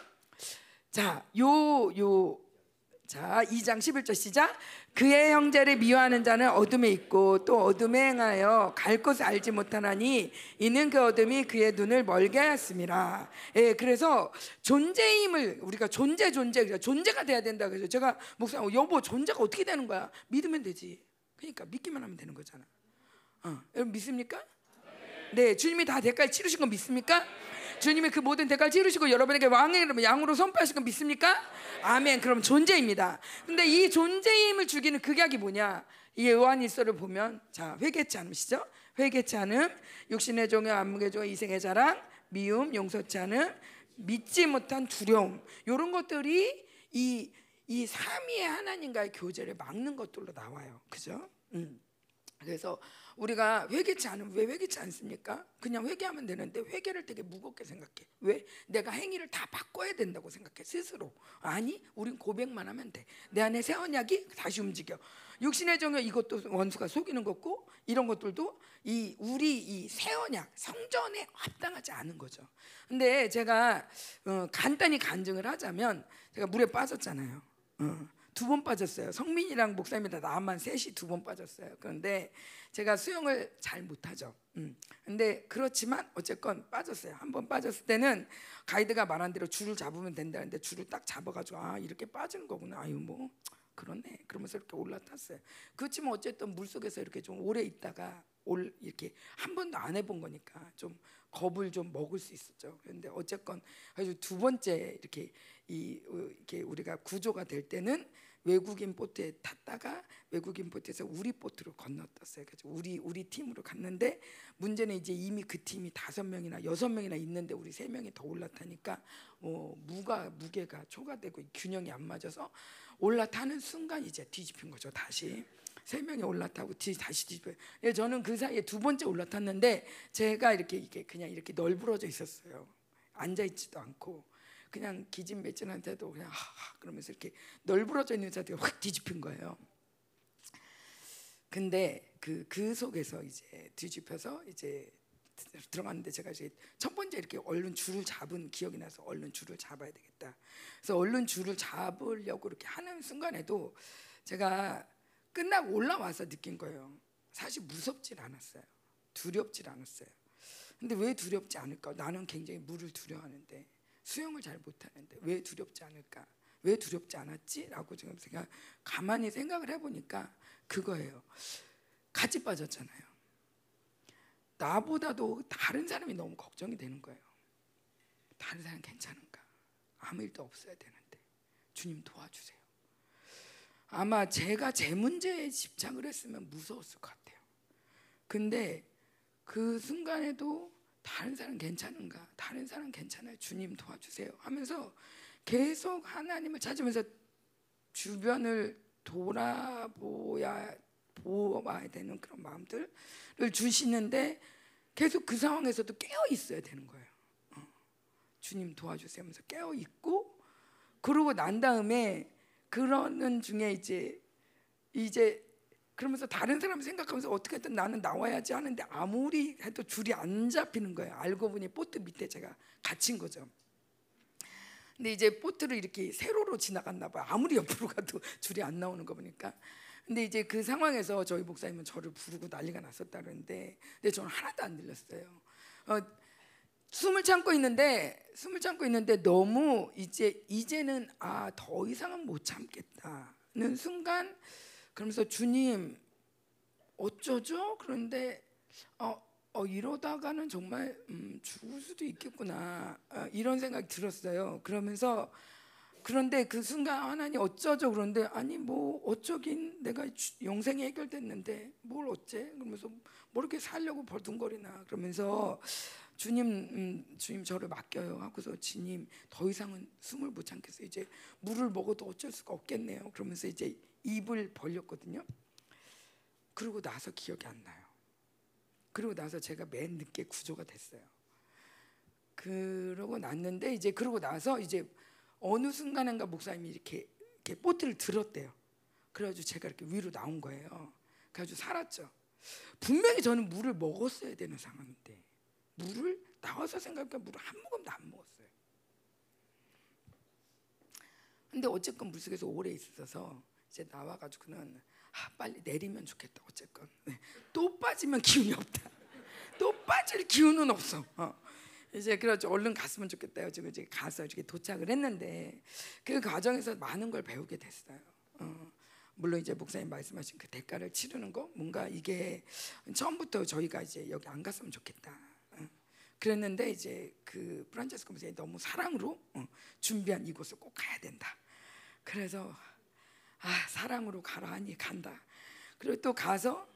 자 요 요 자 이 장 십일 절 시작. 그의 형제를 미워하는 자는 어둠에 있고 또 어둠에 행하여 갈 곳을 알지 못하나니 이는 그 어둠이 그의 눈을 멀게 하였습니다. 예, 그래서 존재임을 우리가 존재 존재 존재가 돼야 된다 그래서 제가 목사님 여보 존재가 어떻게 되는 거야? 믿으면 되지. 그러니까 믿기만 하면 되는 거잖아. 어, 여러분 믿습니까? 네, 주님이 다 대가를 치르신 거 믿습니까? 주님이 그 모든 대가를 치르시고 여러분에게 왕의 양으로 선포하신 건 믿습니까? 아멘. 그럼 존재입니다. 근데 이 존재임을 죽이는 극약이 뭐냐? 이 요한일서를 보면 자 회개치 않으시죠? 회개치 않음, 육신의 종여, 안목의 종여, 이생의 자랑, 미움, 용서치 않음, 믿지 못한 두려움, 이런 것들이 이, 이 삼위의 하나님과의 교제를 막는 것들로 나와요. 그죠? 음. 그래서 우리가 회개치 않으면 왜 회개치 않습니까? 그냥 회개하면 되는데 회개를 되게 무겁게 생각해. 왜? 내가 행위를 다 바꿔야 된다고 생각해 스스로. 아니, 우린 고백만 하면 돼. 내 안에 새 언약이 다시 움직여. 육신의 정욕, 이것도 원수가 속이는 거고 이런 것들도 이 우리 이 새 언약 성전에 합당하지 않은 거죠. 근데 제가 어, 간단히 간증을 하자면 제가 물에 빠졌잖아요. 어. 두 번 빠졌어요. 성민이랑 목사님이랑 나만 셋이 두 번 빠졌어요. 그런데 제가 수영을 잘 못하죠. 음. 근데 그렇지만 어쨌건 빠졌어요. 한 번 빠졌을 때는 가이드가 말한 대로 줄을 잡으면 된다는데 줄을 딱 잡아가지고 아 이렇게 빠지는 거구나. 아유 뭐 그렇네. 그러면서 이렇게 올라탔어요. 그렇지만 어쨌든 물속에서 이렇게 좀 오래 있다가 올 이렇게 한 번도 안 해본 거니까 좀 겁을 좀 먹을 수 있었죠. 그런데 어쨌건 아주 두 번째 이렇게 이 이렇게 우리가 구조가 될 때는 외국인 보트에 탔다가 외국인 보트에서 우리 보트로 건너떴어요. 그래서 우리 우리 팀으로 갔는데 문제는 이제 이미 그 팀이 다섯 명이나 여섯 명이나 있는데 우리 세 명이 더 올라타니까 어, 무가 무게가 초과되고 균형이 안 맞아서 올라타는 순간 이제 뒤집힌 거죠. 다시 세 명이 올라타고 뒤, 다시 뒤집어요. 저는 그 사이에 두 번째 올라탔는데 제가 이렇게 이게 그냥 이렇게 널브러져 있었어요. 앉아 있지도 않고 그냥 기진맥진한데도 그냥 하하 그러면서 이렇게 널브러져 있는 상태가 확 뒤집힌 거예요. 근데 그, 그 속에서 이제 뒤집혀서 이제 들어갔는데 제가 이제 첫 번째 이렇게 얼른 줄을 잡은 기억이 나서 얼른 줄을 잡아야 되겠다. 그래서 얼른 줄을 잡으려고 이렇게 하는 순간에도 제가 끝나고 올라와서 느낀 거예요. 사실 무섭질 않았어요. 두렵질 않았어요. 근데 왜 두렵지 않을까? 나는 굉장히 물을 두려워하는데 수영을 잘 못하는데 왜 두렵지 않을까? 왜 두렵지 않았지? 라고 지금 제가 가만히 생각을 해보니까 그거예요. 같이 빠졌잖아요. 나보다도 다른 사람이 너무 걱정이 되는 거예요. 다른 사람 괜찮은가? 아무 일도 없어야 되는데 주님 도와주세요. 아마 제가 제 문제에 집착을 했으면 무서웠을 것 같아요. 근데 그 순간에도 다른 사람 괜찮은가? 다른 사람 괜찮아요. 주님 도와주세요. 하면서 계속 하나님을 찾으면서 주변을 돌아보야 보아야 되는 그런 마음들을 주시는데 계속 그 상황에서도 깨어 있어야 되는 거예요. 어. 주님 도와주세요 하면서 깨어 있고 그러고 난 다음에 그러는 중에 이제 이제 그러면서 다른 사람 생각하면서 어떻게든 나는 나와야지 하는데 아무리 해도 줄이 안 잡히는 거예요. 알고 보니 보트 밑에 제가 갇힌 거죠. 근데 이제 보트를 이렇게 세로로 지나갔나 봐요. 아무리 옆으로 가도 줄이 안 나오는 거 보니까. 근데 이제 그 상황에서 저희 목사님은 저를 부르고 난리가 났었다는데 근데 저는 하나도 안 들렸어요. 어, 숨을 참고 있는데 숨을 참고 있는데 너무 이제 이제는 아, 더 이상은 못 참겠다는 순간 그러면서 주님 어쩌죠? 그런데 어, 어, 이러다가는 정말 음, 죽을 수도 있겠구나 어, 이런 생각이 들었어요. 그러면서 그런데 그 순간 하나님 어쩌죠? 그런데 아니 뭐 어쩌긴 내가 영생이 해결됐는데 뭘 어째? 그러면서 뭐 이렇게 살려고 버둥거리나 그러면서 주님 음, 주님 저를 맡겨요 하고서 주님 더 이상은 숨을 못 참겠어요. 이제 물을 먹어도 어쩔 수가 없겠네요. 그러면서 이제 입을 벌렸거든요. 그러고 나서 기억이 안 나요. 그러고 나서 제가 맨 늦게 구조가 됐어요. 그러고 났는데 이제 그러고 나서 이제 어느 순간인가 목사님이 이렇게, 이렇게 보트를 들었대요. 그래가지고 제가 이렇게 위로 나온 거예요. 그래가지고 살았죠. 분명히 저는 물을 먹었어야 되는 상황인데 물을 나와서 생각해보니까 물을 한 모금도 안 먹었어요. 근데 어쨌건 물속에서 오래 있어서 이제 나와가지고는 아, 빨리 내리면 좋겠다. 어쨌건 네. 또 빠지면 기운이 없다. 또 빠질 기운은 없어. 어. 이제 그래서 얼른 갔으면 좋겠다. 지금 이제 가서 이렇게 도착을 했는데 그 과정에서 많은 걸 배우게 됐어요. 어. 물론 이제 목사님 말씀하신 그 대가를 치르는 거 뭔가 이게 처음부터 저희가 이제 여기 안 갔으면 좋겠다. 어. 그랬는데 이제 그 프란시스코 목사님이 너무 사랑으로 어. 준비한 이곳을 꼭 가야 된다. 그래서 아, 사랑으로 가라 하니 간다. 그리고 또 가서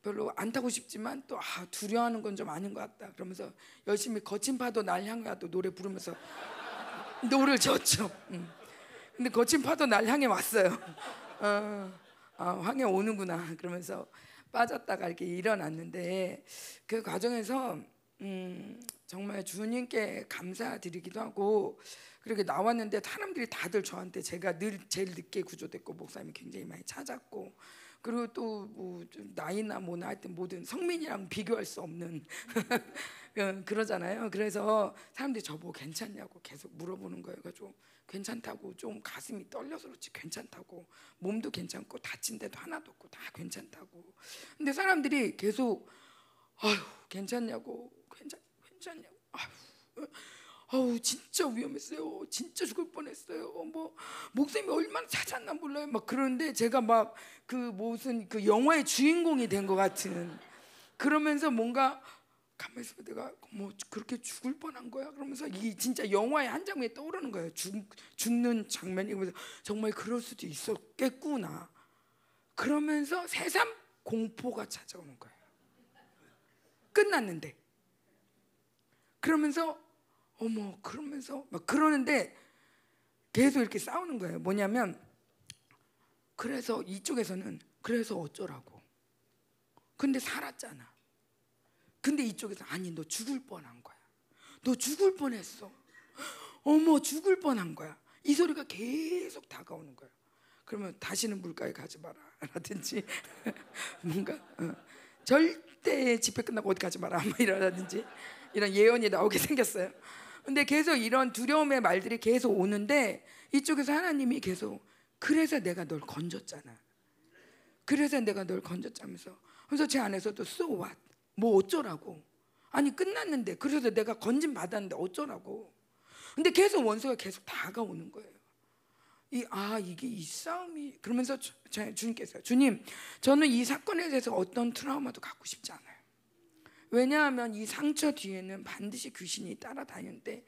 별로 안 타고 싶지만 또 아, 두려워하는 건 좀 아닌 것 같다. 그러면서 열심히 거친 파도 날 향해 또 노래 부르면서 노를 졌죠. 응. 근데 거친 파도 날 향해 왔어요. 어, 아, 향해 오는구나. 그러면서 빠졌다가 이렇게 일어났는데 그 과정에서 음, 정말 주님께 감사드리기도 하고 그렇게 나왔는데 사람들이 다들 저한테 제가 늘 제일 늦게 구조됐고 목사님이 굉장히 많이 찾았고 그리고 또 뭐 나이나 뭐나 하여튼 모든 성민이랑 비교할 수 없는 그러잖아요. 그래서 사람들이 저보고 괜찮냐고 계속 물어보는 거예요. 그래서 괜찮다고 좀 가슴이 떨려서 그렇지 괜찮다고 몸도 괜찮고 다친 데도 하나도 없고 다 괜찮다고 근데 사람들이 계속 아유 괜찮냐고 괜찮, 괜찮냐고 아유 아우 진짜 위험했어요. 진짜 죽을 뻔했어요. 뭐 목사님이 얼마나 찾았나 몰라요. 막 그런데 제가 막 그 무슨 그 영화의 주인공이 된 것 같은 그러면서 뭔가 가만히 있으면 내가 뭐 그렇게 죽을 뻔한 거야? 그러면서 이 진짜 영화의 한 장면이 떠오르는 거예요. 죽, 죽는 장면이. 그러면서 정말 그럴 수도 있었겠구나. 그러면서 새삼 공포가 찾아오는 거예요. 끝났는데. 그러면서 어머 그러면서 막 그러는데 계속 이렇게 싸우는 거예요. 뭐냐면 그래서 이쪽에서는 그래서 어쩌라고. 근데 살았잖아. 근데 이쪽에서 아니 너 죽을 뻔한 거야. 너 죽을 뻔했어. 어머 죽을 뻔한 거야. 이 소리가 계속 다가오는 거예요. 그러면 다시는 물가에 가지 마라 라든지 뭔가 어, 절대 집회 끝나고 어디 가지 마라 아마 이러라든지 이런 예언이 나오게 생겼어요. 근데 계속 이런 두려움의 말들이 계속 오는데 이쪽에서 하나님이 계속 그래서 내가 널 건졌잖아. 그래서 내가 널 건졌자면서 그래서 제 안에서도 so what? 뭐 어쩌라고. 아니 끝났는데 그래서 내가 건진 받았는데 어쩌라고. 근데 계속 원수가 계속 다가오는 거예요. 이, 아 이게 이 싸움이. 그러면서 주, 주님께서 주님 저는 이 사건에 대해서 어떤 트라우마도 갖고 싶지 않아요. 왜냐하면 이 상처 뒤에는 반드시 귀신이 따라다니는데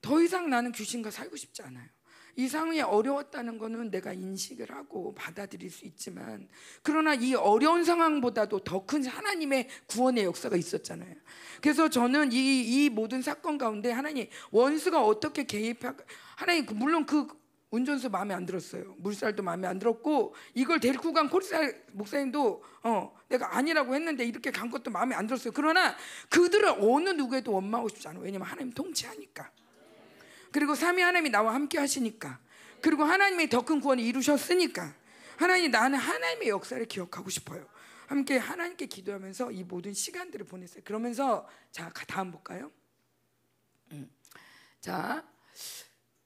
더 이상 나는 귀신과 살고 싶지 않아요. 이 상황이 어려웠다는 거는 내가 인식을 하고 받아들일 수 있지만 그러나 이 어려운 상황보다도 더 큰 하나님의 구원의 역사가 있었잖아요. 그래서 저는 이, 이 모든 사건 가운데 하나님 원수가 어떻게 개입할까. 하나님 물론 그 운전수 마음에 안 들었어요. 물살도 마음에 안 들었고 이걸 데리고 간 코스타리카 목사님도 어, 내가 아니라고 했는데 이렇게 간 것도 마음에 안 들었어요. 그러나 그들은 어느 누구에도 원망하고 싶지 않아요. 왜냐하면 하나님 통치하니까. 그리고 삼위 하나님이 나와 함께 하시니까. 그리고 하나님이 더 큰 구원을 이루셨으니까. 하나님 나는 하나님의 역사를 기억하고 싶어요. 함께 하나님께 기도하면서 이 모든 시간들을 보냈어요. 그러면서 자 다음 볼까요? 음. 자,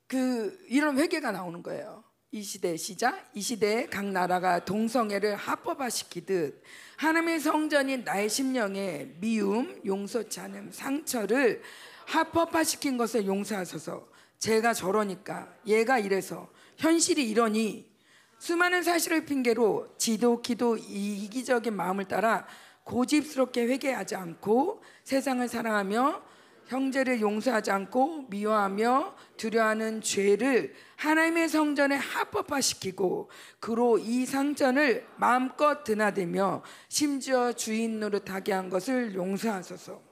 그 이런 회개가 나오는 거예요. 이 시대 시작. 이 시대에 각 나라가 동성애를 합법화시키듯 하나님의 성전인 나의 심령에 미움, 용서치 않음, 상처를 합법화시킨 것을 용서하소서. 제가 저러니까 얘가 이래서 현실이 이러니 수많은 사실을 핑계로 지도 기도 이기적인 마음을 따라 고집스럽게 회개하지 않고 세상을 사랑하며 형제를 용서하지 않고 미워하며 두려워하는 죄를 하나님의 성전에 합법화시키고 그로 이 상전을 마음껏 드나들며 심지어 주인 노릇하게 한 것을 용서하소서.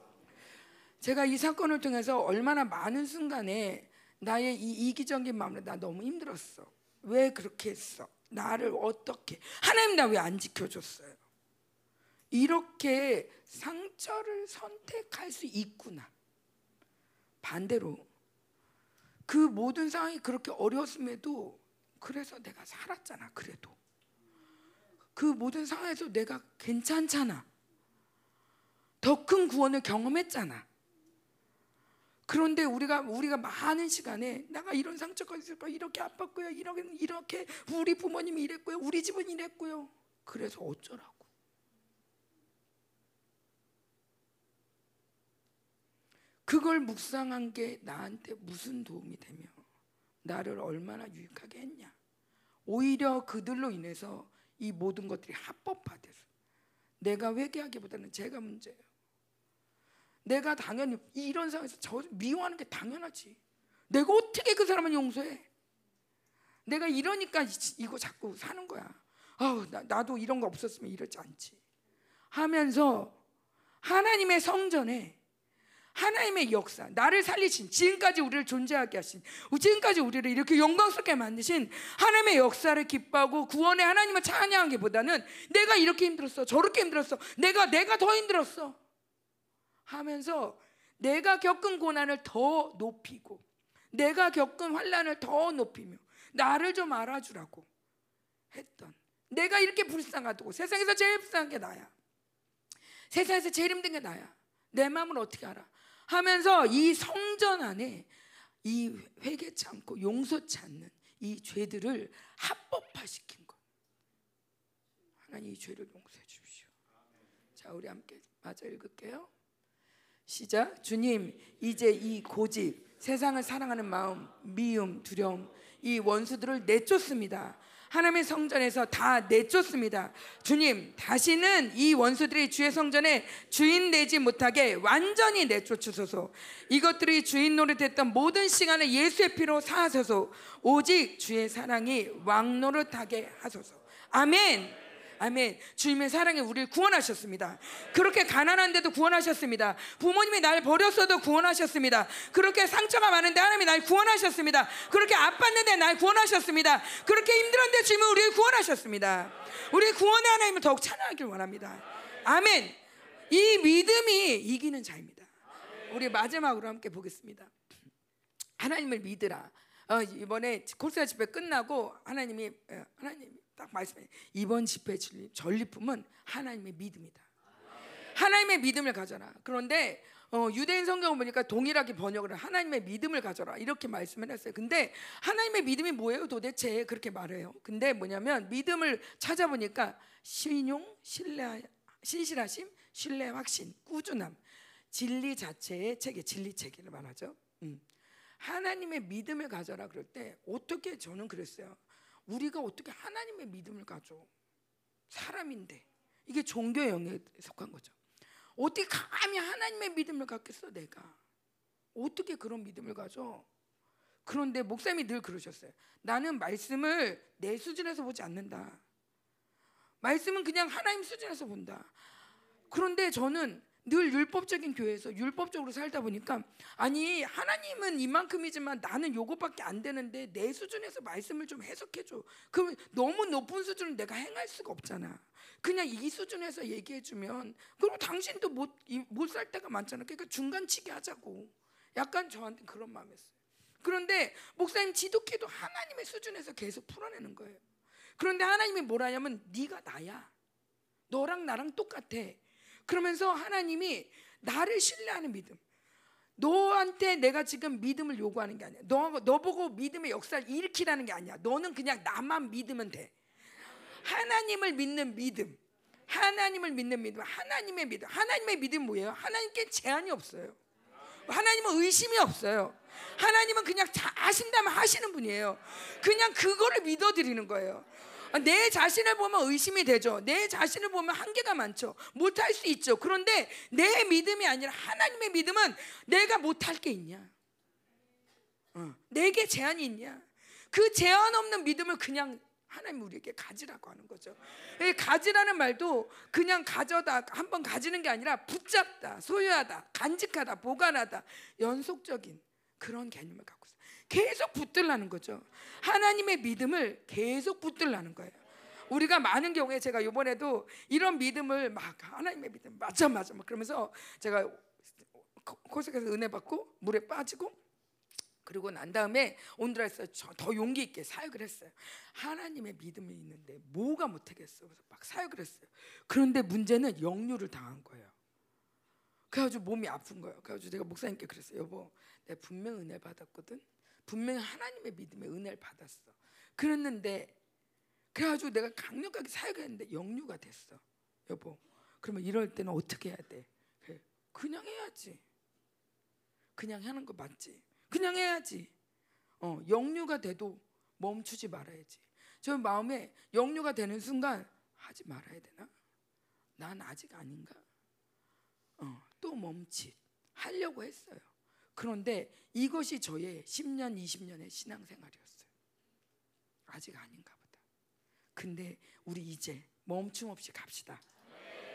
제가 이 사건을 통해서 얼마나 많은 순간에 나의 이 이기적인 마음으로 나 너무 힘들었어. 왜 그렇게 했어? 나를 어떻게 하나님 나 왜 안 지켜줬어요? 이렇게 상처를 선택할 수 있구나. 반대로 그 모든 상황이 그렇게 어려웠음에도 그래서 내가 살았잖아. 그래도 그 모든 상황에서 내가 괜찮잖아. 더 큰 구원을 경험했잖아. 그런데 우리가 우리가 많은 시간에 내가 이런 상처가 있을까 이렇게 아팠고요. 이렇게 이렇게 우리 부모님이 이랬고요. 우리 집은 이랬고요. 그래서 어쩌라고. 그걸 묵상한 게 나한테 무슨 도움이 되며 나를 얼마나 유익하게 했냐. 오히려 그들로 인해서 이 모든 것들이 합법화돼서 내가 회개하기보다는 제가 문제예요. 내가 당연히 이런 상황에서 저 미워하는 게 당연하지. 내가 어떻게 그 사람을 용서해? 내가 이러니까 이거 자꾸 사는 거야. 아우 나, 나도 이런 거 없었으면 이러지 않지 하면서 하나님의 성전에 하나님의 역사, 나를 살리신, 지금까지 우리를 존재하게 하신, 지금까지 우리를 이렇게 영광스럽게 만드신 하나님의 역사를 기뻐하고 구원의 하나님을 찬양하기보다는 내가 이렇게 힘들었어, 저렇게 힘들었어, 내가 내가 더 힘들었어 하면서 내가 겪은 고난을 더 높이고 내가 겪은 환란을 더 높이며 나를 좀 알아주라고 했던, 내가 이렇게 불쌍하다고, 세상에서 제일 불쌍한 게 나야, 세상에서 제일 힘든 게 나야, 내 마음을 어떻게 알아 하면서 이 성전 안에 이 회개치 않고 용서치 않는 이 죄들을 합법화시킨 것. 하나님 이 죄를 용서해 주십시오. 자 우리 함께 마저 읽을게요. 시작. 주님 이제 이 고집, 세상을 사랑하는 마음, 미움, 두려움 이 원수들을 내쫓습니다. 하나님의 성전에서 다 내쫓습니다. 주님, 다시는 이 원수들이 주의 성전에 주인 되지 못하게 완전히 내쫓으소서. 이것들이 주인 노릇했던 모든 시간을 예수의 피로 사하소서. 오직 주의 사랑이 왕노릇하게 하소서. 아멘. 아멘. 주님의 사랑에 우리를 구원하셨습니다. 그렇게 가난한데도 구원하셨습니다. 부모님이 날 버렸어도 구원하셨습니다. 그렇게 상처가 많은데 하나님이 날 구원하셨습니다. 그렇게 아팠는데 날 구원하셨습니다. 그렇게 힘들었는데 주님은 우리를 구원하셨습니다. 우리 구원의 하나님을 더욱 찬양하길 원합니다. 아멘. 이 믿음이 이기는 자입니다. 우리 마지막으로 함께 보겠습니다. 하나님을 믿으라. 어, 이번에 코스타 집회 끝나고 하나님이 하나님 딱 말씀해. 이번 집회 전리품은 하나님의 믿음이다. 하나님의 믿음을 가져라. 그런데 어, 유대인 성경을 보니까 동일하게 번역을 해요. 하나님의 믿음을 가져라 이렇게 말씀을 했어요. 근데 하나님의 믿음이 뭐예요 도대체 그렇게 말해요. 근데 뭐냐면 믿음을 찾아보니까 신용, 신뢰, 신실하심, 신뢰, 확신, 꾸준함, 진리 자체의 체계, 진리 체계를 말하죠. 음. 하나님의 믿음을 가져라 그럴 때 어떻게 저는 그랬어요. 우리가 어떻게 하나님의 믿음을 가져? 사람인데 이게 종교의 영역에 속한 거죠. 어떻게 감히 하나님의 믿음을 갖겠어 내가? 어떻게 그런 믿음을 가져? 그런데 목사님이 늘 그러셨어요. 나는 말씀을 내 수준에서 보지 않는다. 말씀은 그냥 하나님 수준에서 본다. 그런데 저는 늘 율법적인 교회에서 율법적으로 살다 보니까 아니 하나님은 이만큼이지만 나는 요것밖에 안 되는데 내 수준에서 말씀을 좀 해석해줘. 그럼 너무 높은 수준은 내가 행할 수가 없잖아. 그냥 이 수준에서 얘기해주면 그리고 당신도 못 못 살 때가 많잖아. 그러니까 중간치기 하자고 약간 저한테 그런 마음이었어요. 그런데 목사님 지독해도 하나님의 수준에서 계속 풀어내는 거예요. 그런데 하나님이 뭐라냐면 네가 나야. 너랑 나랑 똑같아. 그러면서 하나님이 나를 신뢰하는 믿음. 너한테 내가 지금 믿음을 요구하는 게 아니야. 너, 너 보고 믿음의 역사를 일으키라는 게 아니야. 너는 그냥 나만 믿으면 돼. 하나님을 믿는 믿음. 하나님을 믿는 믿음. 하나님의 믿음. 하나님의 믿음이 뭐예요? 하나님께 제한이 없어요. 하나님은 의심이 없어요. 하나님은 그냥 다 아신다면 하시는 분이에요. 그냥 그거를 믿어드리는 거예요. 내 자신을 보면 의심이 되죠. 내 자신을 보면 한계가 많죠. 못할 수 있죠. 그런데 내 믿음이 아니라 하나님의 믿음은 내가 못할 게 있냐? 어. 내게 제한이 있냐? 그 제한 없는 믿음을 그냥 하나님 우리에게 가지라고 하는 거죠. 가지라는 말도 그냥 가져다 한번 가지는 게 아니라 붙잡다, 소유하다, 간직하다, 보관하다, 연속적인 그런 개념을 갖고 있어요. 계속 붙들라는 거죠. 하나님의 믿음을 계속 붙들라는 거예요. 우리가 많은 경우에 제가 이번에도 이런 믿음을 막 하나님의 믿음 맞아 맞아 막 그러면서 제가 코스에서 은혜 받고 물에 빠지고 그리고 난 다음에 온두라스에서 더 용기 있게 사역을 했어요. 하나님의 믿음이 있는데 뭐가 못하겠어. 그래서 막 사역을 했어요. 그런데 문제는 역류를 당한 거예요. 그래가지고 몸이 아픈 거예요. 그래가지고 제가 목사님께 그랬어요. 여보, 내가 분명 은혜를 받았거든. 분명히 하나님의 믿음에 은혜를 받았어. 그랬는데 그래가지고 내가 강력하게 사역했는데 역류가 됐어. 여보, 그러면 이럴 때는 어떻게 해야 돼? 그냥 해야지. 그냥 하는 거 맞지? 그냥 해야지. 어, 역류가 돼도 멈추지 말아야지. 저 마음에 역류가 되는 순간 하지 말아야 되나? 난 아직 아닌가? 어, 또 멈칫 하려고 했어요. 그런데 이것이 저의 십 년, 이십 년의 신앙생활이었어요. 아직 아닌가 보다. 근데 우리 이제 멈춤 없이 갑시다.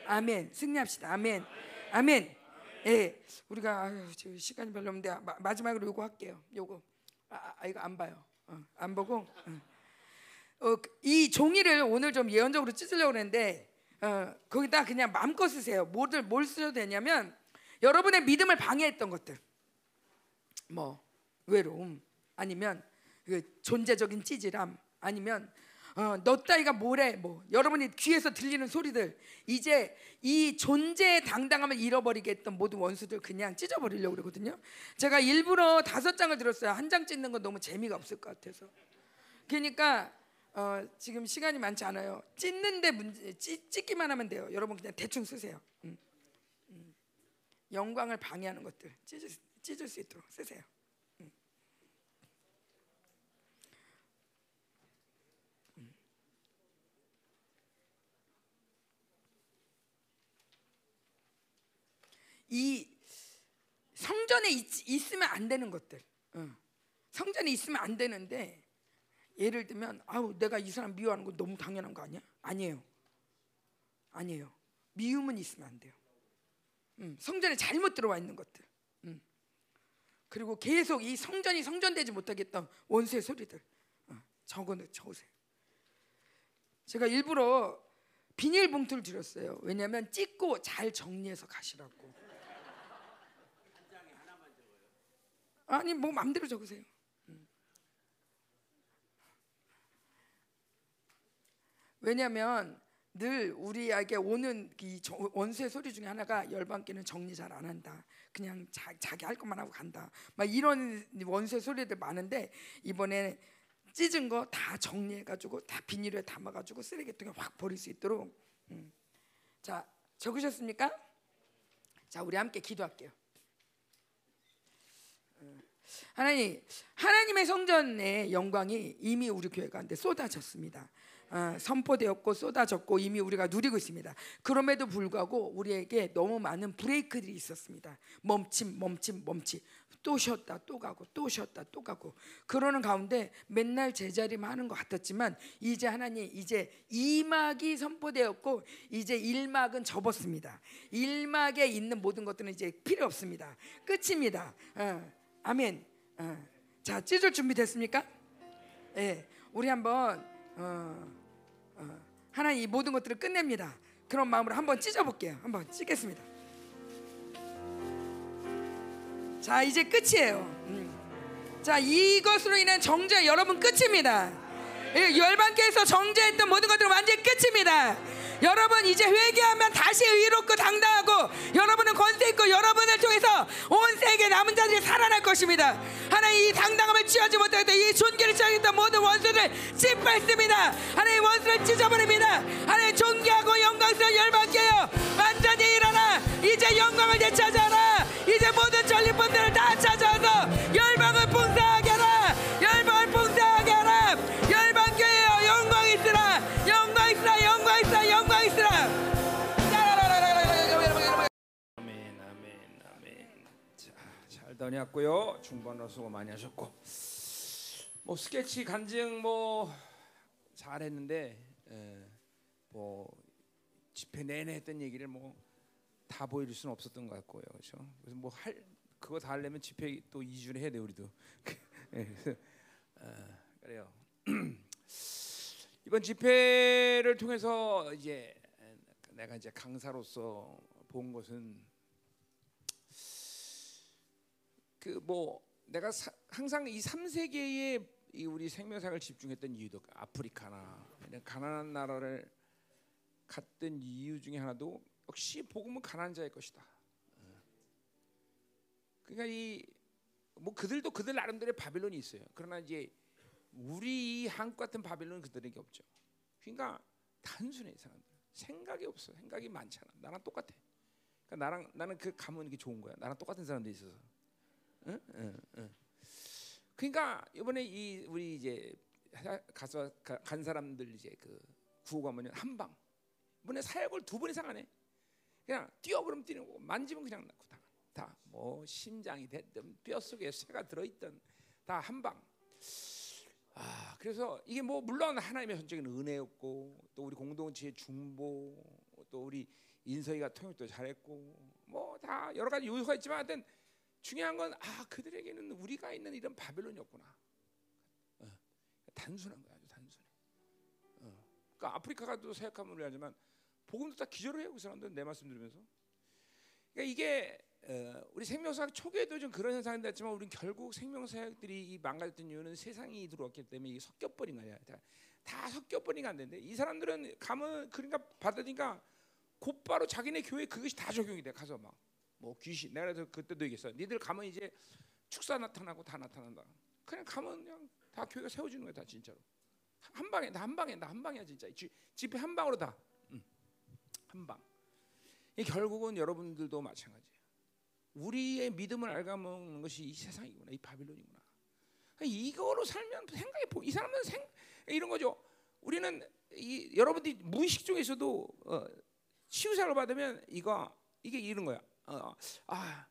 아멘. 승리합시다. 아멘. 아멘. 예, 네, 우리가 아유, 시간이 별로 없는데 마, 마지막으로 요거 할게요. 요거 아, 아 이거 안 봐요. 어, 안 보고 어. 어, 이 종이를 오늘 좀 예언적으로 찢으려고 했는데 어, 거기다 그냥 마음껏 쓰세요. 뭐를 뭘 쓰셔도 되냐면 여러분의 믿음을 방해했던 것들. 뭐 외로움 아니면 그 존재적인 찌질함 아니면 어, 너 따위가 뭐래 뭐 여러분이 귀에서 들리는 소리들 이제 이 존재의 당당함을 잃어버리게 했던 모든 원수들 그냥 찢어버리려고 그러거든요. 제가 일부러 다섯 장을 들었어요. 한 장 찢는 건 너무 재미가 없을 것 같아서. 그러니까 어, 지금 시간이 많지 않아요. 찢는데 문제, 찢, 찢기만 하면 돼요. 여러분 그냥 대충 쓰세요. 음. 음. 영광을 방해하는 것들 찢을 찢을 수 있도록 쓰세요. 음. 음. 이 성전에 있, 있으면 안 되는 것들, 어. 성전에 있으면 안 되는데, 예를 들면 아우 내가 이 사람 미워하는 거 너무 당연한 거 아니야? 아니에요. 아니에요. 미움은 있으면 안 돼요. 음, 성전에 잘못 들어와 있는 것들. 음. 그리고 계속 이 성전이 성전되지 못하겠던 원수의 소리들, 어, 적어 적으세요. 제가 일부러 비닐봉투를 드렸어요. 왜냐하면 찍고 잘 정리해서 가시라고. 한 장에 하나만 적어요. 아니 뭐 마음대로 적으세요. 음. 왜냐하면 늘 우리에게 오는 이 원수의 소리 중에 하나가 열방기는 정리 잘 안 한다, 그냥 자, 자기 할 것만 하고 간다, 막 이런 원수의 소리들 많은데, 이번에 찢은 거 다 정리해가지고 다 비닐에 담아가지고 쓰레기통에 확 버릴 수 있도록. 음. 자, 적으셨습니까? 자, 우리 함께 기도할게요. 음. 하나님, 하나님의 성전의 영광이 이미 우리 교회 가운데 쏟아졌습니다. 아, 선포되었고 쏟아졌고 이미 우리가 누리고 있습니다. 그럼에도 불구하고 우리에게 너무 많은 브레이크들이 있었습니다. 멈침 멈침 멈침, 또 쉬었다 또 가고 또 쉬었다 또 가고 그러는 가운데 맨날 제자리만 하는 것 같았지만, 이제 하나님 이제 이 막이 선포되었고 이제 일 막은 접었습니다. 일 막에 있는 모든 것들은 이제 필요 없습니다. 끝입니다. 아, 아멘. 아. 자, 찢을 준비 됐습니까? 네, 우리 한번 어, 어, 하나님 이 모든 것들을 끝냅니다 그런 마음으로 한번 찢어볼게요. 한번 찢겠습니다. 자, 이제 끝이에요. 음. 자, 이것으로 인한 정죄 여러분 끝입니다. 예, 열방교회에서 정죄했던 모든 것들은 완전히 끝입니다. 여러분 이제 회개하면 다시 의롭고 당당하고, 여러분은 권세 있고, 여러분을 통해서 온 세계 남은 자들이 살아날 것입니다. 하나님 이 당당함을 취하지 못하겠다, 이 존귀를 취하겠다, 모든 원수를 짓밟습니다. 하나님 원수를 찢어버립니다. 하나님 존귀하고 영광스러운 열방교회여 완전히 일어나, 이제 영광을 되찾아라. 이제 모든 전리품들을 다 찾아서 열방을 봉사하게 하라. 열방을 봉사하게 하라. 열방교회여 영광이 있으라, 영광이 있으라, 영광이 있으라, 영광이 있으라. 아멘, 아멘, 아멘. 자, 잘 다녔고요. 중반으로 수고 많이 하셨고, 뭐 스케치 간증 뭐 잘했는데, 에, 뭐 집회 내내 했던 얘기를 뭐 다 보여줄 수는 없었던 것 같고요, 그렇죠? 그래서 뭐 할 그거 다 하려면 집회 또 이 주를 해야 돼 우리도. 그래서, 어, 그래요. 이번 집회를 통해서 이제 내가 이제 강사로서 본 것은, 그 뭐 내가 사, 항상 이 삼 세계에 이 우리 생명사역을 집중했던 이유도, 아프리카나 이런 가난한 나라를 갔던 이유 중에 하나도 역시 복음은 가난한 자의 것이다. 그러니까 이 뭐 그들도 그들 나름대로의 바빌론이 있어요. 그러나 이제 우리 이 한국 같은 바빌론은 그들에게 없죠. 그러니까 단순해, 사람들 생각이 없어. 생각이 많잖아. 나랑 똑같아. 그러니까 나랑 나는 그 가문 이게 좋은 거야. 나랑 똑같은 사람들이 있어서. 응? 응, 응. 그러니까 이번에 이 우리 이제 가서 간 사람들 이제 그 구호 가면은 한 방. 이번에 사역을 두 번 이상 안 해. 그냥 뛰어 그러면 뛰는 거고, 만지면 그냥 낳고 다. 다 뭐 심장이 됐든 뼛속에 쇠가 들어있든 다 한 방. 아, 그래서 이게 뭐 물론 하나님의 전적인 은혜였고, 또 우리 공동체의 중보, 또 우리 인서희가 통역도 잘했고, 뭐 다 여러 가지 요소가 있지만, 하여튼 중요한 건 아, 그들에게는 우리가 있는 이런 바벨론이었구나. 어, 단순한 거야, 아주 단순해. 어. 그러니까 아프리카가도 사역하면 우리하지만 복음도 다 기절을 해요, 그 사람들. 내 말씀 들으면서. 그러니까 이게 어, 우리 생명사역 초기에도 좀 그런 현상이 됐지만, 우리는 결국 생명사역들이 이 망가졌던 이유는 세상이 들어왔기 때문에 이게 섞여버린 거야. 다, 다 섞여버리니까 안 되는데, 이 사람들은 감은 그러니까 받으니까 곧바로 자기네 교회 그것이 다 적용이 돼. 가서 막 뭐 귀신, 내가 그래서 그때도 얘기했어. 니들 감은 이제 축사 나타나고 다 나타난다. 그냥 감은 그냥 다 교회가 세워주는 거야, 다 진짜로. 한 방에 다, 한 방에 다, 한 방이야 진짜. 지, 집회 한 방으로 다. 응. 한 방. 이 결국은 여러분들도 마찬가지예요. 우리의 믿음을 갉아먹는 것이 이 세상이구나, 이 바빌론이구나. 이거로 살면 생각이 보. 이 사람은 생 이런 거죠. 우리는 이, 여러분들이 무의식 중에서도 어, 치유사를 받으면 이거 이게 이런 거야. 어, 아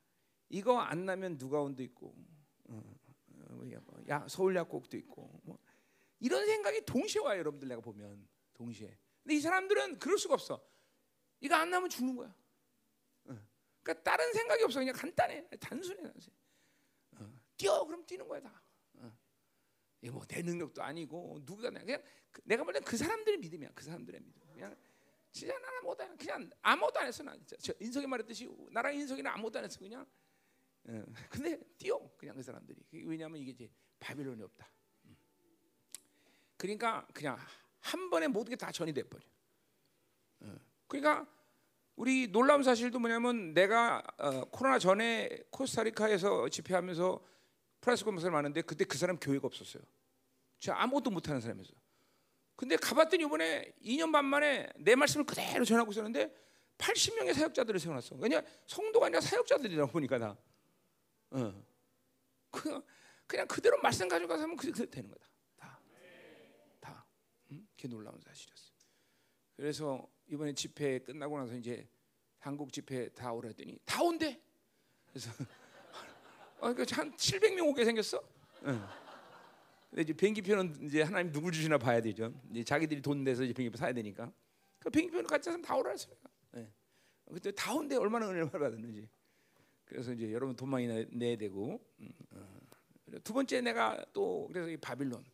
이거 안 나면 누가온도 있고, 어, 야 서울약국도 있고, 뭐. 이런 생각이 동시에 와요, 여러분들. 내가 보면 동시에. 근데 이 사람들은 그럴 수가 없어. 이거 안 나면 죽는 거야. 어. 그러니까 다른 생각이 없어. 그냥 간단해, 단순해, 단순해. 어. 뛰어, 그럼 뛰는 거야 다. 어. 이게 뭐 내 능력도 아니고 누가 내 그냥 그, 내가 볼 땐 그 사람들의 믿음이야. 그 사람들의 믿음. 그냥 진짜 나는 아무것도 안, 그냥 아무것도 안 했어. 나 진짜 저 인석이 말했듯이 나랑 인석이는 아무것도 안 했어 그냥. 어. 근데 뛰어 그냥 그 사람들이. 왜냐하면 이게 이제 바빌론이 없다. 그러니까 그냥 한 번에 모든 게 다 전이 돼 버려. 어. 그러니까 우리 놀라운 사실도 뭐냐면 내가 어, 코로나 전에 코스타리카에서 집회하면서 프란시스코 목사를 만났는데 그때 그 사람 교회가 없었어요. 저 아무것도 못하는 사람이었어요. 근데 가봤더니 이번에 이 년 반 만에 내 말씀을 그대로 전하고 있었는데 팔십 명의 사역자들을 세워놨어. 왜냐 성도가 아니라 사역자들이다 보니까 다. 어. 그냥, 그냥 그대로 말씀 가져가서 하면 그대로 되는 거다. 다. 다. 음? 그게 놀라운 사실이었어요. 그래서 이번에 집회 끝나고 나서 이제 한국 집회 다 오라 했더니 다 온대. 그래서 아, 그러니까 한 칠백 명 오게 생겼어. 응. 근데 이제 비행기표는 이제 하나님 누굴 주시나 봐야 되죠. 이제 자기들이 돈 내서 이제 비행기표 사야 되니까. 그 비행기표는 같이 사면 다 오라 했어요. 네. 그때 다 온데 얼마나 은혜를 받았는지. 그래서 이제 여러분 돈 많이 내야 되고. 음. 어. 두 번째 내가 또 그래서 이 바빌론.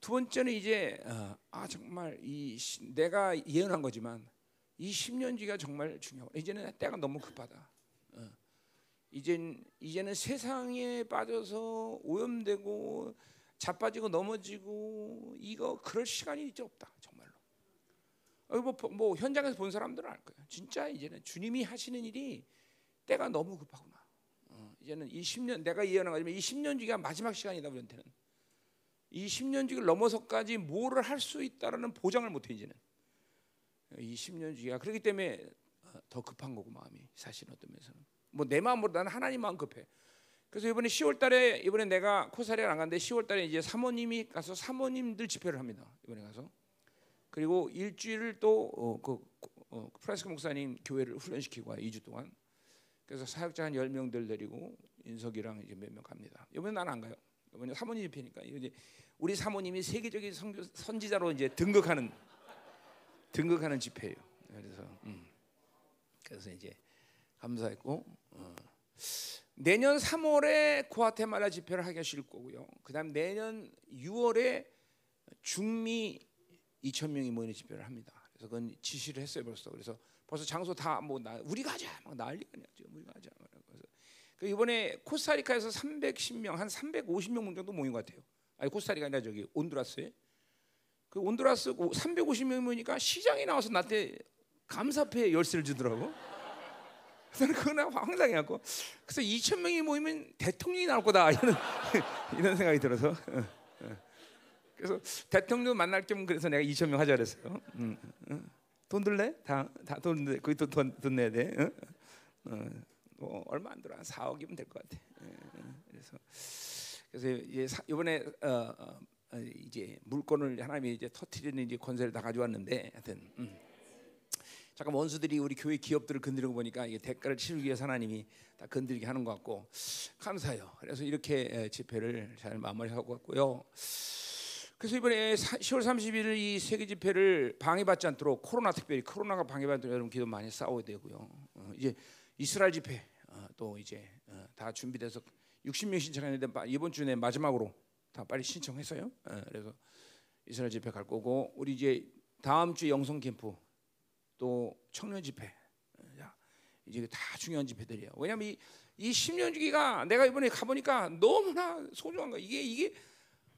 두 번째는 이제 어, 아 정말 이 내가 예언한 거지만 이 십 년지가 정말 중요하고 이제는 때가 너무 급하다. 어. 이젠, 이제는 세상에 빠져서 오염되고 자빠지고 넘어지고 이거 그럴 시간이 이제 없다 정말로. 뭐, 뭐 현장에서 본 사람들은 알 거야. 진짜 이제는 주님이 하시는 일이 때가 너무 급하구나. 어, 이제는 이 십 년 내가 예언한 거지만 이 십 년주기가 마지막 시간이다. 우리한테는 이 십 년주기를 넘어서까지 뭐를 할 수 있다라는 보장을 못해 이제는. 이 십 년주기가 그렇기 때문에 더 급한 거고 마음이 사실은 어떤 면에서는. 뭐 내 마음으로 나는 하나님 마음 급해. 그래서 이번에 시월 달에 이번에 내가 코사리안 안 갔는데 시월 달에 이제 사모님이 가서 사모님들 집회를 합니다. 이번에 가서 그리고 일주일을 또 어, 그, 어, 프란시스코 목사님 교회를 훈련시키고 와요. 이 주 동안. 그래서 사역자 한 열 명들 데리고 인석이랑 이제 몇 명 갑니다. 이번에 나는 안 가요. 이번에 사모님 집회니까 이제 우리 사모님이 세계적인 선교, 선지자로 이제 등극하는 등극하는 집회예요. 그래서 음. 그래서 이제 감사했고 어. 내년 삼월에 구아테말라 집회를 하게 하실 거고요. 그다음 내년 유월에 중미 이천 명이 모이는 집회를 합니다. 그래서 그건 지시를 했어요 벌써. 그래서 벌써 장소 다 뭐 우리가 하자 막 난리가 났죠. 우리가 하자. 그래서 그 이번에 코스타리카에서 삼백십 명 한 삼백오십 명 정도 모인 것 같아요. 아니 코스타리카 아니라 저기 온두라스에. 그 온두라스 삼백오십 명 모이니까 시장에 나와서 나한테 감사패 열쇠를 주더라고. 저는 그거나 황당해갖고 그래서 이천 명이 모이면 대통령이 나올 거다 이런 이런 생각이 들어서 그래서 대통령 만날 겸 그래서 내가 이천 명 하자 그랬어요. 응, 응. 돈 들래? 다 다 돈 내. 거기 또 돈 돈 내야 돼. 응? 어, 뭐 얼마 안 들어 한 사억이면 될 것 같아. 응. 그래서 그래서 이제 사, 이번에 어, 어, 이제 물건을 하나님이 이제 터트리는 이제 권세를 다 가져왔는데 하여튼. 응. 잠깐 원수들이 우리 교회 기업들을 건드리고 보니까 이게 대가를 치르기 위해서 하나님이 다 건드리게 하는 것 같고 감사해요. 그래서 이렇게 집회를 잘 마무리하고 왔고요. 그래서 이번에 시월 삼십일일 이 세계 집회를 방해받지 않도록 코로나 특별히 코로나가 방해받도록 여러분 기도 많이 싸워야 되고요. 어, 이제 이스라엘 집회 어, 또 이제 어, 다 준비돼서 육십 명 신청했는데 이번 주 내 마지막으로 다 빨리 신청했어요. 어, 그래서 이스라엘 집회 갈 거고 우리 이제 다음 주 영성 캠프 또 청년 집회 이제 다 중요한 집회들이에요. 왜냐하면 이, 이 십 년 주기가 내가 이번에 가보니까 너무나 소중한 거예요. 이게 이게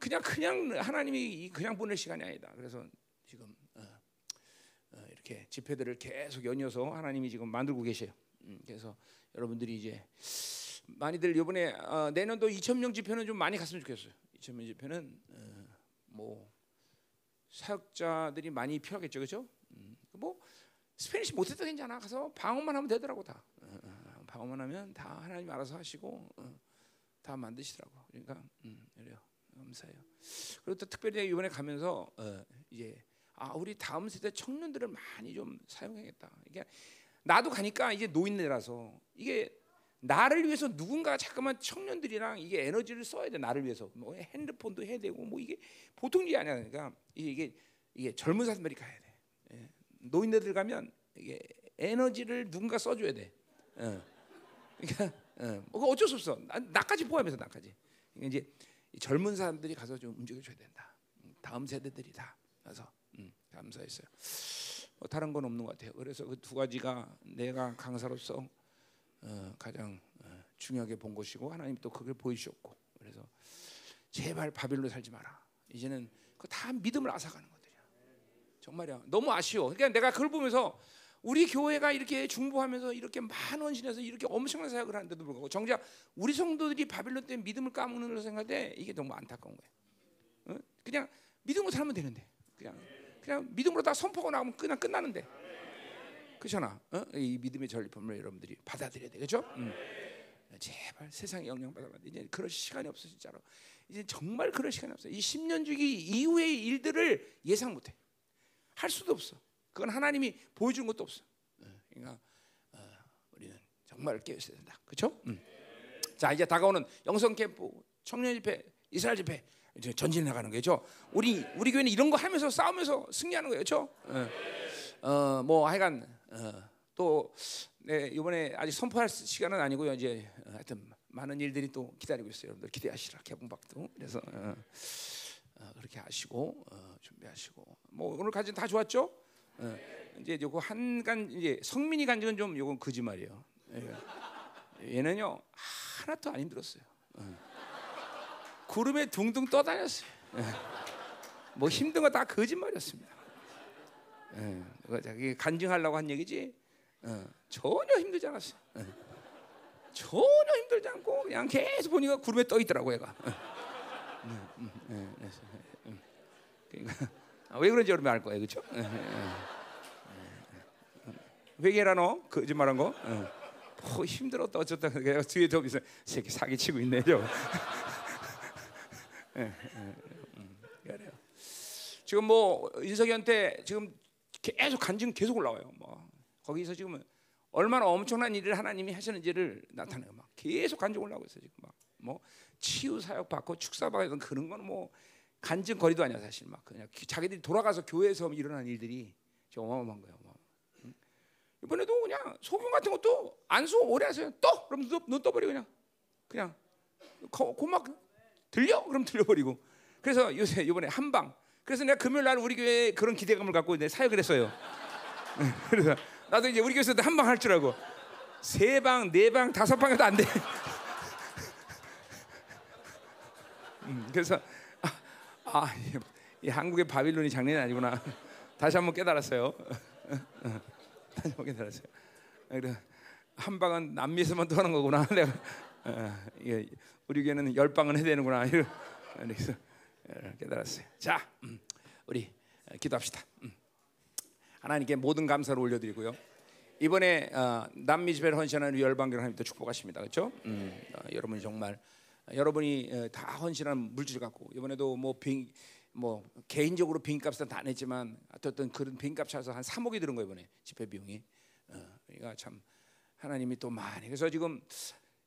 그냥 그냥 하나님이 그냥 보낼 시간이 아니다. 그래서 지금 어, 어, 이렇게 집회들을 계속 연이어서 하나님이 지금 만들고 계세요. 음, 그래서 여러분들이 이제 많이들 이번에 어, 내년도 이천 명 집회는 좀 많이 갔으면 좋겠어요. 이천 명 집회는 어, 뭐 사역자들이 많이 필요하겠죠, 그렇죠? 음, 뭐 스페니시 못해도 괜찮아. 가서 방언만 하면 되더라고 다. 어, 방언만 하면 다 하나님 알아서 하시고 어, 다 만드시더라고. 그러니까 음, 그래요. 감사해요. 그리고 또 특별히 이번에 가면서 어, 이제 아 우리 다음 세대 청년들을 많이 좀 사용해야겠다. 이게 나도 가니까 이제 노인네라서 이게 나를 위해서 누군가 잠깐만 청년들이랑 이게 에너지를 써야 돼. 나를 위해서 뭐 핸드폰도 해야 되고 뭐 이게 보통 일이 아니야. 그러니까 이게 이게 젊은 사람들이 가야 돼. 예. 노인네들 가면 이게 에너지를 누군가 써줘야 돼. 어. 그러니까 어. 어쩔 수 없어. 나, 나까지 포함해서 나까지. 그러니까 이제 젊은 사람들이 가서 좀 움직여줘야 된다. 다음 세대들이 다 가서 음, 감사했어요. 뭐 다른 건 없는 것 같아요. 그래서 그 두 가지가 내가 강사로서 어, 가장 어, 중요하게 본 것이고 하나님 또 그걸 보여주셨고, 그래서 제발 바빌로 살지 마라. 이제는 그거 다 믿음을 앗아가는 것들이야. 정말이야. 너무 아쉬워. 그러니까 내가 그걸 보면서 우리 교회가 이렇게 중보하면서 이렇게 만원신에서 이렇게 엄청난 사역을 하는데도 불구하고 정작 우리 성도들이 바빌론 때문에 믿음을 까먹는 걸로 생각할 때 이게 너무 안타까운 거야. 어? 그냥 믿음으로 살면 되는데, 그냥 그냥 믿음으로 다 선포하고 나가면 그냥 끝나는데. 그렇잖아. 어? 이 믿음의 전리품을 여러분들이 받아들여야 돼. 그렇죠? 음. 제발 세상에 영향받아라. 이제 그럴 시간이 없어 진짜로. 이제 정말 그럴 시간이 없어. 이 십 년 주기 이후의 일들을 예상 못해. 할 수도 없어. 그건 하나님이 보여준 것도 없어. 그러니까 어, 우리는 정말 깨어있어야 된다. 그렇죠? 음. 자, 이제 다가오는 영성 캠프, 청년 집회, 이스라엘 집회 이제 전진해 나가는 거죠. 우리 우리 교회는 이런 거 하면서 싸우면서 승리하는 거예요. 그렇죠? 어, 뭐 하여간 어, 또 네, 이번에 아직 선포할 시간은 아니고요. 이제 어, 하여튼 많은 일들이 또 기다리고 있어요. 여러분들 기대하시라. 개봉박도. 그래서 어, 어, 그렇게 하시고 어, 준비하시고. 뭐 오늘까지는 다 좋았죠? 어, 이제 요거 한간 이제 성민이 간증은 좀 요건 거짓말이에요. 얘는요 하나도 안 힘들었어요. 어. 구름에 둥둥 떠다녔어요. 어. 뭐 힘든 거 다 거짓말이었습니다. 예, 그거 자기 간증하려고 한 얘기지. 어, 전혀 힘들지 않았어요. 예. 전혀 힘들지 않고 그냥 계속 보니까 구름에 떠 있더라고 얘가. 예. 음, 음, 예, 예, 예. 그러니까 아, 왜 그런지 여러분이 알 거예요, 그렇죠? 예, 예, 예. 회개라 너 거짓말한 거. 예. 어, 힘들었다 어쩌다 그냥 뒤에 더 있어. 새끼 사기 치고 있네, 저. 예, 예, 음, 그래요. 지금 뭐 인석이한테 지금 계속 간증 계속 올라와요. 뭐 거기서 지금 얼마나 엄청난 일을 하나님이 하시는지를 나타내요. 막 계속 간증 올라오고 있어요. 지금 막 뭐 치유 사역 받고 축사 받고 그런 건 뭐 간증 거리도 아니야 사실. 막 그냥 자기들이 돌아가서 교회에서 일어난 일들이 지금 어마어마한 거예요. 막. 이번에도 그냥 소금 같은 것도 안수 오래 하세요. 떠 그럼 눈 떠버리고 그냥 그냥 고막 들려 그럼 들려버리고. 그래서 요새 이번에 한방. 그래서 내가 금요일 날 우리 교회에 그런 기대감을 갖고 이제 사역을 했어요. 그래서 나도 이제 우리 교회에서 한 방 할 줄 알고 세 방, 네 방, 다섯 방 해도 안 돼. 음, 그래서 아, 아, 이 한국의 바빌론이 장난이 아니구나. 다시 한번 깨달았어요. 다시 한번 깨달았어요. 그래서 한 방은 남미에서만 또 하는 거구나. 내가 어, 이게 우리 교회는 열 방은 해야 되는구나. 그래서 깨달았어요. 자, 음, 우리 기도합시다. 음. 하나님께 모든 감사를 올려드리고요. 이번에 어, 남미 집회를 헌신하는 열방교회 하나님 또 축복하십니다. 그렇죠? 음, 어, 여러분이 정말 여러분이 어, 다 헌신한 물질 갖고 이번에도 뭐, 비, 뭐 개인적으로 비행값은 다 안 했지만 어떤 그런 비행값 차서 한 삼억이 들은 거예요 이번에 집회 비용이. 어, 그러니까 참 하나님이 또 많이. 그래서 지금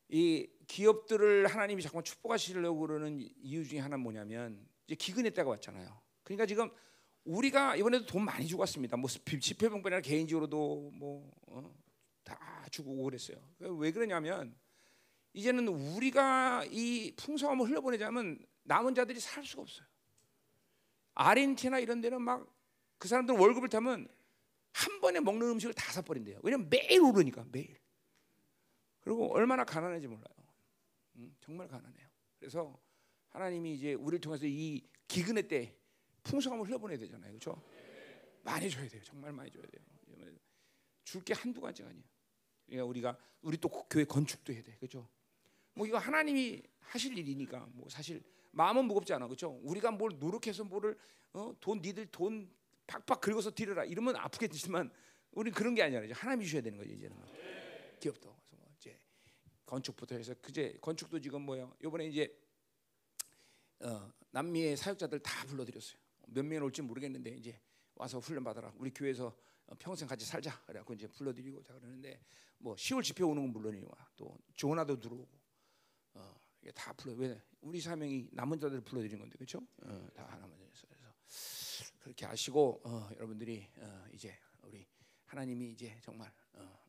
이 기업들을 하나님이 자꾸 축복하시려고 그러는 이유 중에 하나는 뭐냐면 이제 기근의 때가 왔잖아요. 그러니까 지금 우리가 이번에도 돈 많이 주고 왔습니다. 뭐 집회병뿐 아니라 개인적으로도 뭐 다 주고 그랬어요. 왜 그러냐면 이제는 우리가 이 풍성함을 흘려보내자면 남은 자들이 살 수가 없어요. 아르헨티나 이런 데는 막 그 사람들 월급을 타면 한 번에 먹는 음식을 다 사버린대요. 왜냐면 매일 오르니까 매일. 그리고 얼마나 가난한지 몰라요. 음, 정말 가난해요. 그래서 하나님이 이제 우리를 통해서 이 기근의 때 풍성함을 흘려보내야 되잖아요. 그렇죠? 많이 줘야 돼요. 정말 많이 줘야 돼요. 줄 게 한두 가지가 아니에요. 그러니까 우리가 우리 또 교회 건축도 해야 돼. 그렇죠? 뭐 이거 하나님이 하실 일이니까 뭐 사실 마음은 무겁지 않아. 그렇죠? 우리가 뭘 노력해서 뭐를 어, 돈 니들 돈 팍팍 긁어서 들여라 이러면 아프겠지만 우리 그런 게 아니잖아요. 하나님이 주셔야 되는 거죠. 이제는 기업도. 건축부터 해서 그제 건축도 지금 뭐예요? 이번에 이제 어, 남미의 사역자들 다 불러들였어요. 몇 명이 올지 모르겠는데 이제 와서 훈련 받아라. 우리 교회에서 평생 같이 살자. 그래갖고 이제 불러드리고 자 그러는데 뭐 시월 집회 오는 건 물론이고 또 조나도 들어오고 어, 이게 다 불러. 왜 우리 사명이 남은 자들 불러드린 건데 그렇죠? 어, 다 하나만 해서 그래서 그렇게 아시고 어, 여러분들이 어, 이제 우리 하나님이 이제 정말 어,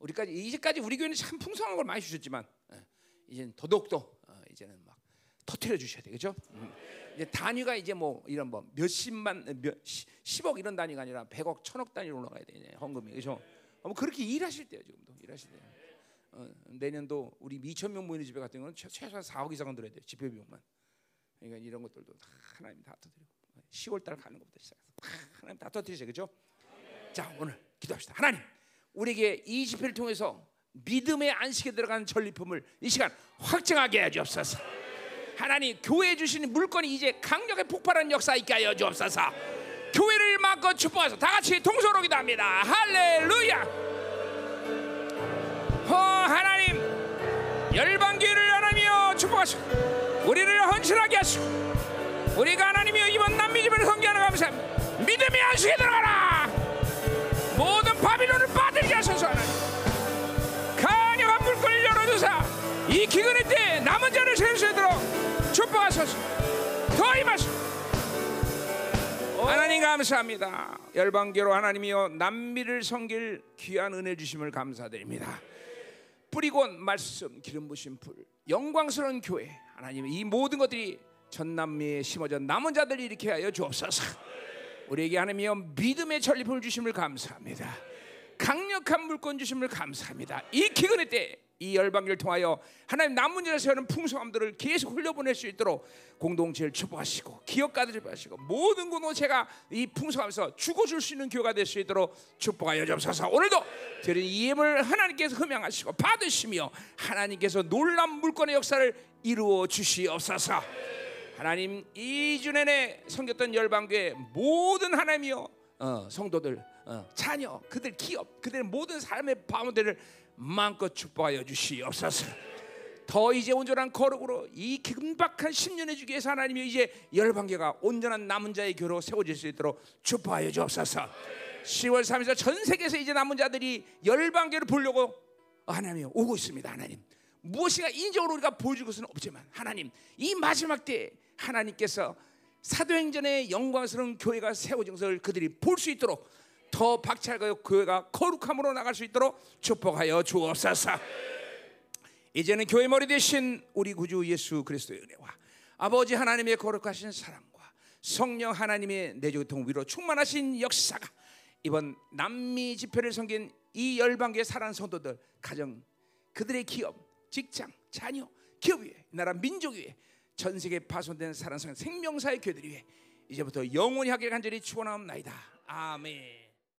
우리까지 이제까지 우리 교회는 참 풍성한 걸 많이 주셨지만 어, 이제는 더더욱더 어, 이제는 막 터뜨려 주셔야 되겠죠? 음. 이제 단위가 이제 뭐 이런 뭐 몇십만, 몇 십억 이런 단위가 아니라 백억, 천억 단위로 올라가야 되냐 헌금이 그렇죠? 어, 뭐 그렇게 일하실 때요 지금도 일하실 때. 어, 내년도 우리 이천 명 모이는 집회 같은 거는 최소한 사억 이상은 들어야 돼요 집회 비용만. 그러니까 이런 것들도 다 하나님 다 터뜨리고 시월 달 가는 것부터 시작해서 다 하나님 다 터뜨리세요 그렇죠? 자 오늘 기도합시다. 하나님 우리에게 이 집회를 통해서 믿음의 안식에 들어가는 전리품을 이 시간 확증하게 하여 주옵소서. 하나님 교회에 주시는 물건이 이제 강력히 폭발하는 역사 있게 하여 주옵소서. 교회를 막고 축복하소서. 다 같이 동서로 기도합니다. 할렐루야. 어, 하나님 열방교회를 하나님이여 축복하시고 우리를 헌신하게 하시고 우리가 하나님이여 이번 남미집회를 섬기하는 감사합니다. 믿음의 안식에 들어가라. 모든 바빌론을 빠뜨리게 하소서. 하나님 강력한 물건을 열어주사 이 기근의 때 남은 자를 세우시도록 축복하소서. 더 임하소서. 하나님 감사합니다. 열방교회로 하나님이여 남미를 섬길 귀한 은혜 주심을 감사드립니다. 뿌리곤 말씀 기름 부신 불 영광스러운 교회 하나님 이 모든 것들이 전남미에 심어져 남은 자들을 일으켜 하여 주옵소서. 우리에게 하나님이여 믿음의 전리품을 주심을 감사합니다. 강력한 물권 주심을 감사합니다. 이 기근의 때 이 열방교를 통하여 하나님 남은 자를 세우는 풍성함들을 계속 흘려보낼 수 있도록 공동체를 축복하시고 기업가들을 축복하시고 모든 공동체가 이 풍성함에서 죽어줄 수 있는 교회가 될 수 있도록 축복하여 주옵소서. 오늘도 드린 예물 하나님께서 흠양하시고 받으시며 하나님께서 놀라운 물권의 역사를 이루어 주시옵소서. 하나님 이 주 내내 섬겼던 열방교의 모든 하나님이여 어, 성도들 어, 자녀 그들 기업 그들의 모든 삶의 바운데를 마음껏 축복하여 주시옵소서. 더 이제 온전한 거룩으로 이 긴박한 십 년의 주기에서 하나님이 이제 열방교가 온전한 남은 자의 교로 세워질 수 있도록 축복하여 주옵소서. 시월 삼일에서 전 세계에서 이제 남은 자들이 열방교를 보려고 하나님이 오고 있습니다. 하나님 무엇인가 인적으로 우리가 보여줄 것은 없지만 하나님 이 마지막 때에 하나님께서 사도행전의 영광스러운 교회가 세워진 것을 그들이 볼 수 있도록 더 박차고 교회가 거룩함으로 나갈 수 있도록 축복하여 주옵소서. 이제는 교회 머리 되신 우리 구주 예수 그리스도의 은혜와 아버지 하나님의 거룩하신 사랑과 성령 하나님의 내조통 위로 충만하신 역사가 이번 남미 집회를 섬긴 이 열방교의 사랑하는 성도들 가정 그들의 기업 직장 자녀 기업 위에 나라 민족 위에 전 세계 파손된 사랑하는 생명사의 교회들 위에 이제부터 영원히 하길 간절히 축원하옵나이다. 아멘.